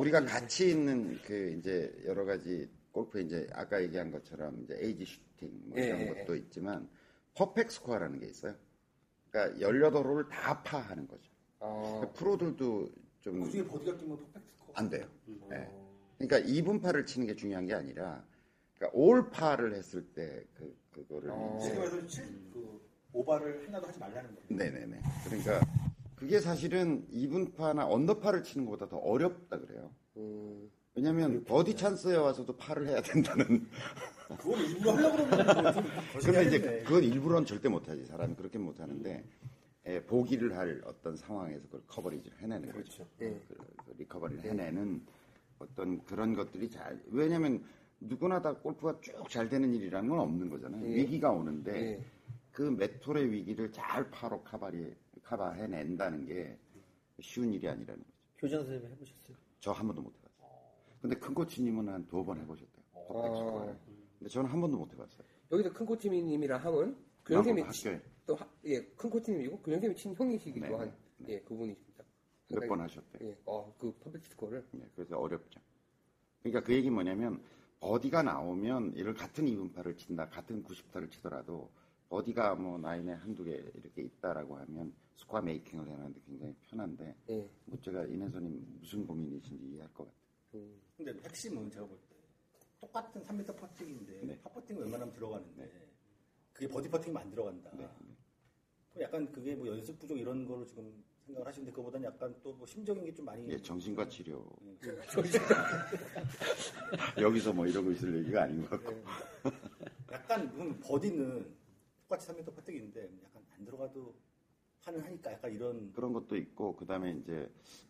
우리가 같이 있는 그 이제 여러 가지 골프 이제 아까 얘기한 것처럼 이제 에이지 슈팅 뭐 이런 것도 있지만 퍼펙트 스코어라는 게 있어요. 그러니까 18홀을 다 파하는 거죠. 그러니까 프로들도 좀 그중에 버디가 끼면 퍼펙트 스코어 안 돼요. 네. 그러니까 2분 파를 치는 게 중요한 게 아니라, 그러니까 올 파를 했을 때 그거를. 지금 말해서 오바를 하나도 하지 말라는 거예요. 네네네. 그러니까 그게 사실은 2분 파나 언더파를 치는 것보다 더 어렵다 그래요. 왜냐면 버디 찬스에 와서도 파를 해야 된다는. 그건 일부러 하려고 그러면. 근데 이제 그건 일부러는 절대 못하지. 사람이 그렇게 못하는데. 보기를 할 어떤 상황에서 그걸 커버리지를 해내는 거죠. 그렇죠. 그 리커버리를 해내는. 어떤 그런 것들이 잘, 왜냐면 누구나 다 골프가 쭉 잘 되는 일이라는 건 없는 거잖아요. 예. 위기가 오는데 예. 그 메톨의 위기를 잘 파로 커버해낸다는 게 쉬운 일이 아니라는 거죠. 교장 선생님 해보셨어요? 저 한 번도 못 해봤어요. 근데 큰 코치님은 한 2번 해보셨대요. 근데 저는 한 번도 못 해봤어요. 여기서 큰 코치님이랑 함은 교장님이 또 예, 큰 코치님이고 교장님이 친 형이시기도 네, 한 네. 예, 그분이십니다. 몇 번 하셨대요. 예. 그 퍼펙트 스코어를. 네, 그래서 어렵죠. 그러니까 그 얘기 뭐냐면 버디가 나오면 얘를 같은 2분파를 친다, 같은 90타를 치더라도 버디가 뭐 나인에 한두 개 이렇게 있다라고 하면 스코어 메이킹을 해놨는데 굉장히 편한데. 예. 뭐 제가 인혜선님 무슨 고민이신지 이해할 것 같아요. 근데 핵심은 제가 볼 때 똑같은 3m 퍼팅인데 네. 파퍼팅이 웬만하면 들어가는데 네. 그게 버디 퍼팅이면 안 들어간다. 네. 약간 그게 뭐 연습 부족 이런 걸로 지금. 생각을 하시는데 그거보다는 약간 또 뭐 심적인 게 좀 많이 예, 정신과 치료 여기서 뭐 이러고 있을 얘기가 아닌 것 같고 약간 버디는 똑같이 3m 퍼뜩인데 약간 안 들어가도 판을 하니까 약간 이런 그런 것도 있고 그 다음에 이제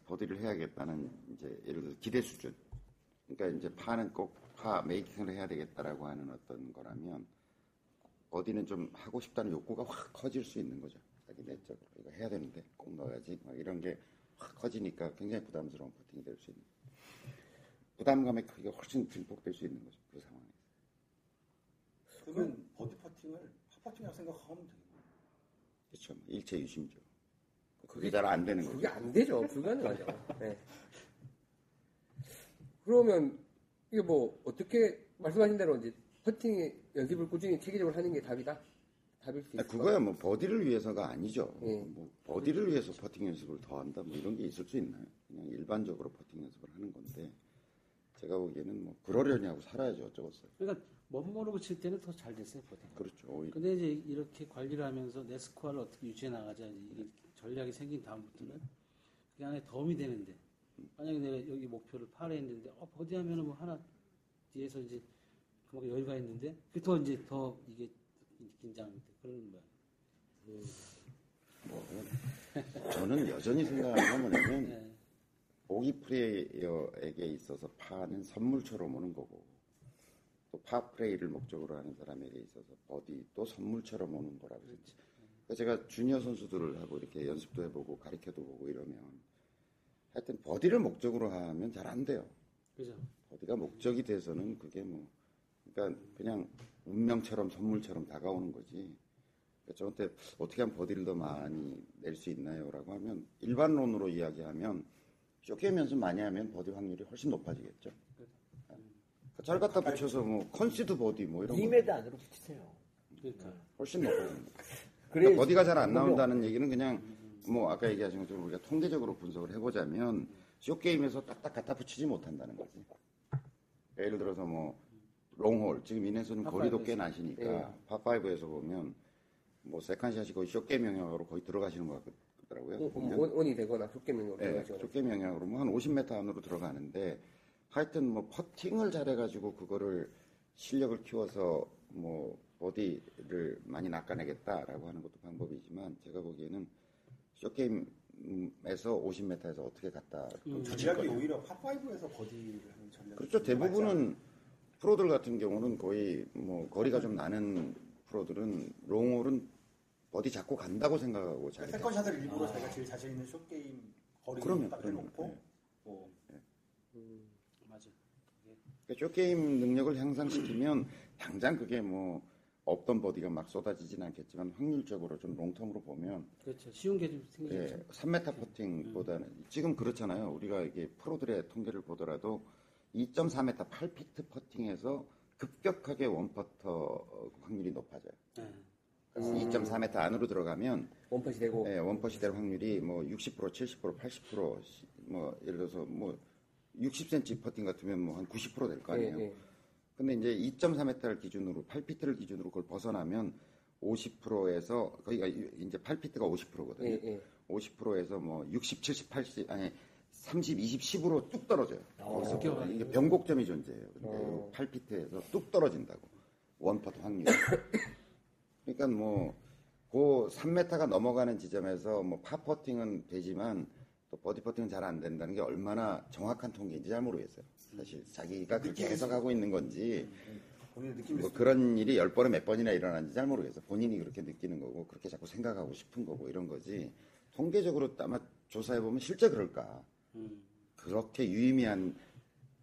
버디를 해야겠다는 이제 예를 들어 기대 수준 그러니까 이제 파는 꼭 파 메이킹을 해야 되겠다라고 하는 어떤 거라면 버디는 좀 하고 싶다는 욕구가 확 커질 수 있는 거죠. 내적으로 이거 해야 되는데 꼭 넣어야지 막 이런 게 확 커지니까 굉장히 부담스러운 퍼팅이 될 수 있는 부담감의 크기가 훨씬 증폭될 수 있는 거죠. 그 상황에서 그러면 버디 퍼팅을 핫퍼팅이라고 생각하면 되는 거예요. 그렇죠. 일체 유심죠. 그게 잘 안 되는 거죠. 그게 안 되죠. 불가능하죠. 네. 그러면 이게 뭐 어떻게 말씀하신 대로 이제 퍼팅 연습을 꾸준히 체계적으로 하는 게 답이다? 그거야 뭐 버디를 위해서가 아니죠. 뭐 버디를 위해서 퍼팅 연습을 더 한다 뭐 이런 게 있을 수 있나요? 그냥 일반적으로 퍼팅 연습을 하는 건데 제가 보기에는 뭐 그러려니 하고 살아야지 어쩌겠어요. 그러니까 멋모르고 칠 때는 더 잘 됐어요 버팅. 그렇죠. 오히려. 근데 이제 이렇게 관리를 하면서 내 스코어를 어떻게 유지해 나가자 이게 전략이 생긴 다음부터는 그게 안에 덤이 되는데 만약에 내가 여기 목표를 파를 했는데 버디하면은 뭐 하나 뒤에서 이제 그만큼 여유가 있는데 그게 더 이제 더 이게 긴장돼 그런 거야. 뭐 저는 여전히 생각하는 건 뭐냐면 네. 보기 플레이어에게 있어서 파는 선물처럼 오는 거고 또 파 플레이를 목적으로 하는 사람에게 있어서 버디도 선물처럼 오는 거라고 그랬지. 그러니까 제가 주니어 선수들을 하고 이렇게 연습도 해보고 가르쳐도 보고 이러면 하여튼 버디를 목적으로 하면 잘 안 돼요. 그죠. 버디가 목적이 돼서는 그게 뭐 그러니까 그냥 운명처럼 선물처럼 다가오는 거지. 저한테 어떻게 하면 버디를 더 많이 낼 수 있나요? 라고 하면 일반론으로 이야기하면 쇼게임 연습 많이 하면 버디 확률이 훨씬 높아지겠죠. 잘 갖다 붙여서 뭐 컨시드 버디 뭐 이런 2m 안으로 붙이세요. 그러니까. 훨씬 높아집니다. 그러니까 버디가 잘 안 나온다는 얘기는 그냥 뭐 아까 얘기하신 것처럼 우리가 통계적으로 분석을 해보자면 쇼게임에서 딱딱 갖다 붙이지 못한다는 거지. 예를 들어서 뭐 롱홀, 지금 인해서는 거리도 꽤 나시니까, 예. 파5에서 보면, 뭐, 세컨샷이 거의 쇼게 명령으로 거의 들어가시는 것 같더라고요. 온이 되거나 쇼게 명령으로 들어가죠. 예, 쇼게 명령으로 뭐 한 50m 안으로 들어가는데, 하여튼 뭐, 퍼팅을 잘해가지고, 그거를 실력을 키워서, 뭐, 보디를 많이 낚아내겠다라고 하는 것도 방법이지만, 제가 보기에는 쇼게임에서 50m에서 어떻게 갔다. 전략이 오히려 파5에서 거리를 하는 전략. 그렇죠. 대부분은, 프로들 같은 경우는 거의 뭐 거리가 좀 나는 프로들은 롱홀은 버디 잡고 간다고 생각하고 잘 세컨샷을 일부러 자기가 제일 자신 있는 숏게임 거리를 딱 해놓고 뭐 맞아. 그러니까 숏게임 능력을 향상시키면 당장 그게 뭐 없던 버디가 막 쏟아지진 않겠지만 확률적으로 좀 롱텀으로 보면 그렇죠. 쉬운 게 좀 생기죠. 예, 3m 퍼팅보다는 지금 그렇잖아요. 우리가 이게 프로들의 통계를 보더라도 2.4m 8피트 퍼팅에서 급격하게 원퍼터 확률이 높아져요. 그래서 2.4m 안으로 들어가면 원퍼시 되고, 예, 원퍼시 될 확률이 뭐 60%, 70%, 80% 뭐 예를 들어서 뭐 60cm 퍼팅 같으면 뭐 한 90% 될 거 아니에요. 네, 네. 근데 이제 2.4m를 기준으로 8피트를 기준으로 그걸 벗어나면 50%에서 거기가 이제 8피트가 50%거든요. 네, 네. 50%에서 뭐 60, 70, 80 아니 30, 20, 10으로 뚝 떨어져요. 거기서 이게 변곡점이 존재해요. 근데 8피트에서 뚝 떨어진다고. 원퍼트 확률. 그러니까 뭐, 그 3m가 넘어가는 지점에서 뭐, 파퍼팅은 되지만, 또 버디퍼팅은 잘 안 된다는 게 얼마나 정확한 통계인지 잘 모르겠어요. 사실 자기가 그렇게 해석하고 있는 건지, 뭐 그런 일이 10번에 몇 번이나 일어나는지 잘 모르겠어요. 본인이 그렇게 느끼는 거고, 그렇게 자꾸 생각하고 싶은 거고, 이런 거지. 통계적으로 아마 조사해보면 실제 그럴까. 그렇게 유의미한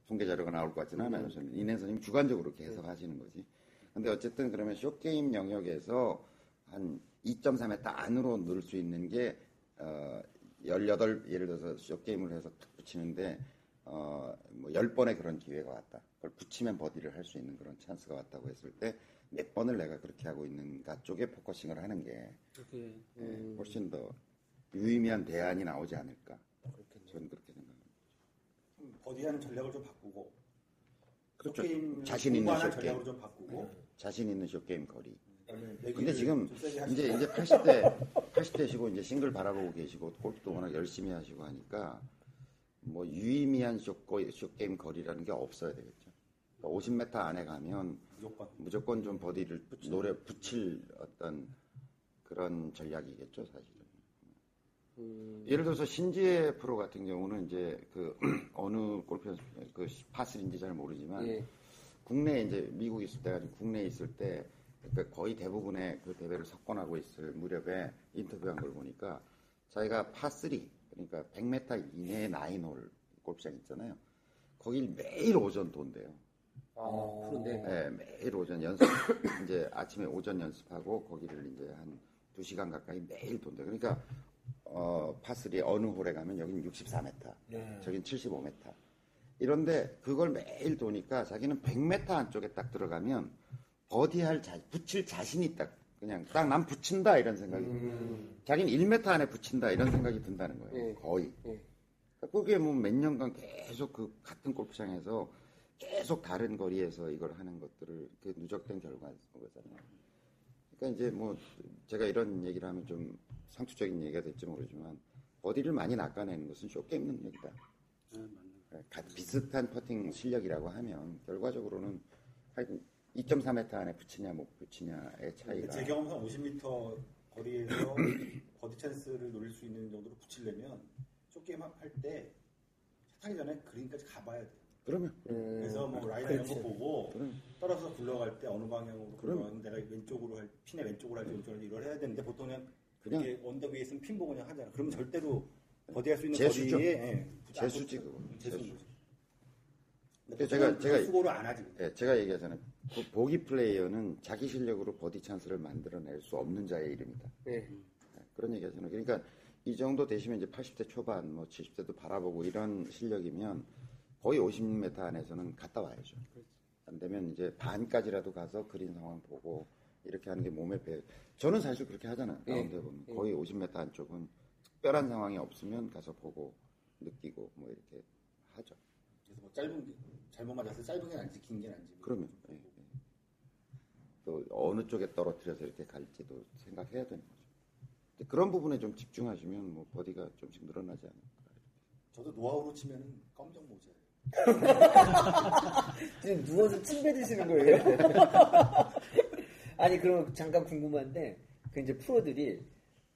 통계 자료가 나올 것 같지는 않아요. 저는 인해서님 주관적으로 이렇게 해석하시는 거지. 근데 어쨌든 그러면 숏게임 영역에서 한 2.3m 안으로 넣을 수 있는 게 18 예를 들어서 숏게임을 해서 툭 붙이는데 뭐 10번의 그런 기회가 왔다. 그걸 붙이면 버디를 할 수 있는 그런 찬스가 왔다고 했을 때 몇 번을 내가 그렇게 하고 있는가 쪽에 포커싱을 하는 게 예, 훨씬 더 유의미한 대안이 나오지 않을까. 그렇겠네요. 저는 그렇게 생각합니다. 버디하는 전략을 좀 바꾸고, 그렇죠. 자신 있는 숏게임 좀 바꾸고, 자신 있는 숏게임 거리. 근데 지금 이제 80대시고 이제 싱글 바라보고 계시고 골프도 워낙 열심히 하시고 하니까 뭐 유의미한 숏게임 거리라는 게 없어야 되겠죠. 그러니까 50m 안에 가면 무조건 좀 버디를 노래 붙일 어떤 그런 전략이겠죠, 사실은. 예를 들어서 신지혜 프로 같은 경우는 이제 그 어느 골프 연습 그 파3인지 잘 모르지만 예. 국내에 이제 미국에 있을 때가 국내에 있을 때 그러니까 거의 대부분의 그 대회를 석권하고 있을 무렵에 인터뷰한 걸 보니까 자기가 파3 그러니까 100m 이내의 9홀 골프장 있잖아요. 거길 매일 오전 돈대요. 그런데 네, 매일 오전 연습 이제 아침에 오전 연습하고 거기를 이제 한 2시간 가까이 매일 돈대요. 그러니까 파3 어느 홀에 가면 여긴 64m, 저긴 75m. 이런데 그걸 매일 도니까 자기는 100m 안쪽에 딱 들어가면 버디할 붙일 자신이 딱 그냥 딱 난 붙인다 이런 생각이. 자기는 1m 안에 붙인다 이런 생각이 든다는 거예요. 거의. 그게 뭐 몇 년간 계속 그 같은 골프장에서 계속 다른 거리에서 이걸 하는 것들을 그 누적된 결과인 거잖아요. 그러니까 이제 뭐 제가 이런 얘기를 하면 좀 상투적인 얘기가 될지 모르지만 버디를 많이 낚아내는 것은 숏게임 능력이다. 비슷한 퍼팅 실력이라고 하면 결과적으로는 2.3m 안에 붙이냐 못 붙이냐의 차이가. 제 경험상 50m 거리에서 버디 찬스를 노릴 수 있는 정도로 붙이려면 숏게임 할 때 차 타기 전에 그린까지 가봐야 돼요. 그러면 그래서 뭐 라이더 이런 거 보고 떨어져서 굴러갈 때 어느 방향으로 굴러가면 내가 왼쪽으로 할 핀에 왼쪽으로 할지 오른쪽으로 할지 이걸 해야 되는데 보통 그냥 언덕 위에 있으면 핀 보고 그냥 하잖아. 그러면 절대로 버디할 수 있는 재수죠. 거리에 재수지 그거. 재수. 제가 수고를 안 하지. 예, 제가 얘기하잖아요. 그 보기 플레이어는 자기 실력으로 버디 찬스를 만들어낼 수 없는 자의 이름이다. 네. 그런 얘기하잖아요. 그러니까 이 정도 되시면 이제 80대 초반, 뭐 70대도 바라보고 이런 실력이면 거의 50m 안에서는 갔다 와야죠. 안 되면 이제 반까지라도 가서 그린 상황 보고 이렇게 하는 게 몸에 배. 저는 사실 그렇게 하잖아요. 가운데 보면 거의 50m 안쪽은 특별한 상황이 없으면 가서 보고 느끼고 뭐 이렇게 하죠. 그래서 뭐 짧은 게 잘못 맞아서 짧은 게 난지 긴 게 난지. 그러면 예, 예. 또 어느 쪽에 떨어뜨려서 이렇게 갈지도 생각해야 되는 거죠. 근데 그런 부분에 좀 집중하시면 뭐 버디가 좀씩 늘어나지 않을까. 저도 노하우로 치면은 검정 모자. 지금 누워서 침대 드시는 거예요? 아니 그럼 잠깐 궁금한데 그 이제 프로들이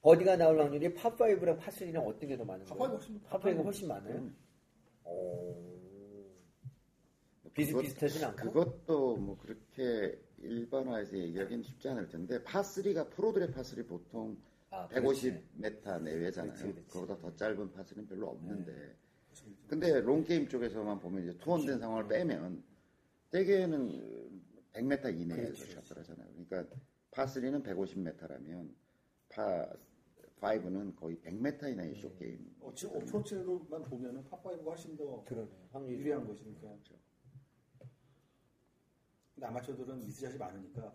버디가 나올 확률이 파5랑 파3랑 어떤 게 더 많은 거예요? 파5가 훨씬 많아요? 비슷비슷하진 않고? 그것도 뭐 그렇게 일반화해서 얘기하기는 쉽지 않을 텐데 파3가 프로들의 파3 보통 150m 내외잖아요. 그거보다 더 짧은 파3는 별로 없는데 네. 근데 롱게임 쪽에서만 보면 이제 투혼된 상황을 빼면 대개는 100m 이내에서 샷을 하잖아요. 그러니까 파3는 150m라면 파5는 거의 100m 이내의 숏게임. 지금 어프로치로만 보면은 파5가 훨씬 더 유리한 것이니까. 그렇죠. 근데 아마추어들은 미스샷이 많으니까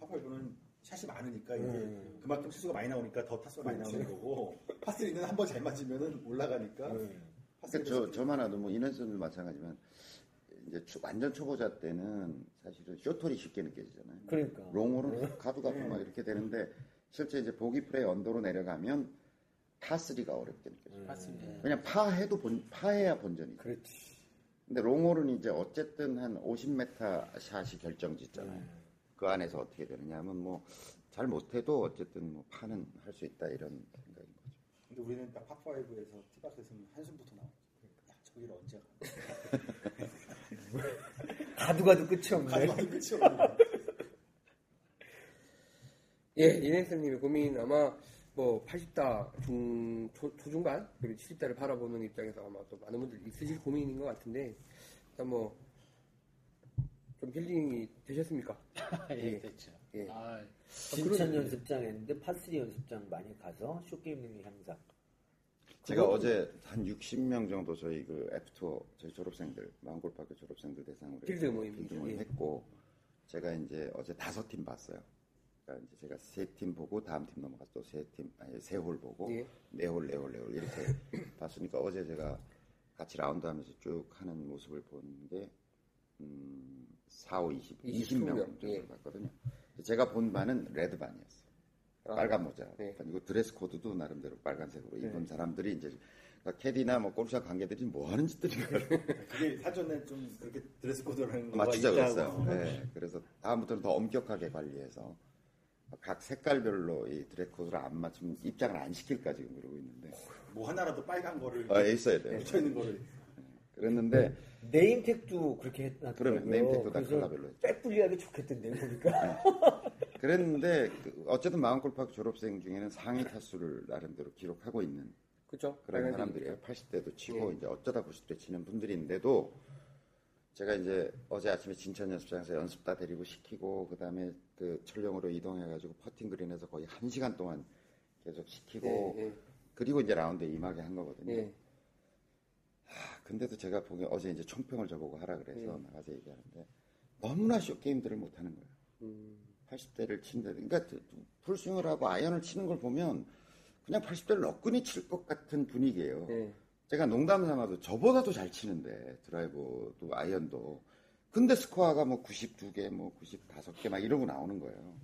파5는 샷이 많으니까 이제 그만큼 수수가 많이 나오니까 더 타수가 많이 나오는 거고 파3는 한번 잘 맞으면은 올라가니까. 그러니까 저만 하도 뭐 인원수는 마찬가지지만 이제 완전 초보자 때는 사실은 쇼톨이 쉽게 느껴지잖아요. 그러니까 롱홀은 가두가두 막 이렇게 되는데 실제 이제 보기 프레이 언더로 내려가면 파3가 어렵게 느껴져요. 그냥 파해도 파해야 본전이죠. 그렇지. 근데 롱홀은 이제 어쨌든 한 50m 샷이 결정짓잖아요. 그 안에서 어떻게 되느냐면 뭐 잘 못해도 어쨌든 뭐 파는 할 수 있다 이런 생각이. 근데 우리는 딱 파5에서 티박스에서는 한숨부터 나와. 야, 저기를 언제 가? 가두가두 끝이 없네. 가두가두 끝이 없네. 예, 이네스님의 고민 아마 뭐 80다 초중반 그리고 70다를 바라보는 입장에서 아마 또 많은 분들 있으실 고민인 것 같은데 일단 뭐 좀 힐링이 되셨습니까? 예, 됐죠. 예. 아, 진천 연습장 했는데 파3 연습장 많이 가서 쇼게임이 향상. 제가 어제 한 60명 정도 저희 그 F2 저희 졸업생들 망골파학교 졸업생들 대상으로 빌드 모임 했고 제가 이제 어제 5팀 봤어요. 그러니까 이제 제가 3팀 보고 다음 팀 넘어가서 또 3팀 아니 3홀 보고 예. 4홀 이렇게 봤으니까 어제 제가 같이 라운드하면서 쭉 하는 모습을 보는 게 20명 정도 예. 봤거든요. 제가 본 반은 레드반이었어요. 빨간 모자. 네. 그리고 드레스 코드도 나름대로 빨간색으로 입은 네. 사람들이 이제 그러니까 캐디나 뭐 골프샷 관계들이 뭐 하는 짓들인가요? 그게 사전에 좀 그렇게 드레스 코드라는 거 맞추자고 했어요. 네. 그래서 다음부터는 더 엄격하게 관리해서 각 색깔별로 이 드레스 코드를 안 맞추면 입장을 안 시킬까 지금 그러고 있는데. 뭐 하나라도 빨간 거를 있어야 돼요. 붙여 있는 거를. 그랬는데 네임택도 그렇게 했나? 그러면 네임택도 다 컬러별로 했죠. 빼불리하게 좋겠던데 보니까. 네. 그랬는데 어쨌든 망골파학교 졸업생 중에는 상위 타수를 나름대로 기록하고 있는 그죠? 그런 사람들이에요. 80대도 치고 예. 이제 어쩌다 90대 치는 분들인데도 제가 이제 어제 아침에 진천 연습장에서 연습 다 데리고 시키고 그다음에 그 철령으로 이동해가지고 퍼팅 그린에서 거의 1시간 동안 계속 시키고 예, 예. 그리고 이제 라운드에 임하게 한 거거든요. 예. 근데도 제가 보기 어제 이제 총평을 저보고 하라 그래서 나가서 얘기하는데 너무나 쇼 게임들을 못 하는 거예요. 80대를 친다. 그러니까 풀스윙을 하고 아이언을 치는 걸 보면 그냥 80대를 너끈히 칠 것 같은 분위기예요. 제가 농담 삼아도 저보다도 잘 치는데 드라이버도 아이언도. 근데 스코어가 뭐 92개, 뭐 95개 막 이러고 나오는 거예요.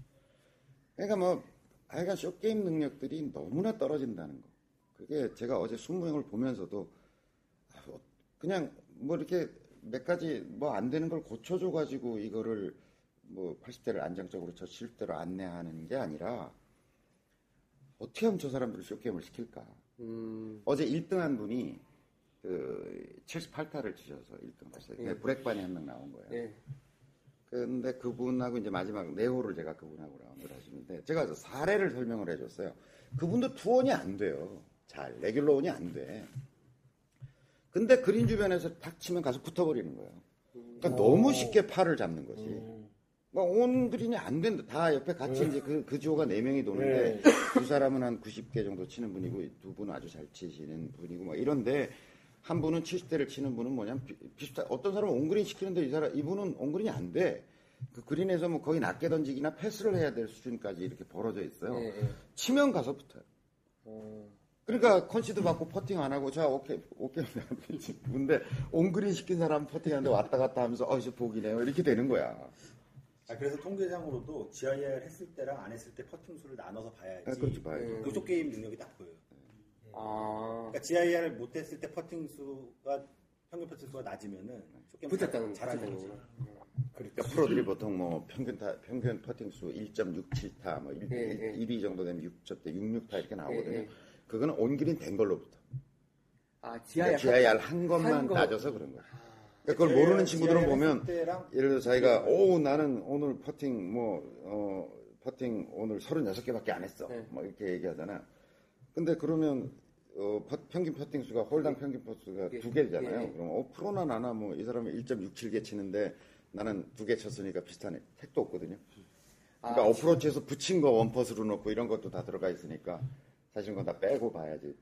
그러니까 뭐 하여간 쇼 게임 능력들이 너무나 떨어진다는 거. 그게 제가 어제 20명을 보면서도 그냥 뭐 이렇게 몇 가지 뭐 안 되는 걸 고쳐줘가지고 이거를 뭐 80대를 안정적으로 저 70대로 안내하는 게 아니라 어떻게 하면 저 사람들을 쇼게임을 시킬까. 어제 1등한 분이 그 78타를 치셔서 1등 했어요. 예. 브렉반이 한 명 나온 거예요. 예. 근데 그분하고 이제 마지막 4홀을 제가 그분하고 라운드를 하시는데 제가 사례를 설명을 해줬어요. 그분도 투혼이 안 돼요. 잘 레귤러 혼이 안 돼. 근데 그린 주변에서 탁 치면 가서 붙어버리는 거예요. 그러니까 너무 쉽게 팔을 잡는 거지. 그러니까 온 그린이 안 된다. 다 옆에 같이 이제 그 주호가 4명이 도는데 두 사람은 한 90개 정도 치는 분이고 두 분은 아주 잘 치시는 분이고 막 이런데 한 분은 70대를 치는 분은 뭐냐면 비슷한 어떤 사람은 온 그린 시키는데 이분은 온 그린이 안 돼. 그 그린에서 뭐 거의 낮게 던지기나 패스를 해야 될 수준까지 이렇게 벌어져 있어요. 치면 가서 붙어요. 그러니까 컨시드 받고 퍼팅 안 하고 자 오케이 근데 온그린 시킨 사람 퍼팅하는데 왔다 갔다 하면서 이제 보기네요 이렇게 되는 거야. 그래서 통계상으로도 GIR 했을 때랑 안 했을 때 퍼팅 수를 나눠서 봐야지. 그렇지 봐야지. 이쪽 게임 능력이 딱 보여요. 그러니까 GIR을 못 했을 때 퍼팅 수가 평균 퍼팅 수가 낮으면은 붙였다는 잘하는 거죠. 그러니까 프로들이 보통 뭐 평균 퍼팅 수 1.67타 뭐 1.2 정도 되면 6접대 6.6타 이렇게 나오거든요. 그건 온그린 된 걸로부터. GIR 한 것만 따져서 그런 거예요. 그러니까 그걸 모르는 친구들은 보면 예를 들어 자기가 나는 오늘 퍼팅 퍼팅 오늘 36개밖에 안 했어. 뭐 이렇게 얘기하잖아. 근데 그러면 평균 퍼팅 수가 홀당 평균 퍼팅 수가 2개잖아요. 그럼 프로나 나나 뭐 이 사람은 1.67개 치는데 나는 2개 쳤으니까 비슷하네. 택도 없거든요. 그러니까 어프로치에서 붙인 거 원퍼스로 넣고 이런 것도 다 들어가 있으니까 사실 그건 다 빼고 봐야지.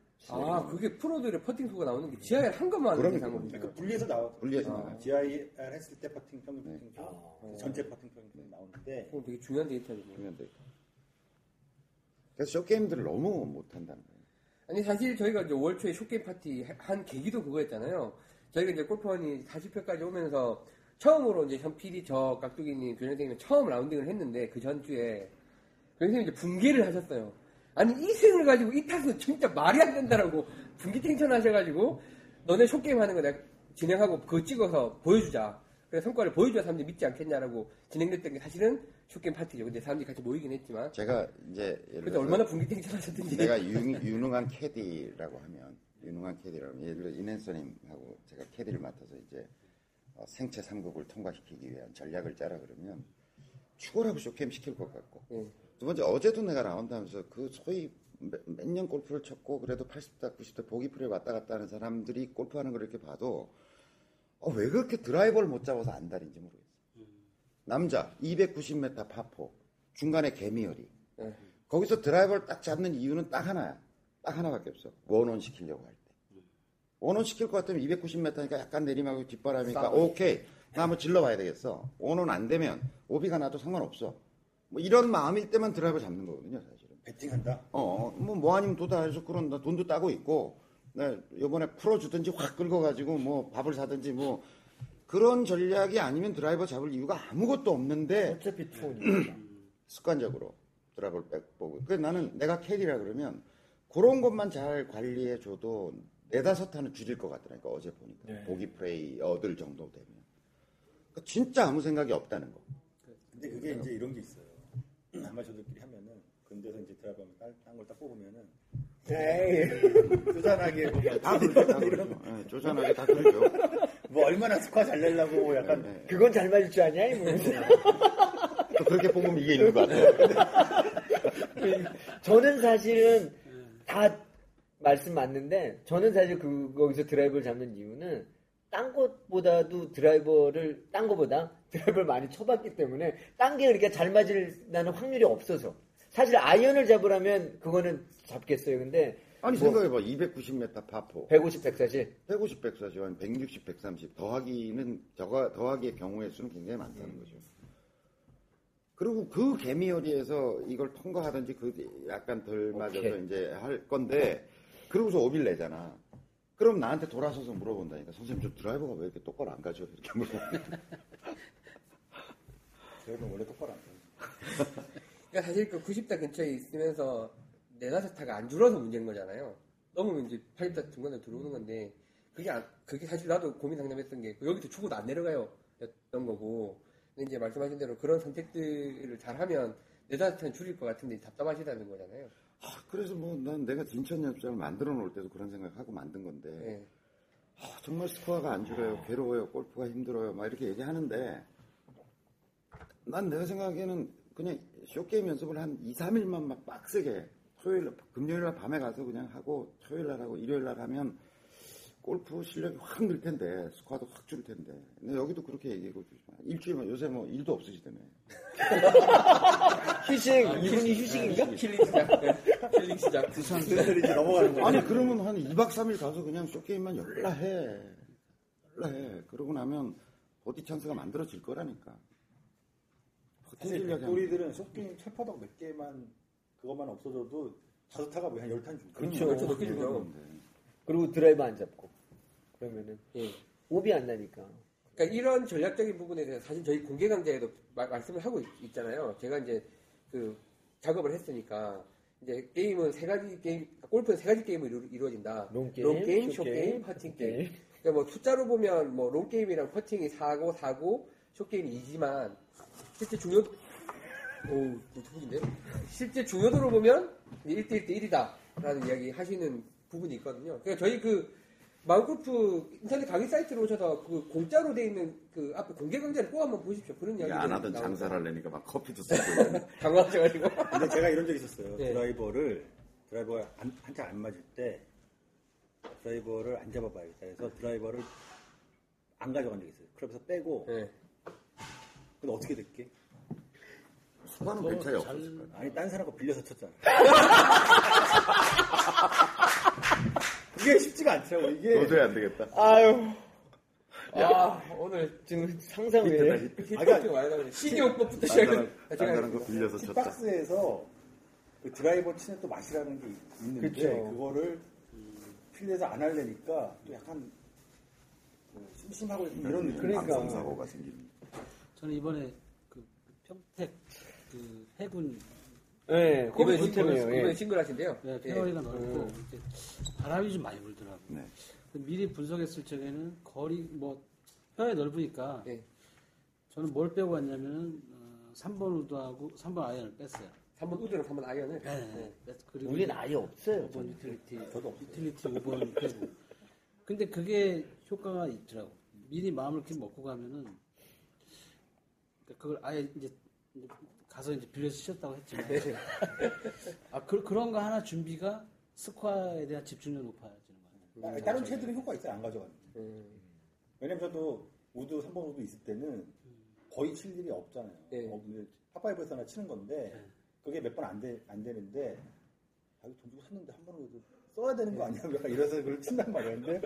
그게 프로들의 퍼팅 수가 나오는 게 GIR 한 것만 하는 거예요. 그러니까 분리해서 나와. GIR 했을 때 퍼팅 평균 퍼팅 수, 전체 퍼팅 평균 나오는데. 그건 되게 중요한 데이터거든요. 그래서 숏게임들을 너무 못한다는 거예요. 아니 사실 저희가 이제 월 초에 숏게임 파티 한 계기도 그거였잖아요. 저희가 이제 골프허니 40회까지 오면서 처음으로 이제 현 PD 저 깍두기님 교장선생님이 처음 라운딩을 했는데 그 전주에 교장선생님이 이제 분개를 하셨어요. 아니 이 스윙을 가지고 이 타수 진짜 말이 안 된다라고 분기탱천 하셔가지고 너네 숏게임 하는 거 내가 진행하고 그거 찍어서 보여주자. 그래서 성과를 보여줘야 사람들이 믿지 않겠냐라고 진행됐던 게 사실은 숏게임 파티죠. 근데 사람들이 같이 모이긴 했지만 제가 이제 그때 얼마나 분기탱천 하셨든지 내가 유능한 캐디라고 하면 예를 들어 인앤서님하고 제가 캐디를 맡아서 이제 생체 3국을 통과시키기 위한 전략을 짜라 그러면 추월하고 숏게임 시킬 것 같고 두 번째 어제도 내가 라운드하면서 그 소위 몇 년 골프를 쳤고 그래도 80대 90대 보기풀에 왔다 갔다 하는 사람들이 골프하는 걸 이렇게 봐도 왜 그렇게 드라이버를 못 잡아서 안달인지 모르겠어. 남자 290m 파포 중간에 개미열이 거기서 드라이버를 딱 잡는 이유는 딱 하나야. 딱 하나밖에 없어. 원온 시키려고 할 때. 원온 시킬 것 같으면 290m니까 약간 내리막이고 뒷바람이니까 오케이 나 한번 질러봐야 되겠어. 원온 안 되면 오비가 나도 상관없어. 뭐 이런 마음일 때만 드라이버 잡는 거거든요, 사실은. 배팅한다? 뭐 아니면 도다 해서 그런 돈도 따고 있고, 요번에 풀어주든지 확 긁어가지고 뭐 밥을 사든지 뭐 그런 전략이 아니면 드라이버 잡을 이유가 아무것도 없는데. 어차피 투혼이니까. 습관적으로 드라이버를 빼보고. 그래서 나는 내가 캐리라 그러면 그런 것만 잘 관리해줘도 4-5타는 줄일 것 같더라니까, 어제 보니까. 보기 플레이 얻을 정도 되면. 그러니까 진짜 아무 생각이 없다는 거. 근데 그게 이제 이런 게 있어요. 아마저들끼리 하면은 근데서 이제 드라이버 딴걸딱 뽑으면은 쪼잔하게 다 그러죠. 쪼잔하게 다 그러죠. 뭐 얼마나 스코어 잘 내려고 약간 그건 잘 맞을 줄 아냐 이러면서 그렇게 뽑으면 이게 있는 것 같아요. 저는 사실은 다 말씀 맞는데 저는 사실 거기서 드라이버를 잡는 이유는 딴 것보다도 드라이버를 많이 쳐봤기 때문에 딴 게 그렇게 잘 맞을 나는 확률이 없어서 사실 아이언을 잡으라면 그거는 잡겠어요. 근데 아니 뭐 생각해봐. 290m 파포 150, 140 아니 160, 130 더하기는 더하기의 경우의 수는 굉장히 많다는 거죠. 그리고 그 개미허리에서 이걸 통과하든지 그 약간 덜 맞아서 이제 할 건데 그러고서 오비를 내잖아. 그럼 나한테 돌아서서 물어본다니까. 선생님, 저 드라이버가 왜 이렇게 똑바로 안 가죠? 이렇게 물어본다. 드라이버는 원래 똑바로 안 가죠. 그러니까 사실 그 90대 근처에 있으면서 4-5타가 안 줄어서 문제인 거잖아요. 너무 이제 80대 중간에 들어오는 건데, 그게 사실 나도 고민 상담했던 게, 여기서 초고도 안 내려가요. 였던 거고. 근데 이제 말씀하신 대로 그런 선택들을 잘하면 4-5타는 줄일 것 같은데 답답하시다는 거잖아요. 그래서 난 내가 진천 연습장을 만들어 놓을 때도 그런 생각하고 만든 건데, 정말 스코어가 안 줄어요. 괴로워요. 골프가 힘들어요. 막 이렇게 얘기하는데, 난 내가 생각에는 그냥 숏게임 연습을 한 2-3일만 막 빡세게, 금요일날 밤에 가서 그냥 하고, 토요일날 하고, 일요일날 하면 골프 실력이 확 늘 텐데, 스코어도 확 줄 텐데. 근데 여기도 그렇게 얘기하고 주시면, 일주일만 요새 뭐 일도 없으시다며. 휴식, 이분이 휴식인가? 킬링 시작. 부산으로 이제 넘어가는 거야. 아니, 그러면 한 2박 3일 가서 그냥 쇼게임만 열라 해. 그러고 나면 버디 찬스가 만들어질 거라니까. 사실 백돌이들은 쇼게임 첫 퍼덕 몇 개만, 그것만 없어져도 다섯 타가 뭐 한 10탄 주고. 그렇죠. 10탄 넘게 주고. 그리고 드라이브 안 잡고. 그러면은 예. 오비 안 나니까. 그러니까 이런 전략적인 부분에 대해서 사실 저희 공개 강좌에도 말씀을 하고 있잖아요. 제가 이제 그 작업을 했으니까 이제 게임은 세 가지 게임, 골프는 세 가지 게임으로 이루어진다. 롱 게임, 숏 게임, 퍼팅 게임. 그러니까 뭐 숫자로 보면 뭐 롱 게임이랑 퍼팅이 4고 숏 게임이 2지만 실제 중요 오, 두분인데 실제 중요도로 보면 1대1대 1이다라는 이야기 하시는 부분이 있거든요. 그러니까 저희 그 망골프 인터넷 강의 사이트로 오셔서 그 공짜로 돼 있는 그 앞에 공개 강좌를 꼭 한번 보십시오. 그런 이야기. 안 하던 장사를 하려니까 막 커피도 쏟고 당황하셔가지고. 근데 제가 이런 적이 있었어요. 네. 드라이버가 한참 안 맞을 때 드라이버를 안 잡아봐야겠다. 그래서 드라이버를 안 가져간 적이 있어요. 클럽에서 빼고. 네. 근데 어떻게 됐게? 수반은 별 차이 없었을 거예요. 아니 딴 사람과 빌려서 쳤잖아. 이게 쉽지가 않더라고, 이게. 도저히 안 되겠다. 아유. 오늘 지금 상상 외에. 신이 오빠부터 시작해. 다른 거 빌려서 쳤다. 킥박스에서 그 드라이버 치는 또 맛이라는 게 있는데, 그쵸. 그거를 필드에서 안 하려니까 또 약간 심심하고 이런 느낌. 그러니까. 방송사고가 생기는. 저는 이번에 그 평택 그 해군. 네, 고백 싱글이에요. 고백 싱글하신데요. 네, 페어리가 넓고 바람이 좀 많이 불더라고요. 네. 미리 분석했을 적에는 거리 뭐 페어리 넓으니까 네. 저는 뭘 빼고 왔냐면 3번 우드하고 3번 아이언을 뺐어요. 3번 우드랑 3번 아이언을. 네. 그리고 우리는 아예 없어요. 5번 유틸리티 5번 빼고. 근데 그게 효과가 있더라고. 미리 마음을 이렇게 먹고 가면은 그걸 아예 이제 가서 이제 빌려서 쉬었다고 했지만. 그런 거 하나 준비가 스코어에 대한 집중력 높아지는 거 같아요. 다른 채들은 효과가 있어요. 안 가져갔는데. 왜냐면 저도 우드, 3번 우드 있을 때는 거의 칠 일이 없잖아요. 파5에서나 치는 건데 그게 몇 번 안 되는데 돈 주고 샀는데 한 번 우드 써야 되는 거 아니야? 약간 이래서 그걸 친단 말이야. 근데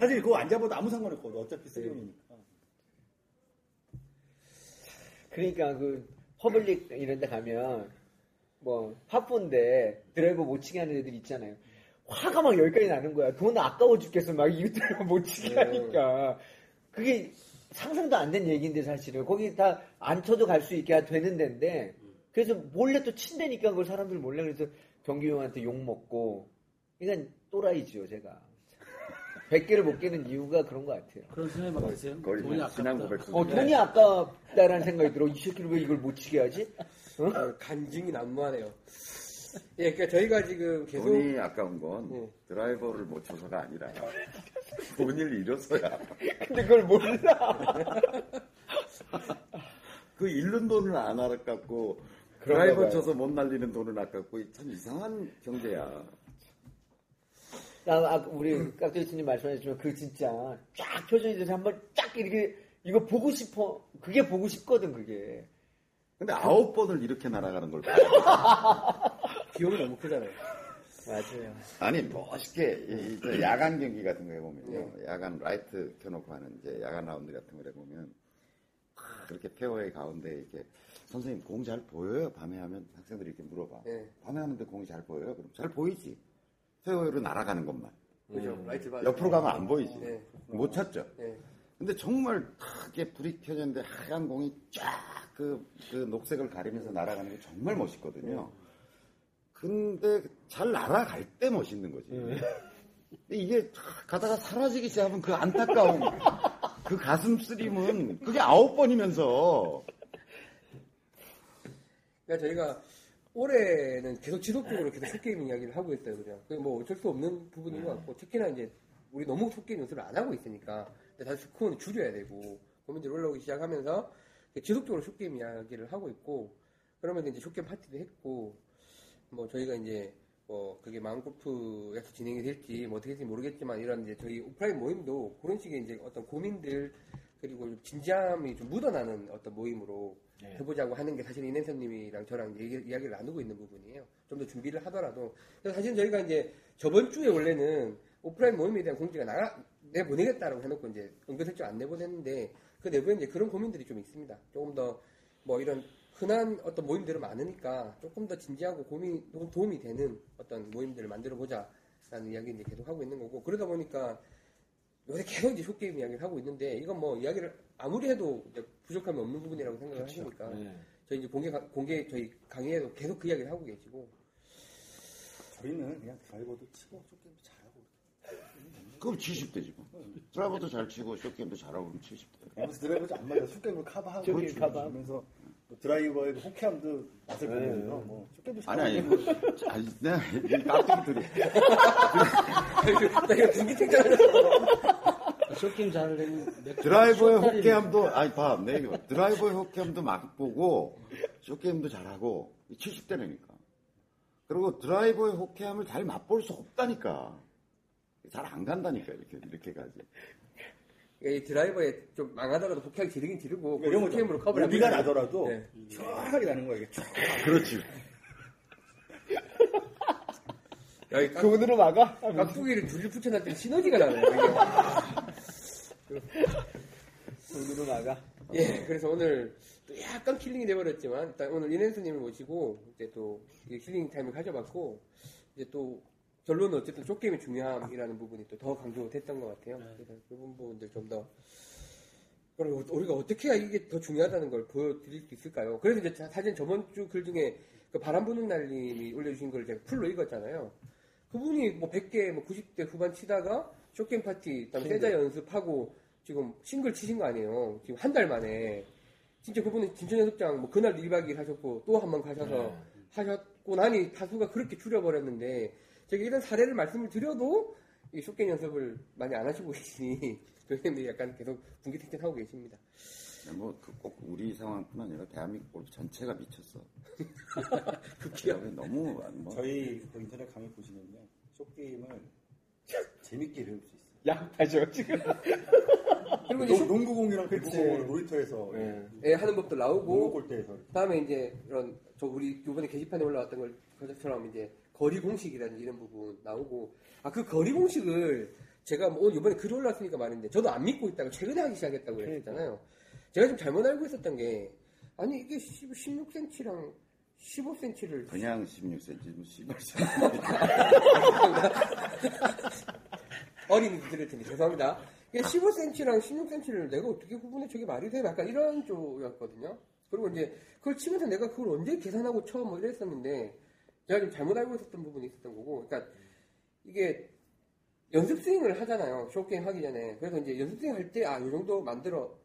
사실 그거 안 잡아도 아무 상관없거든. 어차피 쓰리온이니까. 그러니까 그 퍼블릭 이런 데 가면 뭐 팝본데 드라이버 못 치게 하는 애들 있잖아요. 화가 막 여기까지 나는 거야. 돈 아까워 죽겠어. 막 이 드라이버 못 치게 하니까. 그게 상상도 안 된 얘기인데 사실은. 거기 다 안 쳐도 갈 수 있게 되는 데인데 그래서 몰래 또 친다니까 그걸 사람들 몰래. 그래서 경기 형한테 욕먹고. 그러니까 또라이지요 제가. 100개를 못 깨는 이유가 그런 것 같아요. 그런 생각이 막 드세요? 돈이 아깝다. 돈이 아깝다라는 생각이 들어. 이 새끼를 왜 이걸 못 치게 하지? 간증이 난무하네요. 예, 그러니까 저희가 지금 계속 돈이 아까운 건 드라이버를 못 쳐서가 아니라 돈을 잃었어야. 근데 그걸 몰라. 그 잃는 돈은 안 아깝고 드라이버 쳐서 못 날리는 돈은 아깝고 참 이상한 경제야. 우리 깍두기 스님 말씀하셨지만 그 진짜 쫙 표정이 돼서 한번 쫙 이렇게 이거 보고 싶어. 그게 보고 싶거든 그게. 근데 9번을 이렇게 날아가는 걸 봐. 기억이 너무 크잖아요. 맞아요. 아니 멋있게 이 야간 경기 같은 거에 보면요. 야간 라이트 켜놓고 하는 이제 야간 라운드 같은 거에 보면 그렇게 페어웨이 가운데 이렇게 선생님 공 잘 보여요? 밤에 하면 학생들이 이렇게 물어봐. 밤에 하는데 공이 잘 보여요? 그럼 잘 보이지. 페어웨이로 날아가는 것만. 그죠. 옆으로 가면 안 보이지. 못 찾죠. 근데 정말 크게 불이 켜졌는데 하얀 공이 쫙 그 녹색을 가리면서 날아가는 게 정말 멋있거든요. 근데 잘 날아갈 때 멋있는 거지. 근데 이게 가다가 사라지기 시작하면 그 안타까움, 그 가슴 쓰림은 그게 9번이면서. 그러니까 저희가 올해는 계속 지속적으로 계속 숏게임 이야기를 하고 있어요, 그냥. 그게 뭐 어쩔 수 없는 부분인 것 같고, 특히나 이제 우리 너무 숏게임 연습을 안 하고 있으니까, 다시 스코어는 줄여야 되고, 고민들이 올라오기 시작하면서 지속적으로 숏게임 이야기를 하고 있고, 그러면서 이제 숏게임 파티도 했고, 뭐 저희가 이제 뭐 그게 망골프에서 진행이 될지 뭐 어떻게 될지 모르겠지만, 이런 이제 저희 오프라인 모임도 그런 식의 이제 어떤 고민들, 그리고 좀 진지함이 좀 묻어나는 어떤 모임으로 해보자고 하는 게 사실 이낸선님이랑 저랑 이야기를 나누고 있는 부분이에요. 좀 더 준비를 하더라도. 그래서 사실 저희가 이제 저번 주에 원래는 오프라인 모임에 대한 공지가 내보내겠다라고 해놓고 이제 은근슬쩍 안 내보냈는데 그 내부에 이제 그런 고민들이 좀 있습니다. 조금 더 뭐 이런 흔한 어떤 모임들은 많으니까 조금 더 진지하고 도움이 되는 어떤 모임들을 만들어 보자라는 이야기 이제 계속 하고 있는 거고, 그러다 보니까 요새 계속 이제 숏게임 이야기를 하고 있는데, 이건 뭐 이야기를 아무리 해도 부족함이 없는 부분이라고 생각을 그렇죠. 하시니까 네. 저희 이제 공개 저희 강의에도 계속 그 이야기를 하고 계시고, 저희는 그냥 드라이버도 치고 숏게임도 잘하고. 그럼 70대 지금. 드라이버도 잘 치고 숏게임도 잘하고 그럼 70대. 드라이버도 안 맞아. 숏게임을 커버하고 커버하면서 드라이버의 호쾌함도 맛을 보면서 뭐 숏게임도 아니 내가 깍두기들이 내가 분기탱자를 숏게임 잘하려면 드라이버의 호쾌함도 아니 봐. 내 얘기 봐. 드라이버의 호쾌함도 맛보고 숏게임도 잘하고 70대라니까. 그리고 드라이버의 호쾌함을 잘 맛볼 수 없다니까. 잘 안 간다니까, 이렇게까지. 그러니까 이 드라이버에 좀 망하더라도 호쾌하게 지르긴 지르고, 그런 게임으로 커버를 하면. 네가 나더라도, 쫙하게 나는 거야, 이게. 그렇지. 그분으로 막아? 깍두기를 둘이 붙여놨더니 시너지가 나네. 그분으로 막아? 예, 그래서 오늘 또 약간 킬링이 돼버렸지만, 일단 오늘 이랜스님을 모시고, 이제 또 킬링 타임을 가져봤고, 이제 또, 결론은 어쨌든 숏게임의 중요함이라는 부분이 또 더 강조됐던 것 같아요. 네. 그래서 그 부분들 좀 더 우리가 어떻게 해야 이게 더 중요하다는 걸 보여드릴 수 있을까요? 그래서 이제 사실 저번 주 글 중에 그 바람 부는 날님이 올려주신 걸 제가 풀로 읽었잖아요. 그분이 뭐 100개, 뭐 90대 후반 치다가 숏게임 파티, 세자 연습하고 지금 싱글 치신 거 아니에요? 지금 한 달 만에 진짜 그분은 진천 연습장 뭐 그날 1박 2일 하셨고 또 한 번 가셔서 네. 하셨고 나니 다수가 그렇게 줄여버렸는데. 제가 이런 사례를 말씀을 드려도 이 숏게임 연습을 많이 안 하시고 계시니 교수님들이 약간 계속 분기탱탱하고 계십니다. 뭐 꼭 우리 상황뿐만 아니라 대한민국 골프 전체가 미쳤어. 그게요. 너무 저희 인터넷 강의 보시면요 숏게임을 재밌게 배울 수 있어요. 양파죠 지금. 그리고 이제 농구공이랑 배구공을 놀이터에서 하는 법도 나오고 골대에서. 다음에 이제 이런 저 우리 이번에 게시판에 올라왔던 걸 그것처럼 이제. 거리 공식이라는 이런 부분 나오고, 그 거리 공식을 제가 뭐 이번에 글이 올라왔으니까 말인데, 저도 안 믿고 있다가 최근에 하기 시작했다고 그랬잖아요. 제가 좀 잘못 알고 있었던 게, 아니, 이게 16cm랑 15cm를. 그냥 16cm, 18cm. 어린이들을 드리니 죄송합니다. 15cm랑 16cm를 내가 어떻게 구분해? 저게 말이 돼? 약간 이런 쪽이었거든요. 그리고 이제 그걸 치면서 내가 그걸 언제 계산하고 처음 뭐 이랬었는데, 제가 좀 잘못 알고 있었던 부분이 있었던 거고, 그러니까 이게 연습 스윙을 하잖아요. 숏게임 하기 전에. 그래서 이제 연습 스윙 할 때, 요 정도 만들어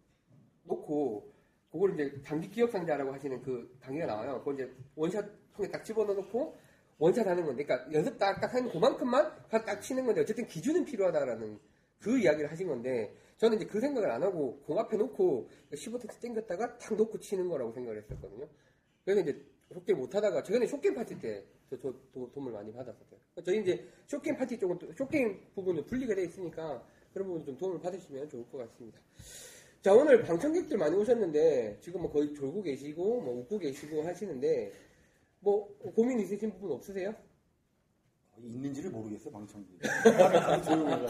놓고, 그걸 이제 단기 기억상자라고 하시는 그 단계가 나와요. 그걸 이제 원샷 통에 딱 집어넣어 놓고, 원샷 하는 건데, 그러니까 연습 딱 하는 그만큼만 딱 치는 건데, 어쨌든 기준은 필요하다라는 그 이야기를 하신 건데, 저는 이제 그 생각을 안 하고, 공 앞에 놓고, 15cm 땡겼다가 탁 놓고 치는 거라고 생각을 했었거든요. 그래서 이제, 숏게임 못하다가 최근에 숏게임 파티 때 저 도움을 많이 받았었어요. 저희 이제 숏게임 파티 쪽은 또 숏게임 부분은 분리가 돼 있으니까 그런 부분 좀 도움을 받으시면 좋을 것 같습니다. 자, 오늘 방청객들 많이 오셨는데 지금 뭐 거의 졸고 계시고 뭐 웃고 계시고 하시는데 뭐 고민 있으신 부분 없으세요? 있는지를 모르겠어요, 방청객.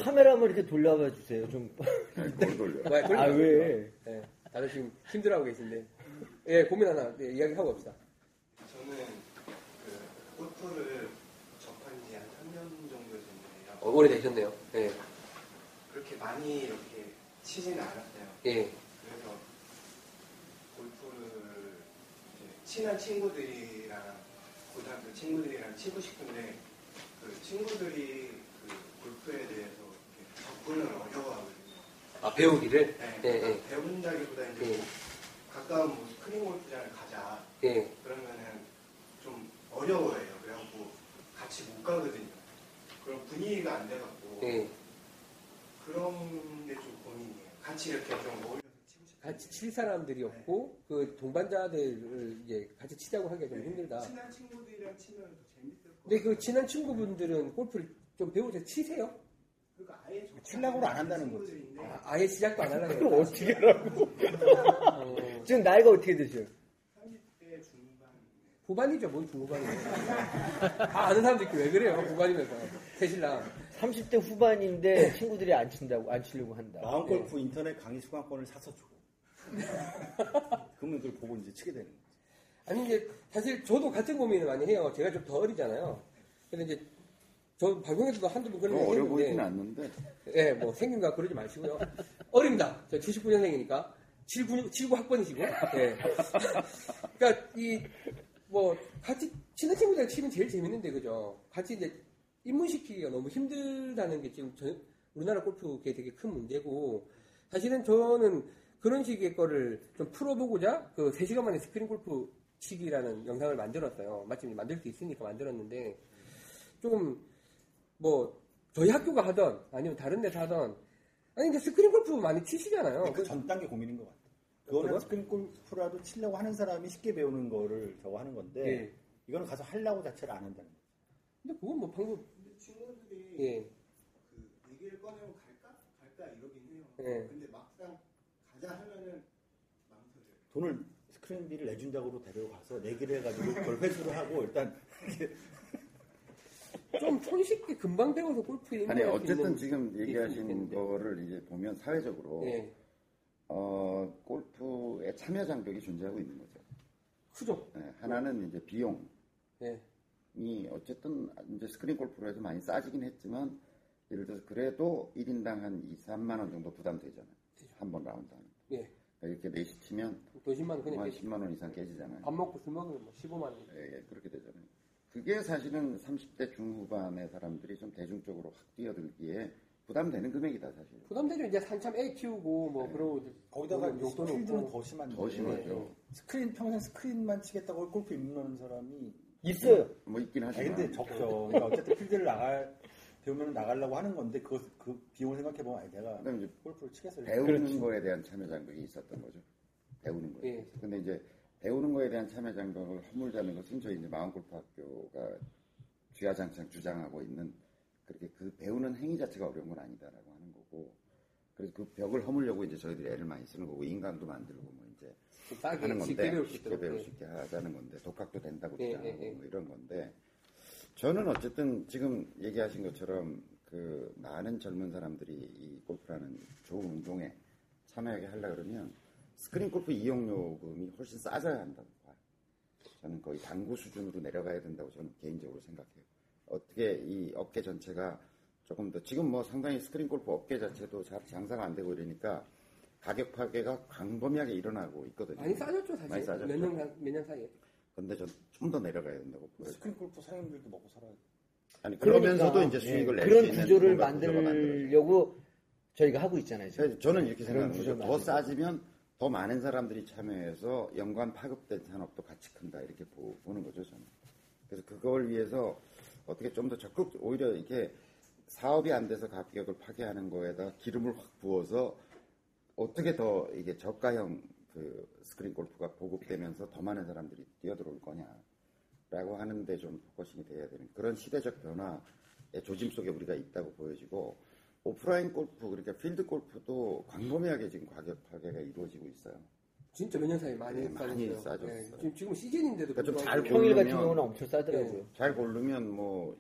카메라 한번 이렇게 돌려봐 주세요. 좀 돌려. 왜? 네, 다들 지금 힘들어하고 계신데 예, 고민 하나 이야기하고 갑시다. 저는 골프를 접한 지 한 3년 정도 됐는데요. 오래되셨네요. 네. 그렇게 많이 이렇게 치지는 않았어요. 예. 그래서 골프를 이제 친한 친구들이랑 고등학교 친구들이랑 치고 싶은데 그 친구들이 그 골프에 대해서 접근을 어려워하거든요. 배우기를? 네. 네. 네. 배운다기보다 이제 네. 가까운 뭐 스크린 골프장을 가자. 네. 그러면은 좀 어려워해요. 그래갖고 같이 못 가거든요. 그런 분위기가 안 돼갖고 네. 그런 게 좀 고민이에요. 같이 이렇게 좀 어울려서 치고 싶어요. 같이 칠 사람들이 없고 네. 그 동반자들을 이제 같이 치자고 하기가 좀 네. 힘들다. 친한 친구들이랑 치면 더 재밌을 것 같아요. 근데 그 친한 친구분들은 골프를 좀 배우자 치세요? 그러니까 아예 칠라고를 안 한다는 거지. 아예 시작도 안 하려고. 그럼 어떻게 하라고? 지금 나이가 어떻게 되죠? 30대 중반. 후반이죠, 뭐 중후반이에요. 다 아는 사람들 왜 그래요? 후반이면서. 대신랑 30대 후반인데 친구들이 안 친다고, 안 치려고 한다. 마음골프 인터넷 강의 수강권을 사서 주고. 그러면 그걸 보고 이제 치게 되는 거지. 아니, 이제 사실 저도 같은 고민을 많이 해요. 제가 좀 더 어리잖아요. 근데 이제 저 방송에서도 한두 번 그런 얘기 했는데 어려 보이진 않는데. 예, 뭐 생긴 거 그러지 마시고요. 어립니다. 저 79년생이니까. 79학번이시고요. 예. 그러니까 이 뭐 같이 친한 친구들 치면 제일 재밌는데 그죠? 같이 이제 입문시키기가 너무 힘들다는 게 지금 우리나라 골프계 되게 큰 문제고, 사실은 저는 그런 식의 거를 좀 풀어보고자 그 3시간 만에 스크린 골프 치기라는 영상을 만들었어요. 마침 만들 수 있으니까 만들었는데, 조금 뭐 저희 학교가 하던 아니면 다른 데서 하던, 아니 근데 스크린 골프 많이 치시잖아요. 그 전 단계 고민인 것 같아요. 그거는 스크린 골프라도 치려고 하는 사람이 쉽게 배우는 거를 저거 하는 건데, 네. 이거는 가서 하려고 자체를 안 한다는 거죠. 근데 그건 뭐 방금 친구들이 예. 그 얘기를 꺼내면 갈까 이러긴 해요. 예. 근데 막상 가자 하면은 망설여요. 돈을 스크린비를 내준다고 데려가서 내기를 해가지고 그걸 회수를 하고 일단 좀 손쉽게 금방 배워서 골프에 아니 어쨌든 지금 얘기하신 거를 이제 보면 사회적으로 예. 골프에 참여 장벽이 존재하고 있는 거죠. 크죠. 네, 하나는 이제 비용이 예. 어쨌든 이제 스크린 골프로 해서 많이 싸지긴 했지만, 예를 들어서 그래도 1인당 한 2, 3만 원 정도 부담되잖아요. 한 번 라운드 하는 거. 예. 그러니까 이렇게 4시 치면 또 10만 원 그냥 10만 원 이상 깨지잖아요. 밥 먹고 술 먹으면 뭐 15만 원. 예, 그렇게 되잖아요. 그게 사실은 30대 중후반의 사람들이 좀 대중적으로 확 뛰어들기에 부담되는 금액이다, 사실. 부담되죠. 이제 한참 애 키우고 뭐 네. 그러고 거기다가 필드는 더 심한데. 더 심하죠. 스크린 평생 스크린만 치겠다고 골프 입문하는 사람이 있어요. 뭐 있긴 하지만. 근데 적죠. 그러니까 어쨌든 필드를 배우면 나가려고 하는 건데 그 비용을 생각해 보면 아니 내가 골프를 치겠어요. 배우는 그렇지. 거에 대한 참여 장벽이 있었던 거죠. 배우는 거에. 예. 근데 이제 배우는 거에 대한 참여 장벽을 허물자는 것은 저희 이제 망골파학교가 주야장창 주장하고 있는. 그렇게 그 배우는 행위 자체가 어려운 건 아니다라고 하는 거고, 그래서 그 벽을 허물려고 이제 저희들이 애를 많이 쓰는 거고, 인강도 만들고 뭐 이제 하는 건데, 쉽게 배울 수 있게 하자는 건데, 독학도 된다고 주장하고 뭐 이런 건데, 저는 어쨌든 지금 얘기하신 것처럼 그 많은 젊은 사람들이 이 골프라는 좋은 운동에 참여하게 하려 그러면 스크린 골프 이용료금이 훨씬 싸져야 한다고 봐요. 저는 거의 당구 수준으로 내려가야 된다고 저는 개인적으로 생각해요. 어떻게 이 업계 전체가 조금 더 지금 뭐 상당히 스크린 골프 업계 자체도 잘 장사가 안 되고 이러니까 가격 파괴가 광범위하게 일어나고 있거든요. 많이 싸졌죠, 사실. 많이 싸졌죠. 몇 년 사이에. 근데 전 좀 더 내려가야 된다고 보여요. 스크린 골프 사장님들도 먹고 살아야 돼. 아니 그러면서도 그러니까, 이제 수익을 낼 수 있는 그런 구조를 만들려고 저희가 하고 있잖아요. 지금. 저는 이렇게 생각하는 거죠. 더 싸지면 더 많은 사람들이 참여해서 연관 파급된 산업도 같이 큰다 이렇게 보는 거죠, 저는. 그래서 그걸 위해서 어떻게 좀 더 적극, 오히려 이렇게 사업이 안 돼서 가격을 파괴하는 거에다 기름을 확 부어서 어떻게 더 이게 저가형 그 스크린 골프가 보급되면서 더 많은 사람들이 뛰어들어올 거냐라고 하는데 좀 포커싱이 돼야 되는 그런 시대적 변화의 조짐 속에 우리가 있다고 보여지고, 오프라인 골프, 그러니까 필드 골프도 광범위하게 지금 가격 파괴가 이루어지고 있어요. 진짜 몇 년 사이 많이 싸졌어요. 네, 지금 시즌인데도 그러니까 좀 잘 평일 같은 경우는 엄청 싸더라고요. 네. 잘 고르면 뭐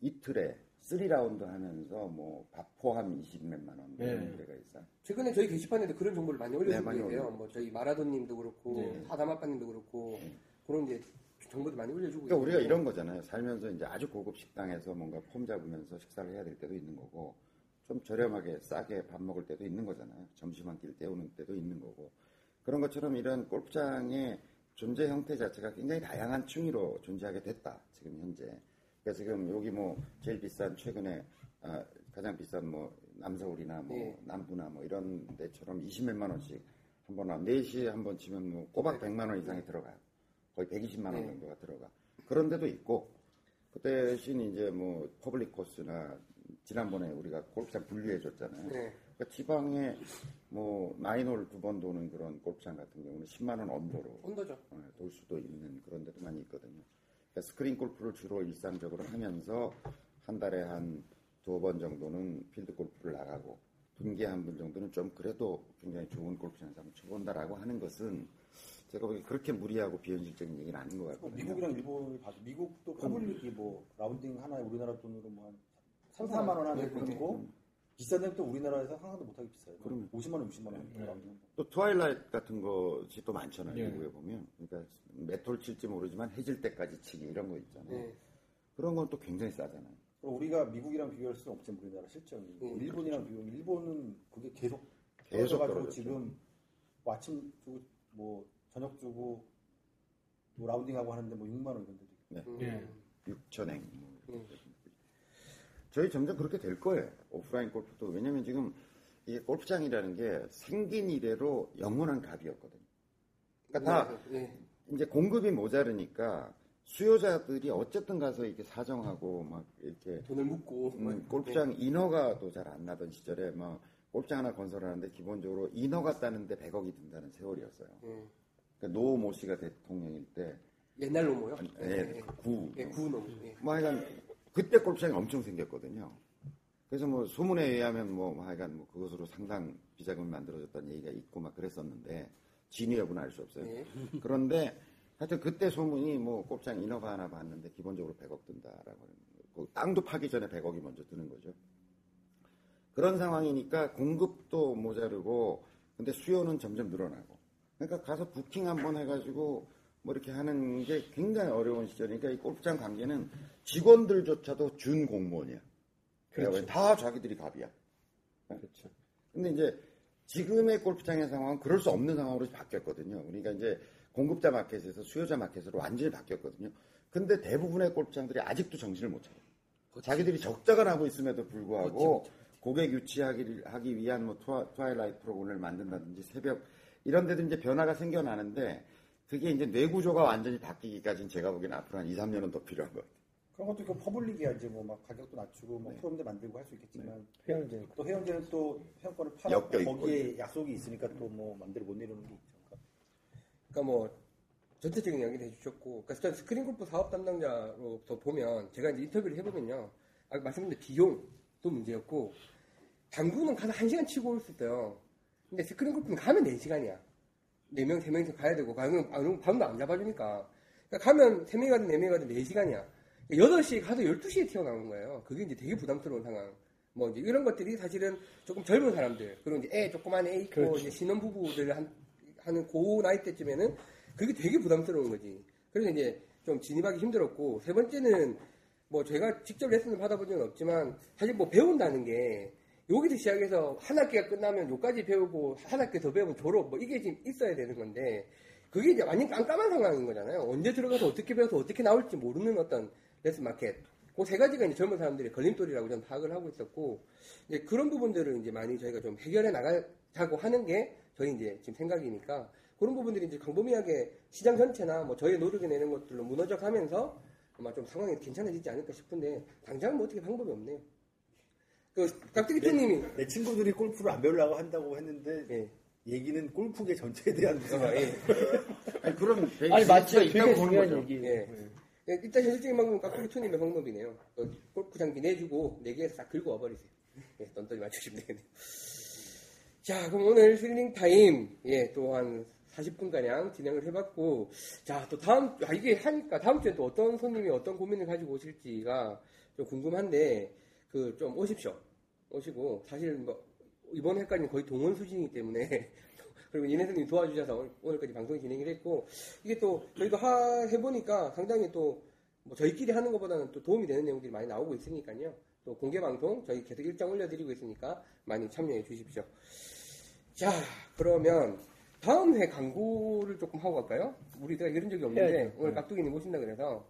이틀에 3라운드 하면서 뭐 밥 포함 20몇만 원 이런 데가 있어요. 최근에 저희 게시판에도 그런 정보를 많이 올려주고 계세요. 뭐 저희 마라돈님도 그렇고 사담아빠님도 그렇고 그런 이제 정보도 많이 올려주고. 그러니까 우리가 이런 거잖아요. 살면서 이제 아주 고급 식당에서 뭔가 폼 잡으면서 식사를 해야 될 때도 있는 거고. 좀 저렴하게 싸게 밥 먹을 때도 있는 거잖아요. 점심 한 끼를 때우는 때도 있는 거고. 그런 것처럼 이런 골프장의 존재 형태 자체가 굉장히 다양한 층위로 존재하게 됐다. 지금 현재. 그래서 지금 여기 뭐 제일 비싼 최근에 가장 비싼 뭐 남서울이나 뭐 남부나 뭐 이런 데처럼 20몇만 원씩 한 번, 4시 한 번 치면 뭐 꼬박 100만 원 이상이 들어가요. 거의 120만 원 정도가 들어가. 그런 데도 있고, 그 대신 이제 뭐 퍼블릭 코스나 지난번에 우리가 골프장 분류해줬잖아요. 네. 그러니까 지방에 뭐 마이너를 2번 도는 그런 골프장 같은 경우는 10만 원 언더로 돌 수도 있는 그런 데도 많이 있거든요. 그러니까 스크린 골프를 주로 일상적으로 하면서 한 달에 한 2번 정도는 필드 골프를 나가고 분기에 한 번 정도는 좀 그래도 굉장히 좋은 골프장에서 한번 쳐본다라고 하는 것은 제가 보기엔 그렇게 무리하고 비현실적인 얘기는 아닌 것 같거든요. 미국이랑 일본을 봐도 미국도 퍼블릭이 뭐 라운딩 하나에 우리나라 돈으로 뭐 한 3, 4만 원 하는 거, 비싼데 또 우리나라에서 상상도 못하게 비싸요. 그럼 50만 원, 60만 원. 네. 또 트와일라이트 같은 것이 또 많잖아요. 네. 미국에 보면. 그러니까 몇 톨 칠지 모르지만 해질 때까지 치기 이런 거 있잖아요. 네. 그런 건 또 굉장히 싸잖아요. 우리가 미국이랑 비교할 수는 없지만 우리나라 실적이. 일본이랑 그렇죠. 비교하면 일본은 그게 계속 가지고 지금 뭐 아침 주고 뭐 저녁 주고 뭐 라운딩하고 하는데 뭐 6만 원 이런 데도 있고. 네. 6천엔. 저희 점점 그렇게 될 거예요. 오프라인 골프도. 왜냐면 지금 이 골프장이라는 게 생긴 이래로 영원한 갑이었거든요. 그러니까 다 이제 공급이 모자르니까 수요자들이 어쨌든 가서 이렇게 사정하고 막 이렇게 돈을 묻고 골프장 인허가 또 잘 안 나던 시절에 막 골프장 하나 건설하는데 기본적으로 인허가 따는데 100억이 든다는 세월이었어요. 그러니까 노 모 씨가 대통령일 때 옛날 노모요? 구 노모. 뭐 하여간 그때 골프장이 엄청 생겼거든요. 그래서 뭐 소문에 의하면 뭐 하여간 뭐 그것으로 상당 비자금이 만들어졌다는 얘기가 있고 막 그랬었는데 진위 여부는 알 수 없어요. 네. 그런데 하여튼 그때 소문이 뭐 골프장 인허가 하나 봤는데 기본적으로 100억 든다라고 그 땅도 파기 전에 100억이 먼저 드는 거죠. 그런 상황이니까 공급도 모자르고 근데 수요는 점점 늘어나고 그러니까 가서 부킹 한번 해가지고 뭐 이렇게 하는 게 굉장히 어려운 시절이니까 이 골프장 관계는 직원들조차도 준 공무원이야. 그렇죠. 다 자기들이 갑이야. 그렇죠. 근데 이제 지금의 골프장의 상황은 그럴 수 없는 상황으로 바뀌었거든요. 그러니까 이제 공급자 마켓에서 수요자 마켓으로 완전히 바뀌었거든요. 근데 대부분의 골프장들이 아직도 정신을 못 차려. 그렇죠. 자기들이 적자가 나고 있음에도 불구하고 그렇죠. 고객 유치하기 위한 뭐 트와일라이트 프로그램을 만든다든지 새벽 이런 데도 이제 변화가 생겨나는데 그게 이제 뇌구조가 완전히 바뀌기까지는 제가 보기엔 앞으로 한 2, 3년은 더 필요한 것 같아요. 그런 것도 그 퍼블릭이야. 이제 뭐 막 가격도 낮추고 뭐 프로그램도 만들고 할 수 있겠지만 회원제 또 회원제는 또 회원권을 팔아 거기에 약속이 있으니까 또 뭐 마음대로 못 내려오는 게 있죠. 그러니까 뭐 전체적인 이야기를 해주셨고, 그러니까 일단 스크린 골프 사업 담당자로서 보면 제가 이제 인터뷰를 해보면요, 아까 말씀드린 비용도 문제였고 당구는 가서 1시간 치고 올 수 있어요. 근데 스크린 골프는 가면 4시간이야. 4명, 3명이서 가야 되고, 가면 밤도 안 잡아주니까. 그러니까 가면 3명이 가든 4명이 가든 4시간이야. 8시에 가서 12시에 튀어나오는 거예요. 그게 이제 되게 부담스러운 상황. 뭐 이제 이런 것들이 사실은 조금 젊은 사람들, 그리고 이제 조그만 애 있고, 그렇지. 이제 신혼부부들 하는 고 나이 때쯤에는 그게 되게 부담스러운 거지. 그래서 이제 좀 진입하기 힘들었고, 세 번째는 뭐 제가 직접 레슨을 받아본 적은 없지만, 사실 뭐 배운다는 게, 여기서 시작해서 한 학기가 끝나면 여기까지 배우고 한 학기 더 배우면 졸업 뭐 이게 지금 있어야 되는 건데 그게 이제 완전 깜깜한 상황인 거잖아요. 언제 들어가서 어떻게 배워서 어떻게 나올지 모르는 어떤 레슨 마켓. 그 세 가지가 이제 젊은 사람들의 걸림돌이라고 저는 파악을 하고 있었고 이제 그런 부분들을 이제 많이 저희가 좀 해결해 나가자고 하는 게 저희 이제 지금 생각이니까 그런 부분들이 이제 광범위하게 시장 전체나 뭐 저희의 노력이 내는 것들로 무너져가면서 아마 좀 상황이 괜찮아지지 않을까 싶은데 당장은 뭐 어떻게 방법이 없네요. 그 깍두기 태님이 내 친구들이 골프를 안 배우려고 한다고 했는데 얘기는 골프계 전체에 대한 아니 그럼 아니 맞죠. 되게 중요한 얘기. 예. 일단 현실적인 방법은 깍두기 태님의 방법이네요. 골프장비 내주고 4개에서 싹 긁어 와버리세요. 예, 던더기 맞추시면 되겠네요. 자, 그럼 오늘 스릴링 타임 또 한 40분가량 진행을 해봤고 자, 또 다음 이게 하니까 다음 주에 또 어떤 손님이 어떤 고민을 가지고 오실지가 좀 궁금한데. 그 좀 오시고 사실 뭐 이번 회까지는 거의 동원 수준이기 때문에 그리고 이내선님 도와주셔서 오늘까지 방송 진행이 됐고 이게 또 저희도 해보니까 상당히 또 뭐 저희끼리 하는 것보다는 또 도움이 되는 내용들이 많이 나오고 있으니까요. 또 공개 방송 저희 계속 일정 올려드리고 있으니까 많이 참여해 주십시오. 자 그러면 다음 회 광고를 조금 하고 갈까요? 우리가 이런 적이 없는데 해야죠. 오늘 깍두기님 오신다 그래서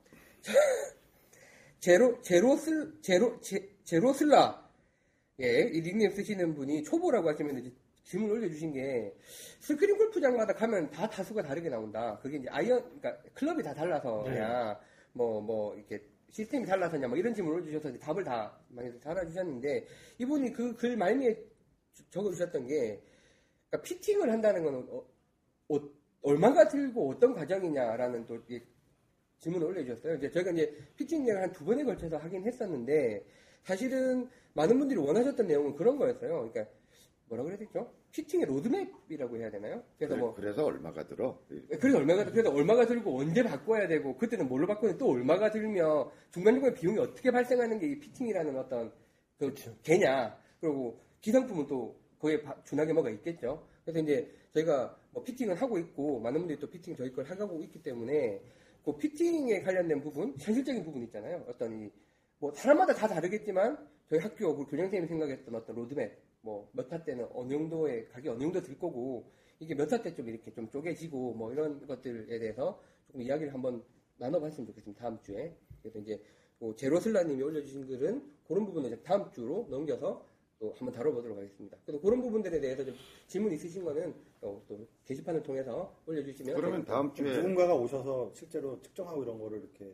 제로슬라. 예, 이 닉네임 쓰시는 분이 초보라고 하시면 이제 질문 올려주신 게, 스크린 골프장마다 가면 다 다수가 다르게 나온다. 그게 이제 그러니까 클럽이 다 달라서냐, 이렇게 시스템이 달라서냐, 뭐 이런 질문 올려주셔서 이제 답을 다 많이 달아주셨는데, 이분이 그 글 말미에 적어주셨던 게, 그러니까 피팅을 한다는 건 얼마가 들고 어떤 과정이냐라는 또, 질문을 올려주셨어요. 이제 저희가 이제 피팅을 한 2번에 걸쳐서 하긴 했었는데, 사실은 많은 분들이 원하셨던 내용은 그런 거였어요. 그러니까, 뭐라고 해야 되죠? 피팅의 로드맵이라고 해야 되나요? 그래서 얼마가 들어? 그래서 얼마가 들고 언제 바꿔야 되고, 그때는 뭘로 바꾸는데 또 얼마가 들며, 중간중간에 비용이 어떻게 발생하는 게 이 피팅이라는 어떤, 개냐. 그리고 기상품은 또 거기에 준하게 뭐가 있겠죠. 그래서 이제 저희가 뭐 피팅은 하고 있고 많은 분들이 또 피팅 저희 걸 하고 있기 때문에 그 피팅에 관련된 부분, 현실적인 부분 있잖아요. 어떤 뭐 사람마다 다 다르겠지만 저희 학교 교장 선생님이 생각했던 어떤 로드맵, 뭐 몇 화 때는 어느 정도의 가격이 어느 정도 들 거고 이게 몇 화 때 좀 이렇게 좀 쪼개지고 뭐 이런 것들에 대해서 조금 이야기를 한번 나눠봤으면 좋겠습니다. 다음 주에. 그래서 이제 뭐 제로슬라님이 올려주신 글은 그런 부분을 다음 주로 넘겨서 또 한번 다뤄보도록 하겠습니다. 그래서 그런 부분들에 대해서 좀 질문 있으신 거는 또 게시판을 통해서 올려주시면. 그러면 다음 주에 누군가가 오셔서 실제로 측정하고 이런 거를 이렇게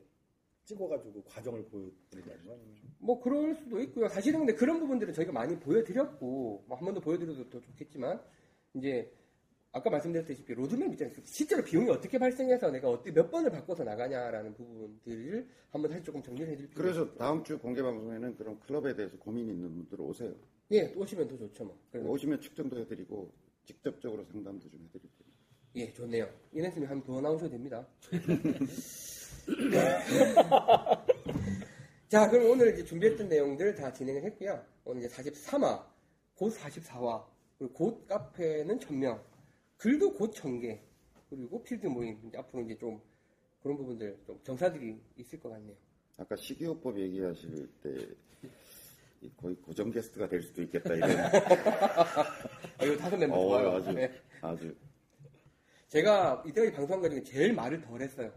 찍어가지고 과정을 보여드리는 거 아니면? 뭐 그럴 수도 있고요. 사실은 근데 그런 부분들은 저희가 많이 보여드렸고 뭐 한 번 더 보여드려도 더 좋겠지만 이제 아까 말씀드렸다시피 로드맵 있잖아요. 실제로 비용이 어떻게 발생해서 내가 어떻게 몇 번을 바꿔서 나가냐라는 부분들을 한번 다시 조금 정리를 해드릴 필요가 있어요. 그래서 다음 주 공개 방송에는 그런 클럽에 대해서 고민이 있는 분들 오세요. 예, 오시면 더 좋죠. 뭐. 오시면 측정도 해드리고 직접적으로 상담도 좀 해드릴게요. 예, 좋네요. 이네스님 한번 더 나오셔도 됩니다. 자, 그럼 오늘 이제 준비했던 내용들 다 진행을 했고요. 오늘 이제 43화, 곧 44화, 그리고 곧 카페는 1000명. 글도 곧 1000개, 그리고 필드 모임, 이제 앞으로 이제 좀 그런 부분들 좀 정사들이 있을 것 같네요. 아까 식이요법 얘기하실 때 거의 고정 게스트가 될 수도 있겠다, 이런. 이거 다섯 멤버 좋아요. 아주, 네. 아주. 제가 이때까지 방송한 거 중에 제일 말을 덜 했어요.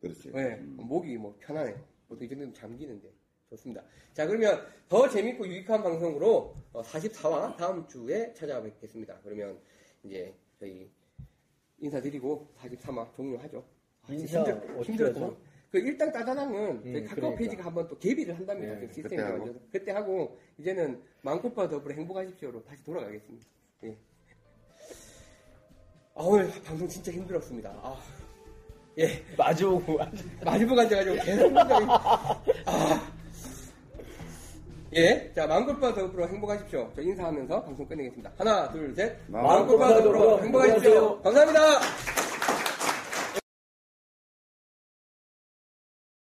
그렇지. 네, 목이 뭐 편하네요. 보통 이 정도면 잠기는데. 좋습니다. 자, 그러면 더 재밌고 유익한 방송으로 44화 다음 주에 찾아뵙겠습니다. 그러면 이제 저희 인사드리고 43화 종료하죠. 인사 힘들었죠. 그 일당 따다당은 저희 카카오 그러니까. 페이지가 한번 또 개비를 한답니다. 네, 시스템이 그때 하고 이제는 망고파 더불어 행복하십시오로 다시 돌아가겠습니다. 예. 아, 오늘 방송 진짜 힘들었습니다. 아, 예, 마주보고 앉아가지고 계속 굉장히 아, 예, 자 망골파 더불어 행복하십시오. 저 인사하면서 방송 끝내겠습니다. 하나, 둘, 셋. 망골파 더불어 행복하십시오. 감사합니다.